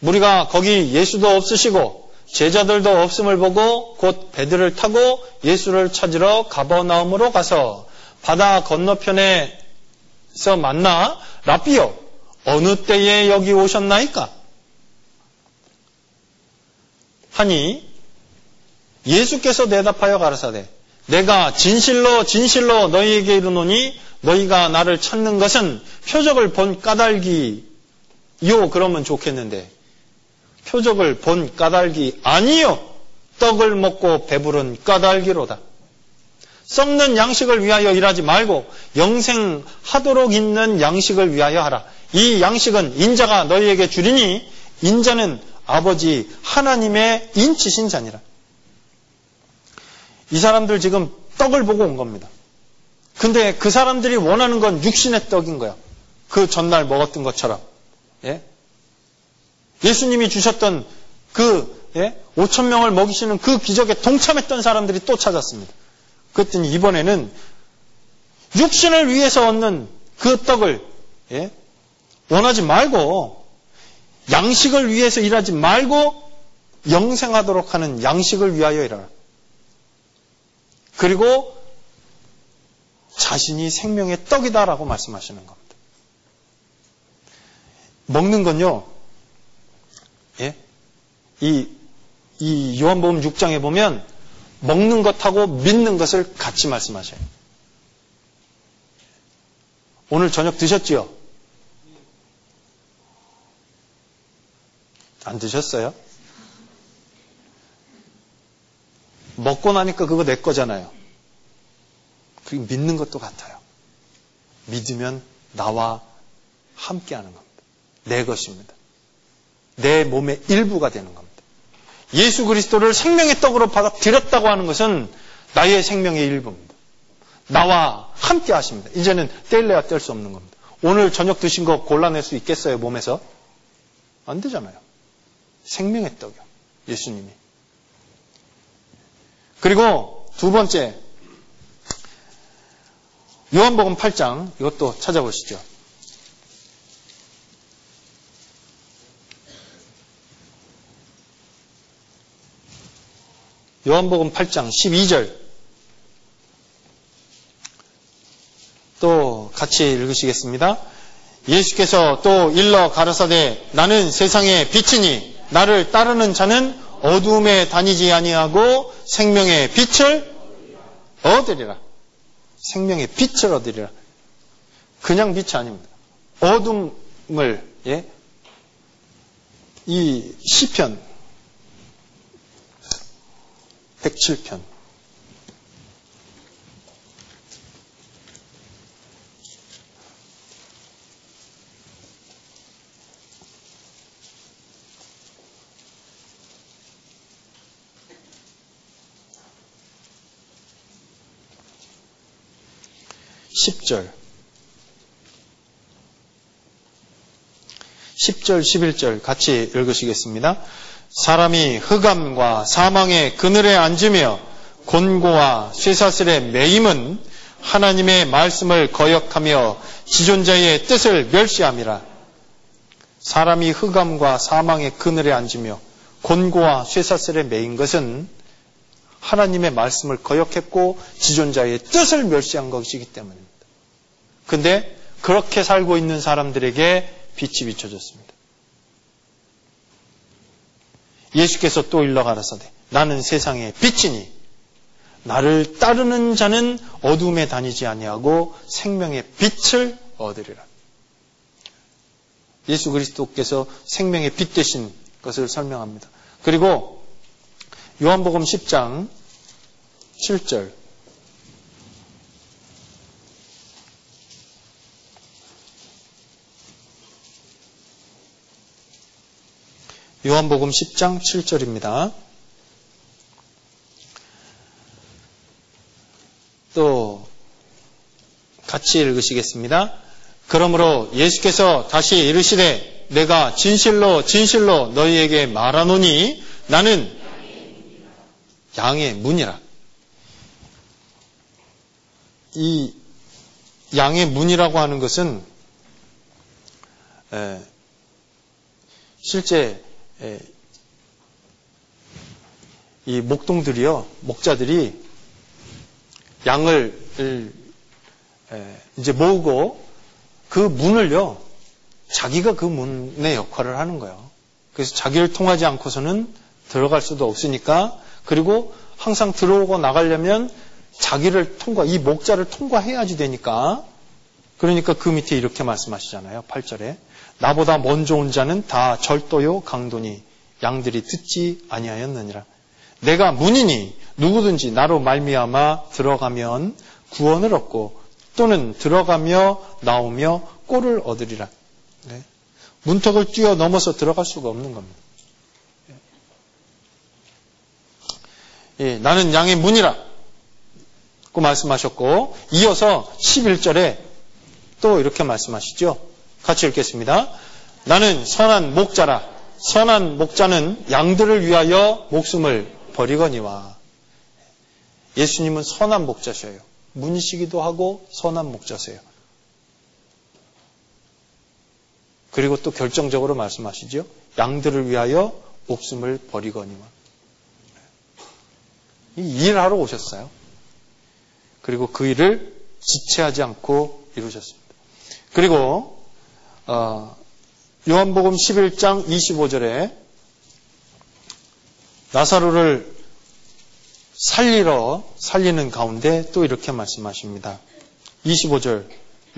무리가 거기 예수도 없으시고 제자들도 없음을 보고 곧 배들을 타고 예수를 찾으러 가버나움으로 가서 바다 건너편에서 만나 라삐요, 어느 때에 여기 오셨나이까? 하니 예수께서 대답하여 가라사대, 내가 진실로 진실로 너희에게 이르노니 너희가 나를 찾는 것은 표적을 본 까닭이요. 그러면 좋겠는데 표적을 본 까닭이 아니요, 떡을 먹고 배부른 까닭이로다. 썩는 양식을 위하여 일하지 말고 영생하도록 있는 양식을 위하여 하라. 이 양식은 인자가 너희에게 주리니 인자는 아버지 하나님의 인치신 자니라. 이 사람들 지금 떡을 보고 온 겁니다. 근데 그 사람들이 원하는 건 육신의 떡인 거야. 그 전날 먹었던 것처럼. 예? 예수님이 주셨던 그, 예? 오천 명을 먹이시는 그 기적에 동참했던 사람들이 또 찾았습니다. 그랬더니 이번에는 육신을 위해서 얻는 그 떡을, 예? 원하지 말고, 양식을 위해서 일하지 말고, 영생하도록 하는 양식을 위하여 일하라. 그리고 자신이 생명의 떡이다라고 말씀하시는 겁니다. 먹는 건요, 예? 이, 이 요한복음 육 장에 보면 먹는 것하고 믿는 것을 같이 말씀하셔요. 오늘 저녁 드셨지요? 안 드셨어요? 먹고 나니까 그거 내 거잖아요. 그 믿는 것도 같아요. 믿으면 나와 함께하는 겁니다. 내 것입니다. 내 몸의 일부가 되는 겁니다. 예수 그리스도를 생명의 떡으로 받아들였다고 하는 것은 나의 생명의 일부입니다. 나와 함께 하십니다. 이제는 뗄래야 뗄 수 없는 겁니다. 오늘 저녁 드신 거 골라낼 수 있겠어요? 몸에서? 안 되잖아요. 생명의 떡이요, 예수님이. 그리고 두 번째, 요한복음 팔 장, 이것도 찾아보시죠. 요한복음 팔 장 십이 절, 또 같이 읽으시겠습니다. 예수께서 또 일러 가라사대, 나는 세상의 빛이니 나를 따르는 자는 어두움에 다니지 아니하고 생명의 빛을 얻으리라. 생명의 빛을 얻으리라. 그냥 빛이 아닙니다. 어둠을, 예? 이 시편 백칠 편 십 절, 십 절, 십일 절 같이 읽으시겠습니다. 사람이 흑암과 사망의 그늘에 앉으며 곤고와 쇠사슬에 매임은 하나님의 말씀을 거역하며 지존자의 뜻을 멸시함이라. 사람이 흑암과 사망의 그늘에 앉으며 곤고와 쇠사슬에 매인 것은 하나님의 말씀을 거역했고 지존자의 뜻을 멸시한 것이기 때문입니다. 그런데 그렇게 살고 있는 사람들에게 빛이 비춰졌습니다. 예수께서 또 일러 가라사대, 나는 세상의 빛이니 나를 따르는 자는 어둠에 다니지 아니하고 생명의 빛을 얻으리라. 예수 그리스도께서 생명의 빛 되신 것을 설명합니다. 그리고 요한복음 십 장 칠 절 요한복음 십 장 칠 절입니다. 또 같이 읽으시겠습니다. 그러므로 예수께서 다시 이르시되 내가 진실로 진실로 너희에게 말하노니 나는 양의 문이라. 이 양의 문이라고 하는 것은 실제 이 목동들이요, 목자들이 양을 이제 모으고 그 문을요, 자기가 그 문의 역할을 하는 거예요. 그래서 자기를 통하지 않고서는 들어갈 수도 없으니까, 그리고 항상 들어오고 나가려면 자기를 통과, 이 목자를 통과해야지 되니까. 그러니까 그 밑에 이렇게 말씀하시잖아요. 팔 절에 나보다 먼저 온 자는 다 절도요 강도니 양들이 듣지 아니하였느니라. 내가 문이니 누구든지 나로 말미암아 들어가면 구원을 얻고 또는 들어가며 나오며 꼴을 얻으리라. 네. 문턱을 뛰어넘어서 들어갈 수가 없는 겁니다. 예, 나는 양의 문이라고 말씀하셨고, 이어서 십일 절에 또 이렇게 말씀하시죠. 같이 읽겠습니다. 나는 선한 목자라. 선한 목자는 양들을 위하여 목숨을 버리거니와. 예수님은 선한 목자셔요. 문이시기도 하고 선한 목자세요. 그리고 또 결정적으로 말씀하시죠. 양들을 위하여 목숨을 버리거니와. 일하러 오셨어요. 그리고 그 일을 지체하지 않고 이루셨습니다. 그리고 어, 요한복음 십일 장 이십오 절에 나사로를 살리러 살리는 가운데 또 이렇게 말씀하십니다. 이십오 절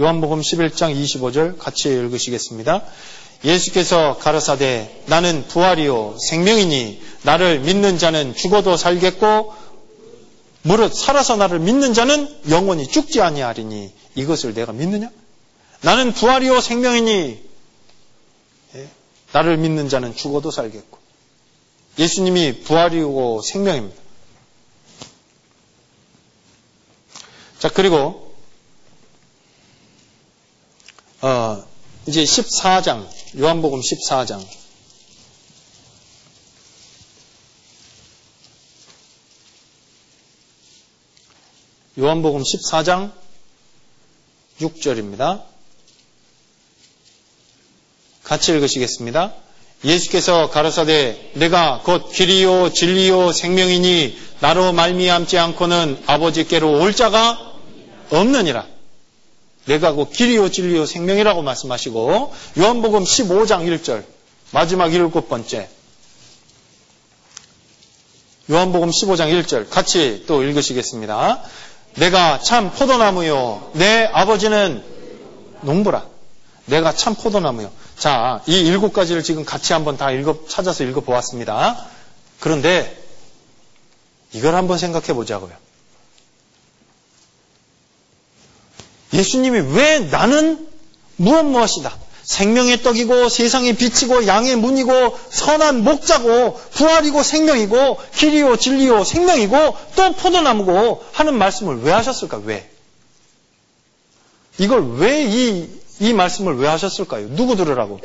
요한복음 십일 장 이십오 절 같이 읽으시겠습니다. 예수께서 가라사대 나는 부활이요 생명이니 나를 믿는 자는 죽어도 살겠고 무릇 살아서 나를 믿는 자는 영원히 죽지 아니하리니 이것을 내가 믿느냐? 나는 부활이요 생명이니 나를 믿는 자는 죽어도 살겠고. 예수님이 부활이고 생명입니다. 자, 그리고 어, 이제 십사 장 요한복음 십사 장 요한복음 십사 장 육 절입니다. 같이 읽으시겠습니다. 예수께서 가라사대 내가 곧 길이요 진리요 생명이니 나로 말미암지 않고는 아버지께로 올 자가 없느니라. 내가 곧 길이요 진리요 생명이라고 말씀하시고, 요한복음 십오 장 일 절 마지막 일곱 번째 요한복음 십오 장 일 절 같이 또 읽으시겠습니다. 내가 참 포도나무요 내 아버지는 농부라. 내가 참 포도나무요. 자, 이 일곱 가지를 지금 같이 한번 다 읽어, 찾아서 읽어보았습니다. 그런데 이걸 한번 생각해 보자고요. 예수님이 왜 나는 무엇 무엇이다, 생명의 떡이고 세상의 빛이고 양의 문이고 선한 목자고 부활이고 생명이고 길이요 진리요 생명이고 또 포도나무고 하는 말씀을 왜 하셨을까? 왜? 이걸 왜 이 이 말씀을 왜 하셨을까요? 누구 들으라고?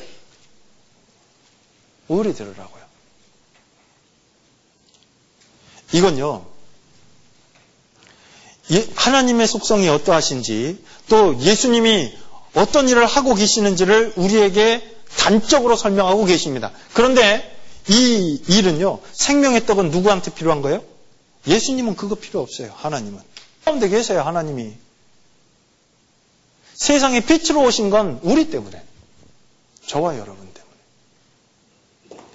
우리 들으라고요. 이건요, 하나님의 속성이 어떠하신지 또 예수님이 어떤 일을 하고 계시는지를 우리에게 단적으로 설명하고 계십니다. 그런데 이 일은요, 생명의 떡은 누구한테 필요한 거예요? 예수님은 그거 필요 없어요. 하나님은 가운데 계세요. 하나님이 세상에 빛으로 오신 건 우리 때문에, 저와 여러분 때문에.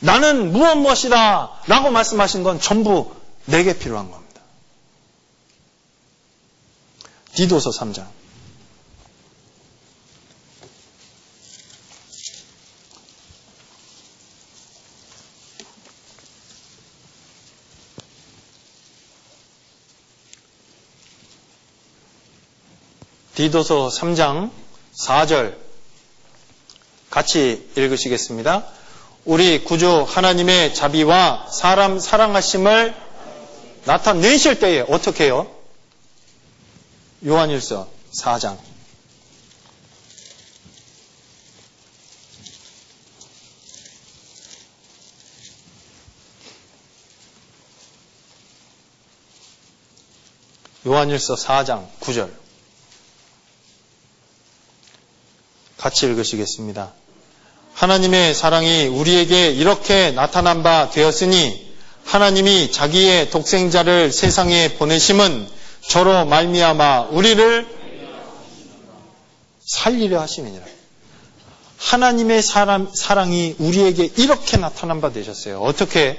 나는 무엇 무엇이다 라고 말씀하신 건 전부 내게 필요한 겁니다. 디도서 삼 장 디도서 삼 장 사 절 같이 읽으시겠습니다. 우리 구주 하나님의 자비와 사람 사랑하심을 나타내실 때에 어떻게 해요? 요한일서 사 장 요한일서 사 장 구 절 같이 읽으시겠습니다. 하나님의 사랑이 우리에게 이렇게 나타난 바 되었으니 하나님이 자기의 독생자를 세상에 보내심은 저로 말미암아 우리를 살리려 하심이니라. 하나님의 사람, 사랑이 우리에게 이렇게 나타난 바 되셨어요. 어떻게?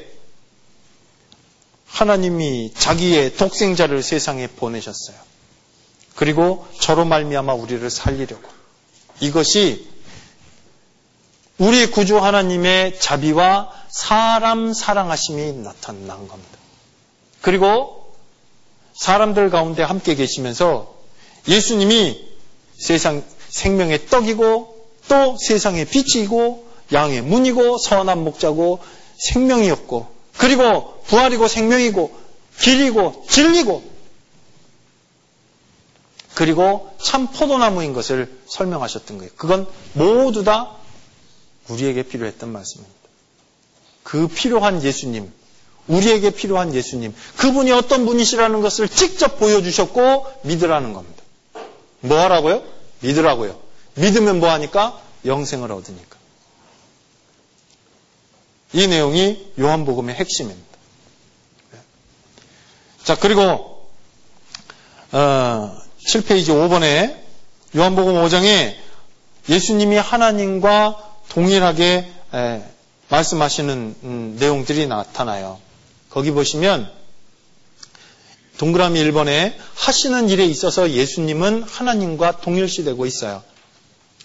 하나님이 자기의 독생자를 세상에 보내셨어요. 그리고 저로 말미암아 우리를 살리려고. 이것이 우리 구주 하나님의 자비와 사람 사랑하심이 나타난 겁니다. 그리고 사람들 가운데 함께 계시면서 예수님이 세상 생명의 떡이고 또 세상의 빛이고 양의 문이고 선한 목자고 생명이었고 그리고 부활이고 생명이고 길이고 진리고 그리고 참 포도나무인 것을 설명하셨던 거예요. 그건 모두 다 우리에게 필요했던 말씀입니다. 그 필요한 예수님, 우리에게 필요한 예수님, 그분이 어떤 분이시라는 것을 직접 보여주셨고 믿으라는 겁니다. 뭐 하라고요? 믿으라고요. 믿으면 뭐 하니까? 영생을 얻으니까. 이 내용이 요한복음의 핵심입니다. 자, 그리고 어, 칠 페이지 오 번에 요한복음 오 장에 예수님이 하나님과 동일하게 에, 말씀하시는 음, 내용들이 나타나요. 거기 보시면 동그라미 일 번에 하시는 일에 있어서 예수님은 하나님과 동일시되고 있어요.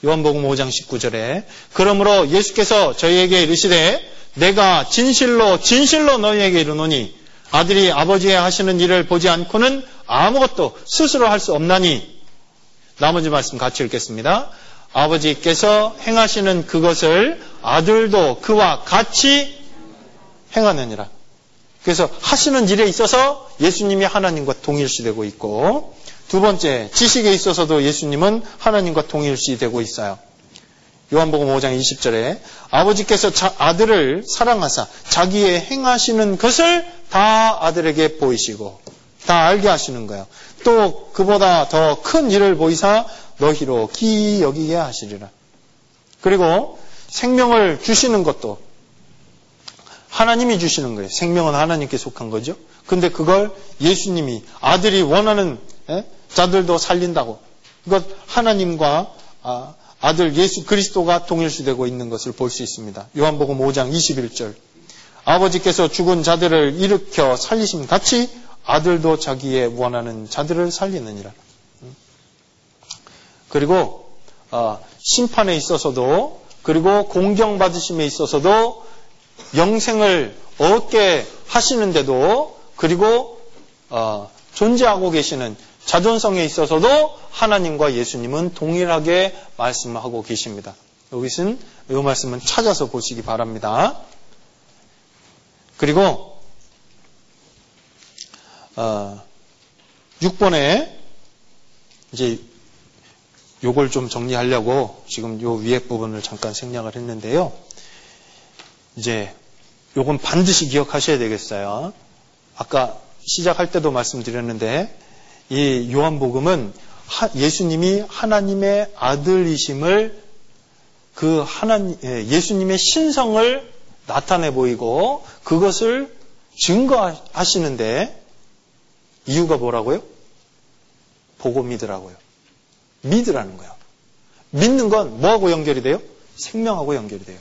요한복음 오 장 십구 절에 그러므로 예수께서 저희에게 이르시되 내가 진실로 진실로 너희에게 이르노니 아들이 아버지의 하시는 일을 보지 않고는 아무것도 스스로 할 수 없나니 나머지 말씀 같이 읽겠습니다. 아버지께서 행하시는 그것을 아들도 그와 같이 행하느니라. 그래서 하시는 일에 있어서 예수님이 하나님과 동일시되고 있고 두 번째, 지식에 있어서도 예수님은 하나님과 동일시되고 있어요. 요한복음 오 장 이십 절에 아버지께서 자, 아들을 사랑하사 자기의 행하시는 것을 다 아들에게 보이시고 다 알게 하시는 거예요. 또 그보다 더 큰 일을 보이사 너희로 기이 여기게 하시리라. 그리고 생명을 주시는 것도 하나님이 주시는 거예요. 생명은 하나님께 속한 거죠. 근데 그걸 예수님이 아들이 원하는 에? 자들도 살린다고. 이것 하나님과 아, 아들 예수 그리스도가 동일시되고 있는 것을 볼 수 있습니다. 요한복음 오 장 이십일 절 아버지께서 죽은 자들을 일으켜 살리심 같이 아들도 자기의 원하는 자들을 살리느니라. 그리고 심판에 있어서도 그리고 공경받으심에 있어서도 영생을 얻게 하시는데도 그리고 존재하고 계시는 자존성에 있어서도 하나님과 예수님은 동일하게 말씀하고 계십니다. 여기서는 이 말씀은 찾아서 보시기 바랍니다. 그리고 육 번에 이제 요걸 좀 정리하려고 지금 요 위에 부분을 잠깐 생략을 했는데요. 이제 요건 반드시 기억하셔야 되겠어요. 아까 시작할 때도 말씀드렸는데 이 요한복음은 예수님이 하나님의 아들이심을 그 하나님 예수님의 신성을 나타내 보이고 그것을 증거하시는데 이유가 뭐라고요? 보고 믿으라고요. 믿으라는 거예요. 믿는 건 뭐하고 연결이 돼요? 생명하고 연결이 돼요.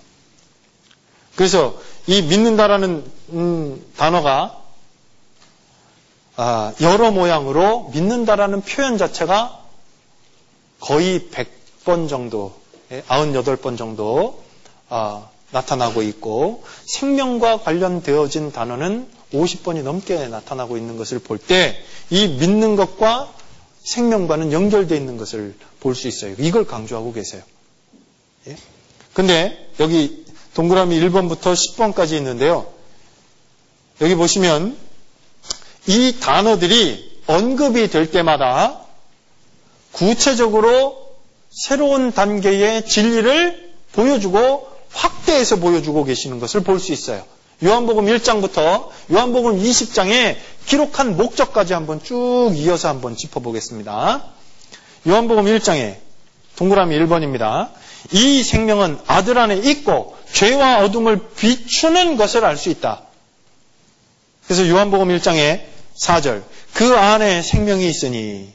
그래서 이 믿는다라는 음, 단어가 아, 여러 모양으로 믿는다라는 표현 자체가 거의 백 번 정도, 구십팔 번 정도 아, 나타나고 있고 생명과 관련되어진 단어는 오십 번이 넘게 나타나고 있는 것을 볼 때 이 믿는 것과 생명과는 연결되어 있는 것을 볼 수 있어요. 이걸 강조하고 계세요. 예? 근데 여기 동그라미 일 번부터 십 번까지 있는데요. 여기 보시면 이 단어들이 언급이 될 때마다 구체적으로 새로운 단계의 진리를 보여주고 확대해서 보여주고 계시는 것을 볼 수 있어요. 요한복음 일 장부터 요한복음 이십 장에 기록한 목적까지 한번 쭉 이어서 한번 짚어보겠습니다. 요한복음 일 장에 동그라미 일 번입니다. 이 생명은 아들 안에 있고 죄와 어둠을 비추는 것을 알 수 있다. 그래서 요한복음 일 장에 사 절, 그 안에 생명이 있으니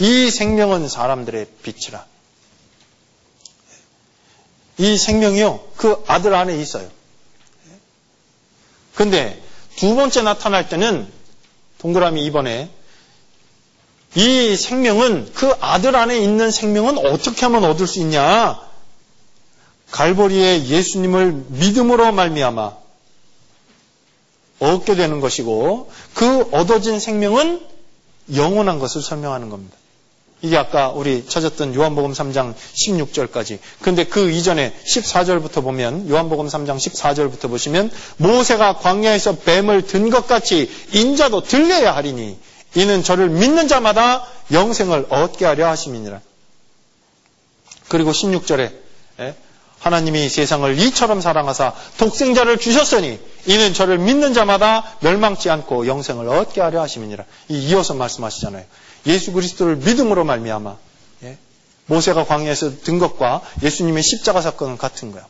이 생명은 사람들의 빛이라. 이 생명이요, 그 아들 안에 있어요. 근데 두 번째 나타날 때는 동그라미 이 번에 이 생명은 그 아들 안에 있는 생명은 어떻게 하면 얻을 수 있냐? 갈보리의 예수님을 믿음으로 말미암아 얻게 되는 것이고 그 얻어진 생명은 영원한 것을 설명하는 겁니다. 이게 아까 우리 찾았던 요한복음 삼 장 십육 절까지. 근데 그 이전에 십사 절부터 보면, 요한복음 삼 장 십사 절부터 보시면, 모세가 광야에서 뱀을 든 것 같이 인자도 들려야 하리니 이는 저를 믿는 자마다 영생을 얻게 하려 하심이니라. 그리고 십육 절에 하나님이 세상을 이처럼 사랑하사 독생자를 주셨으니 이는 저를 믿는 자마다 멸망치 않고 영생을 얻게 하려 하심이니라. 이어서 말씀하시잖아요. 예수 그리스도를 믿음으로 말미암아. 예? 모세가 광야에서 든 것과 예수님의 십자가 사건은 같은 거야.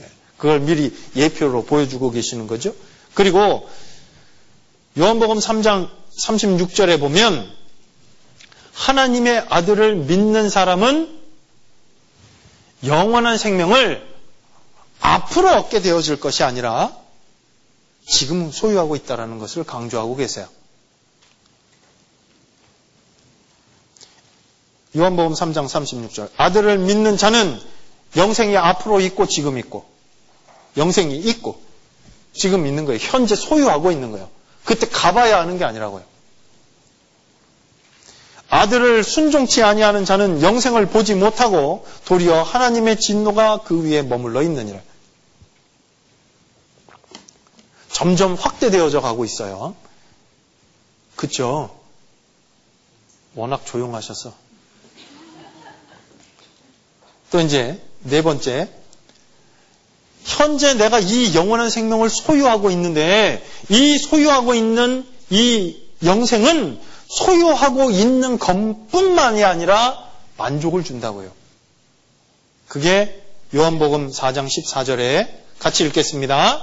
예? 그걸 미리 예표로 보여주고 계시는 거죠. 그리고 요한복음 삼 장 삼십육 절에 보면 하나님의 아들을 믿는 사람은 영원한 생명을 앞으로 얻게 되어질 것이 아니라 지금 소유하고 있다는 것을 강조하고 계세요. 요한복음 삼 장 삼십육 절, 아들을 믿는 자는 영생이 앞으로 있고 지금 있고, 영생이 있고 지금 있는 거예요. 현재 소유하고 있는 거예요. 그때 가봐야 하는 게 아니라고요. 아들을 순종치 아니하는 자는 영생을 보지 못하고 도리어 하나님의 진노가 그 위에 머물러 있느니라. 점점 확대되어져 가고 있어요. 그쵸? 워낙 조용하셔서. 또 이제 네 번째, 현재 내가 이 영원한 생명을 소유하고 있는데 이 소유하고 있는 이 영생은 소유하고 있는 것뿐만이 아니라 만족을 준다고요. 그게 요한복음 사 장 십사 절에 같이 읽겠습니다.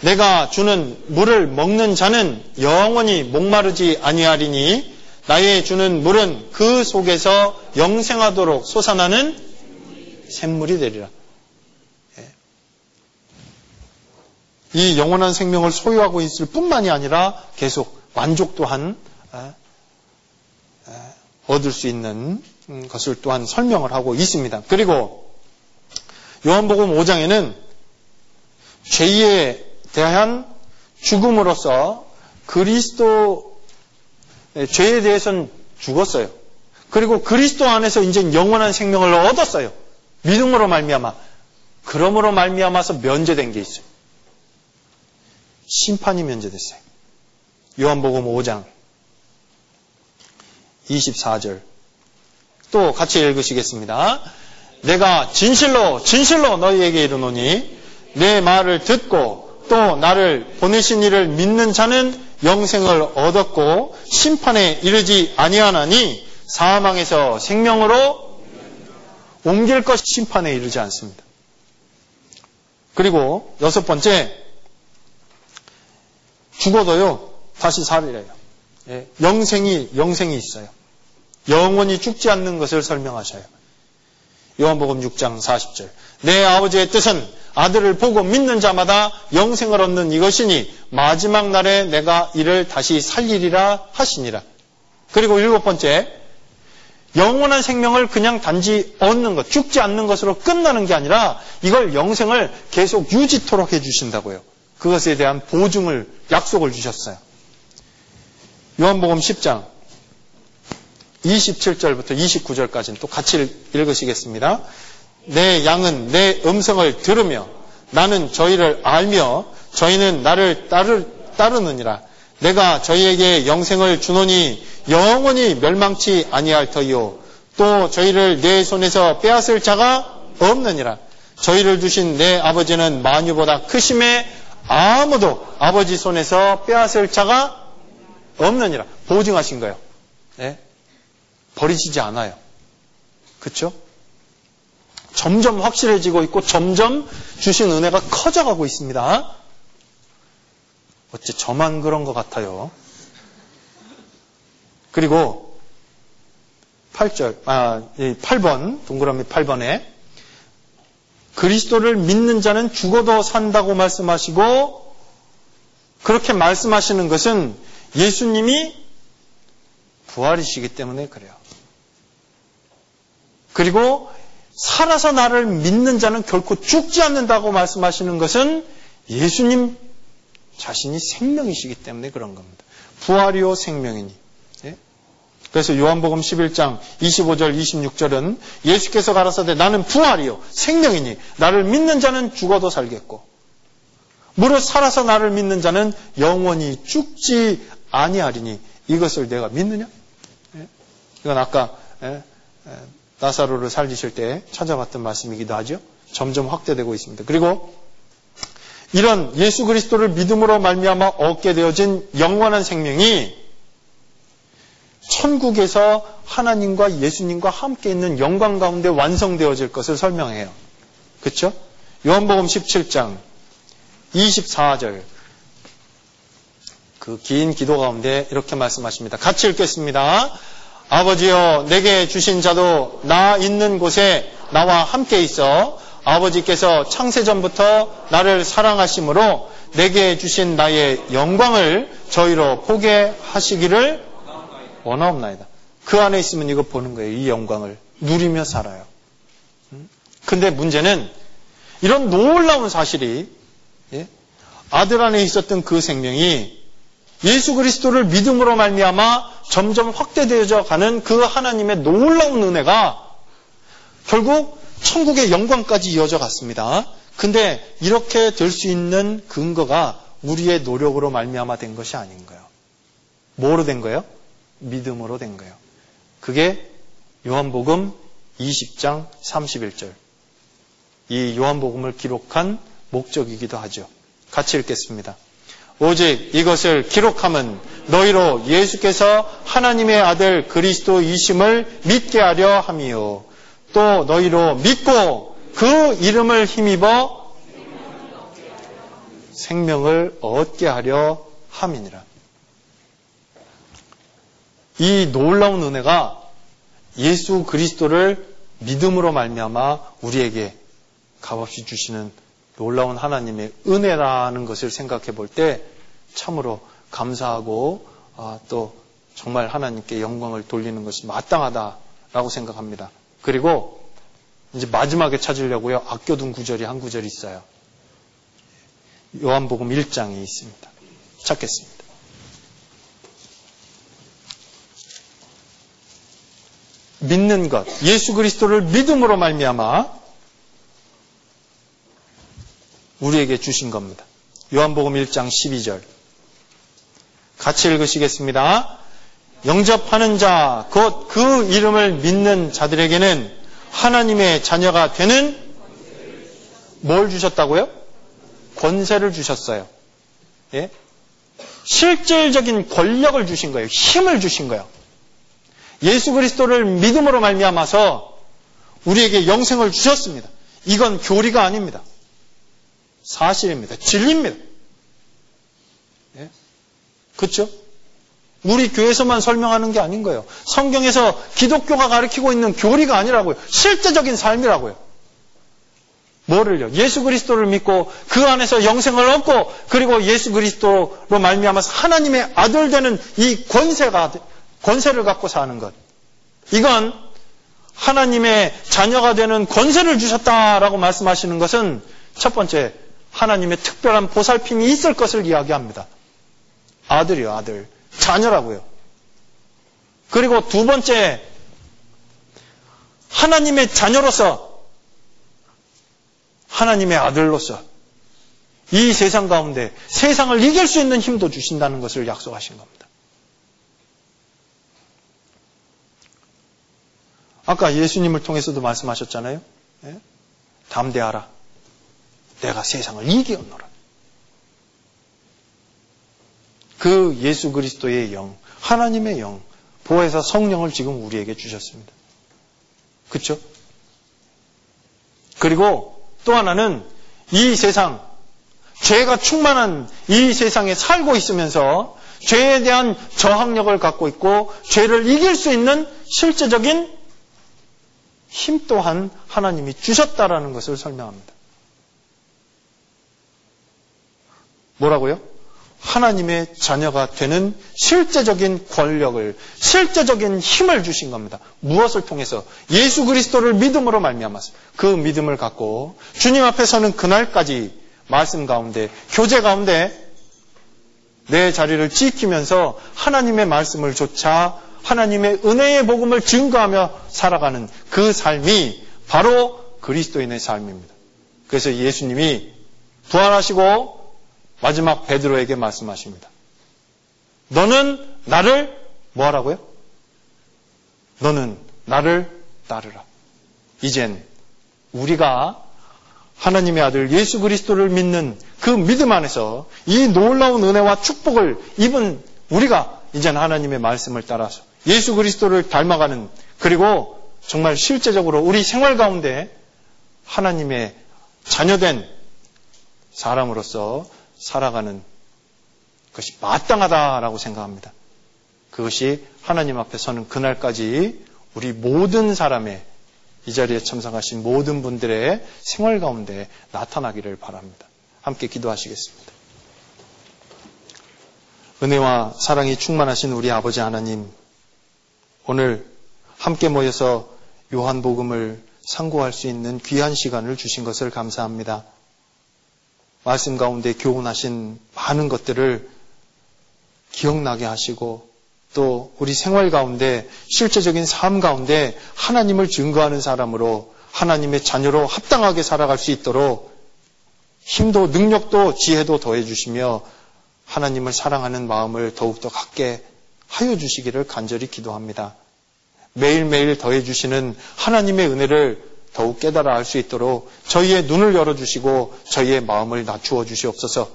내가 주는 물을 먹는 자는 영원히 목마르지 아니하리니 나의 주는 물은 그 속에서 영생하도록 솟아나는 샘물이 되리라. 이 영원한 생명을 소유하고 있을 뿐만이 아니라 계속 만족 또한 얻을 수 있는 것을 또한 설명을 하고 있습니다. 그리고 요한복음 오 장에는 죄에 대한 죽음으로써 그리스도, 죄에 대해서는 죽었어요. 그리고 그리스도 안에서 이제 영원한 생명을 얻었어요. 믿음으로 말미암아. 그러므로 말미암아서 면제된 게 있어요. 심판이 면제됐어요. 요한복음 오 장 이십사 절 또 같이 읽으시겠습니다. 내가 진실로 진실로 너희에게 이르노니 내 말을 듣고 또 나를 보내신 이를 믿는 자는 영생을 얻었고 심판에 이르지 아니하나니 사망에서 생명으로 옮길 것, 심판에 이르지 않습니다. 그리고 여섯 번째, 죽어도요 다시 살이래요. 예, 영생이 영생이 있어요. 영원히 죽지 않는 것을 설명하셔요. 요한복음 육 장 사십 절, 내 아버지의 뜻은 아들을 보고 믿는 자마다 영생을 얻는 이것이니 마지막 날에 내가 이를 다시 살리리라 하시니라. 그리고 일곱 번째, 영원한 생명을 그냥 단지 얻는 것, 죽지 않는 것으로 끝나는 게 아니라 이걸 영생을 계속 유지토록 해주신다고요. 그것에 대한 보증을, 약속을 주셨어요. 요한복음 십 장 이십칠 절부터 이십구 절까지는 또 같이 읽으시겠습니다. 내 양은 내 음성을 들으며 나는 저희를 알며 저희는 나를 따르, 따르느니라. 내가 저희에게 영생을 주노니 영원히 멸망치 아니할 터이요 또 저희를 내 손에서 빼앗을 자가 없느니라. 저희를 주신 내 아버지는 만유보다 크심에 아무도 아버지 손에서 빼앗을 자가 없느니라. 보증하신 거예요. 네? 버리시지 않아요. 그렇죠? 점점 확실해지고 있고 점점 주신 은혜가 커져가고 있습니다. 어째 저만 그런 것 같아요. 그리고 팔 절, 아, 팔 번, 동그라미 팔 번에 그리스도를 믿는 자는 죽어도 산다고 말씀하시고 그렇게 말씀하시는 것은 예수님이 부활이시기 때문에 그래요. 그리고 살아서 나를 믿는 자는 결코 죽지 않는다고 말씀하시는 것은 예수님 자신이 생명이시기 때문에 그런 겁니다. 부활이요 생명이니. 그래서 요한복음 십일 장 이십오 절 이십육 절은 예수께서 가라사대 나는 부활이요 생명이니 나를 믿는 자는 죽어도 살겠고 무릇 살아서 나를 믿는 자는 영원히 죽지 아니하리니 이것을 내가 믿느냐? 이건 아까 나사로를 살리실 때 찾아봤던 말씀이기도 하죠. 점점 확대되고 있습니다. 그리고 이런 예수 그리스도를 믿음으로 말미암아 얻게 되어진 영원한 생명이 천국에서 하나님과 예수님과 함께 있는 영광 가운데 완성되어질 것을 설명해요. 그렇죠? 요한복음 십칠 장 이십사 절 그 긴 기도 가운데 이렇게 말씀하십니다. 같이 읽겠습니다. 아버지여 내게 주신 자도 나 있는 곳에 나와 함께 있어 아버지께서 창세전부터 나를 사랑하심으로 내게 주신 나의 영광을 저희로 보게 하시기를 원하옵나이다. 그 안에 있으면 이거 보는 거예요. 이 영광을 누리며 살아요. 근데 문제는 이런 놀라운 사실이 아들 안에 있었던 그 생명이 예수 그리스도를 믿음으로 말미암아 점점 확대되어져 가는 그 하나님의 놀라운 은혜가 결국 천국의 영광까지 이어져 갔습니다. 근데 이렇게 될 수 있는 근거가 우리의 노력으로 말미암아 된 것이 아닌 거예요. 뭐로 된 거예요? 믿음으로 된 거예요. 그게 요한복음 이십 장 삼십일 절. 이 요한복음을 기록한 목적이기도 하죠. 같이 읽겠습니다. 오직 이것을 기록함은 너희로 예수께서 하나님의 아들 그리스도이심을 믿게 하려 함이요. 또 너희로 믿고 그 이름을 힘입어 생명을 얻게 하려 함이니라. 이 놀라운 은혜가 예수 그리스도를 믿음으로 말미암아 우리에게 값없이 주시는 놀라운 하나님의 은혜라는 것을 생각해 볼 때 참으로 감사하고 또 정말 하나님께 영광을 돌리는 것이 마땅하다라고 생각합니다. 그리고 이제 마지막에 찾으려고요. 아껴둔 구절이 한 구절이 있어요. 요한복음 일 장이 있습니다. 찾겠습니다. 믿는 것, 예수 그리스도를 믿음으로 말미암아 우리에게 주신 겁니다. 요한복음 일 장 십이 절 같이 읽으시겠습니다. 영접하는 자, 곧 그 이름을 믿는 자들에게는 하나님의 자녀가 되는 뭘 주셨다고요? 권세를 주셨어요. 예? 실질적인 권력을 주신 거예요. 힘을 주신 거예요. 예수 그리스도를 믿음으로 말미암아서 우리에게 영생을 주셨습니다. 이건 교리가 아닙니다. 사실입니다. 진리입니다. 예? 그렇죠? 우리 교회에서만 설명하는 게 아닌 거예요. 성경에서 기독교가 가르치고 있는 교리가 아니라고요. 실제적인 삶이라고요. 뭐를요? 예수 그리스도를 믿고 그 안에서 영생을 얻고 그리고 예수 그리스도로 말미암아서 하나님의 아들 되는 이 권세가 권세를 갖고 사는 것. 이건 하나님의 자녀가 되는 권세를 주셨다라고 말씀하시는 것은 첫 번째 하나님의 특별한 보살핌이 있을 것을 이야기합니다. 아들이요, 아들. 자녀라고요. 그리고 두 번째, 하나님의 자녀로서, 하나님의 아들로서 이 세상 가운데 세상을 이길 수 있는 힘도 주신다는 것을 약속하신 겁니다. 아까 예수님을 통해서도 말씀하셨잖아요. 예? 담대하라. 내가 세상을 이기었노라. 그 예수 그리스도의 영, 하나님의 영, 보혜사 성령을 지금 우리에게 주셨습니다. 그렇죠? 그리고 또 하나는 이 세상, 죄가 충만한 이 세상에 살고 있으면서 죄에 대한 저항력을 갖고 있고 죄를 이길 수 있는 실제적인 힘 또한 하나님이 주셨다라는 것을 설명합니다. 뭐라고요? 하나님의 자녀가 되는 실제적인 권력을, 실제적인 힘을 주신 겁니다. 무엇을 통해서? 예수 그리스도를 믿음으로 말미암아서 그 믿음을 갖고 주님 앞에 서는 그날까지 말씀 가운데, 교제 가운데 내 자리를 지키면서 하나님의 말씀을 조차 하나님의 은혜의 복음을 증거하며 살아가는 그 삶이 바로 그리스도인의 삶입니다. 그래서 예수님이 부활하시고 마지막 베드로에게 말씀하십니다. 너는 나를 뭐하라고요? 너는 나를 따르라. 이젠 우리가 하나님의 아들 예수 그리스도를 믿는 그 믿음 안에서 이 놀라운 은혜와 축복을 입은 우리가 이젠 하나님의 말씀을 따라서 예수 그리스도를 닮아가는, 그리고 정말 실제적으로 우리 생활 가운데 하나님의 자녀된 사람으로서 살아가는 것이 마땅하다라고 생각합니다. 그것이 하나님 앞에 서는 그날까지 우리 모든 사람의, 이 자리에 참석하신 모든 분들의 생활 가운데 나타나기를 바랍니다. 함께 기도하시겠습니다. 은혜와 사랑이 충만하신 우리 아버지 하나님, 오늘 함께 모여서 요한복음을 상고할 수 있는 귀한 시간을 주신 것을 감사합니다. 말씀 가운데 교훈하신 많은 것들을 기억나게 하시고, 또 우리 생활 가운데, 실제적인 삶 가운데 하나님을 증거하는 사람으로, 하나님의 자녀로 합당하게 살아갈 수 있도록 힘도 능력도 지혜도 더해주시며 하나님을 사랑하는 마음을 더욱더 갖게 하여 주시기를 간절히 기도합니다. 매일매일 더해주시는 하나님의 은혜를 더욱 깨달아 알 수 있도록 저희의 눈을 열어주시고 저희의 마음을 낮추어 주시옵소서.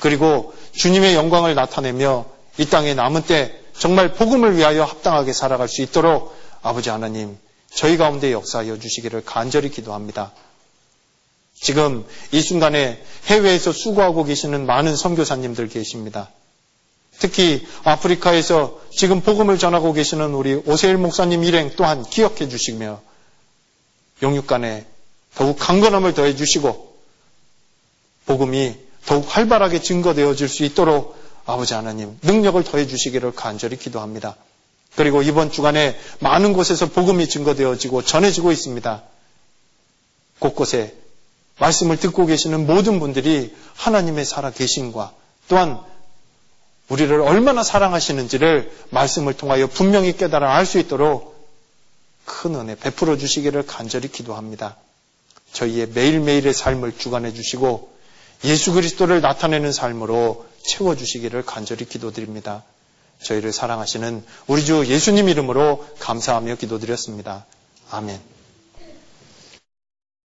그리고 주님의 영광을 나타내며 이 땅에 남은 때 정말 복음을 위하여 합당하게 살아갈 수 있도록 아버지 하나님, 저희 가운데 역사하여 주시기를 간절히 기도합니다. 지금 이 순간에 해외에서 수고하고 계시는 많은 선교사님들 계십니다. 특히 아프리카에서 지금 복음을 전하고 계시는 우리 오세일 목사님 일행 또한 기억해 주시며, 영육간에 더욱 강건함을 더해 주시고 복음이 더욱 활발하게 증거되어질 수 있도록 아버지 하나님, 능력을 더해 주시기를 간절히 기도합니다. 그리고 이번 주간에 많은 곳에서 복음이 증거되어지고 전해지고 있습니다. 곳곳에 말씀을 듣고 계시는 모든 분들이 하나님의 살아계심과 또한 우리를 얼마나 사랑하시는지를 말씀을 통하여 분명히 깨달아 알 수 있도록 큰 은혜 베풀어 주시기를 간절히 기도합니다. 저희의 매일매일의 삶을 주관해 주시고 예수 그리스도를 나타내는 삶으로 채워주시기를 간절히 기도드립니다. 저희를 사랑하시는 우리 주 예수님 이름으로 감사하며 기도드렸습니다. 아멘.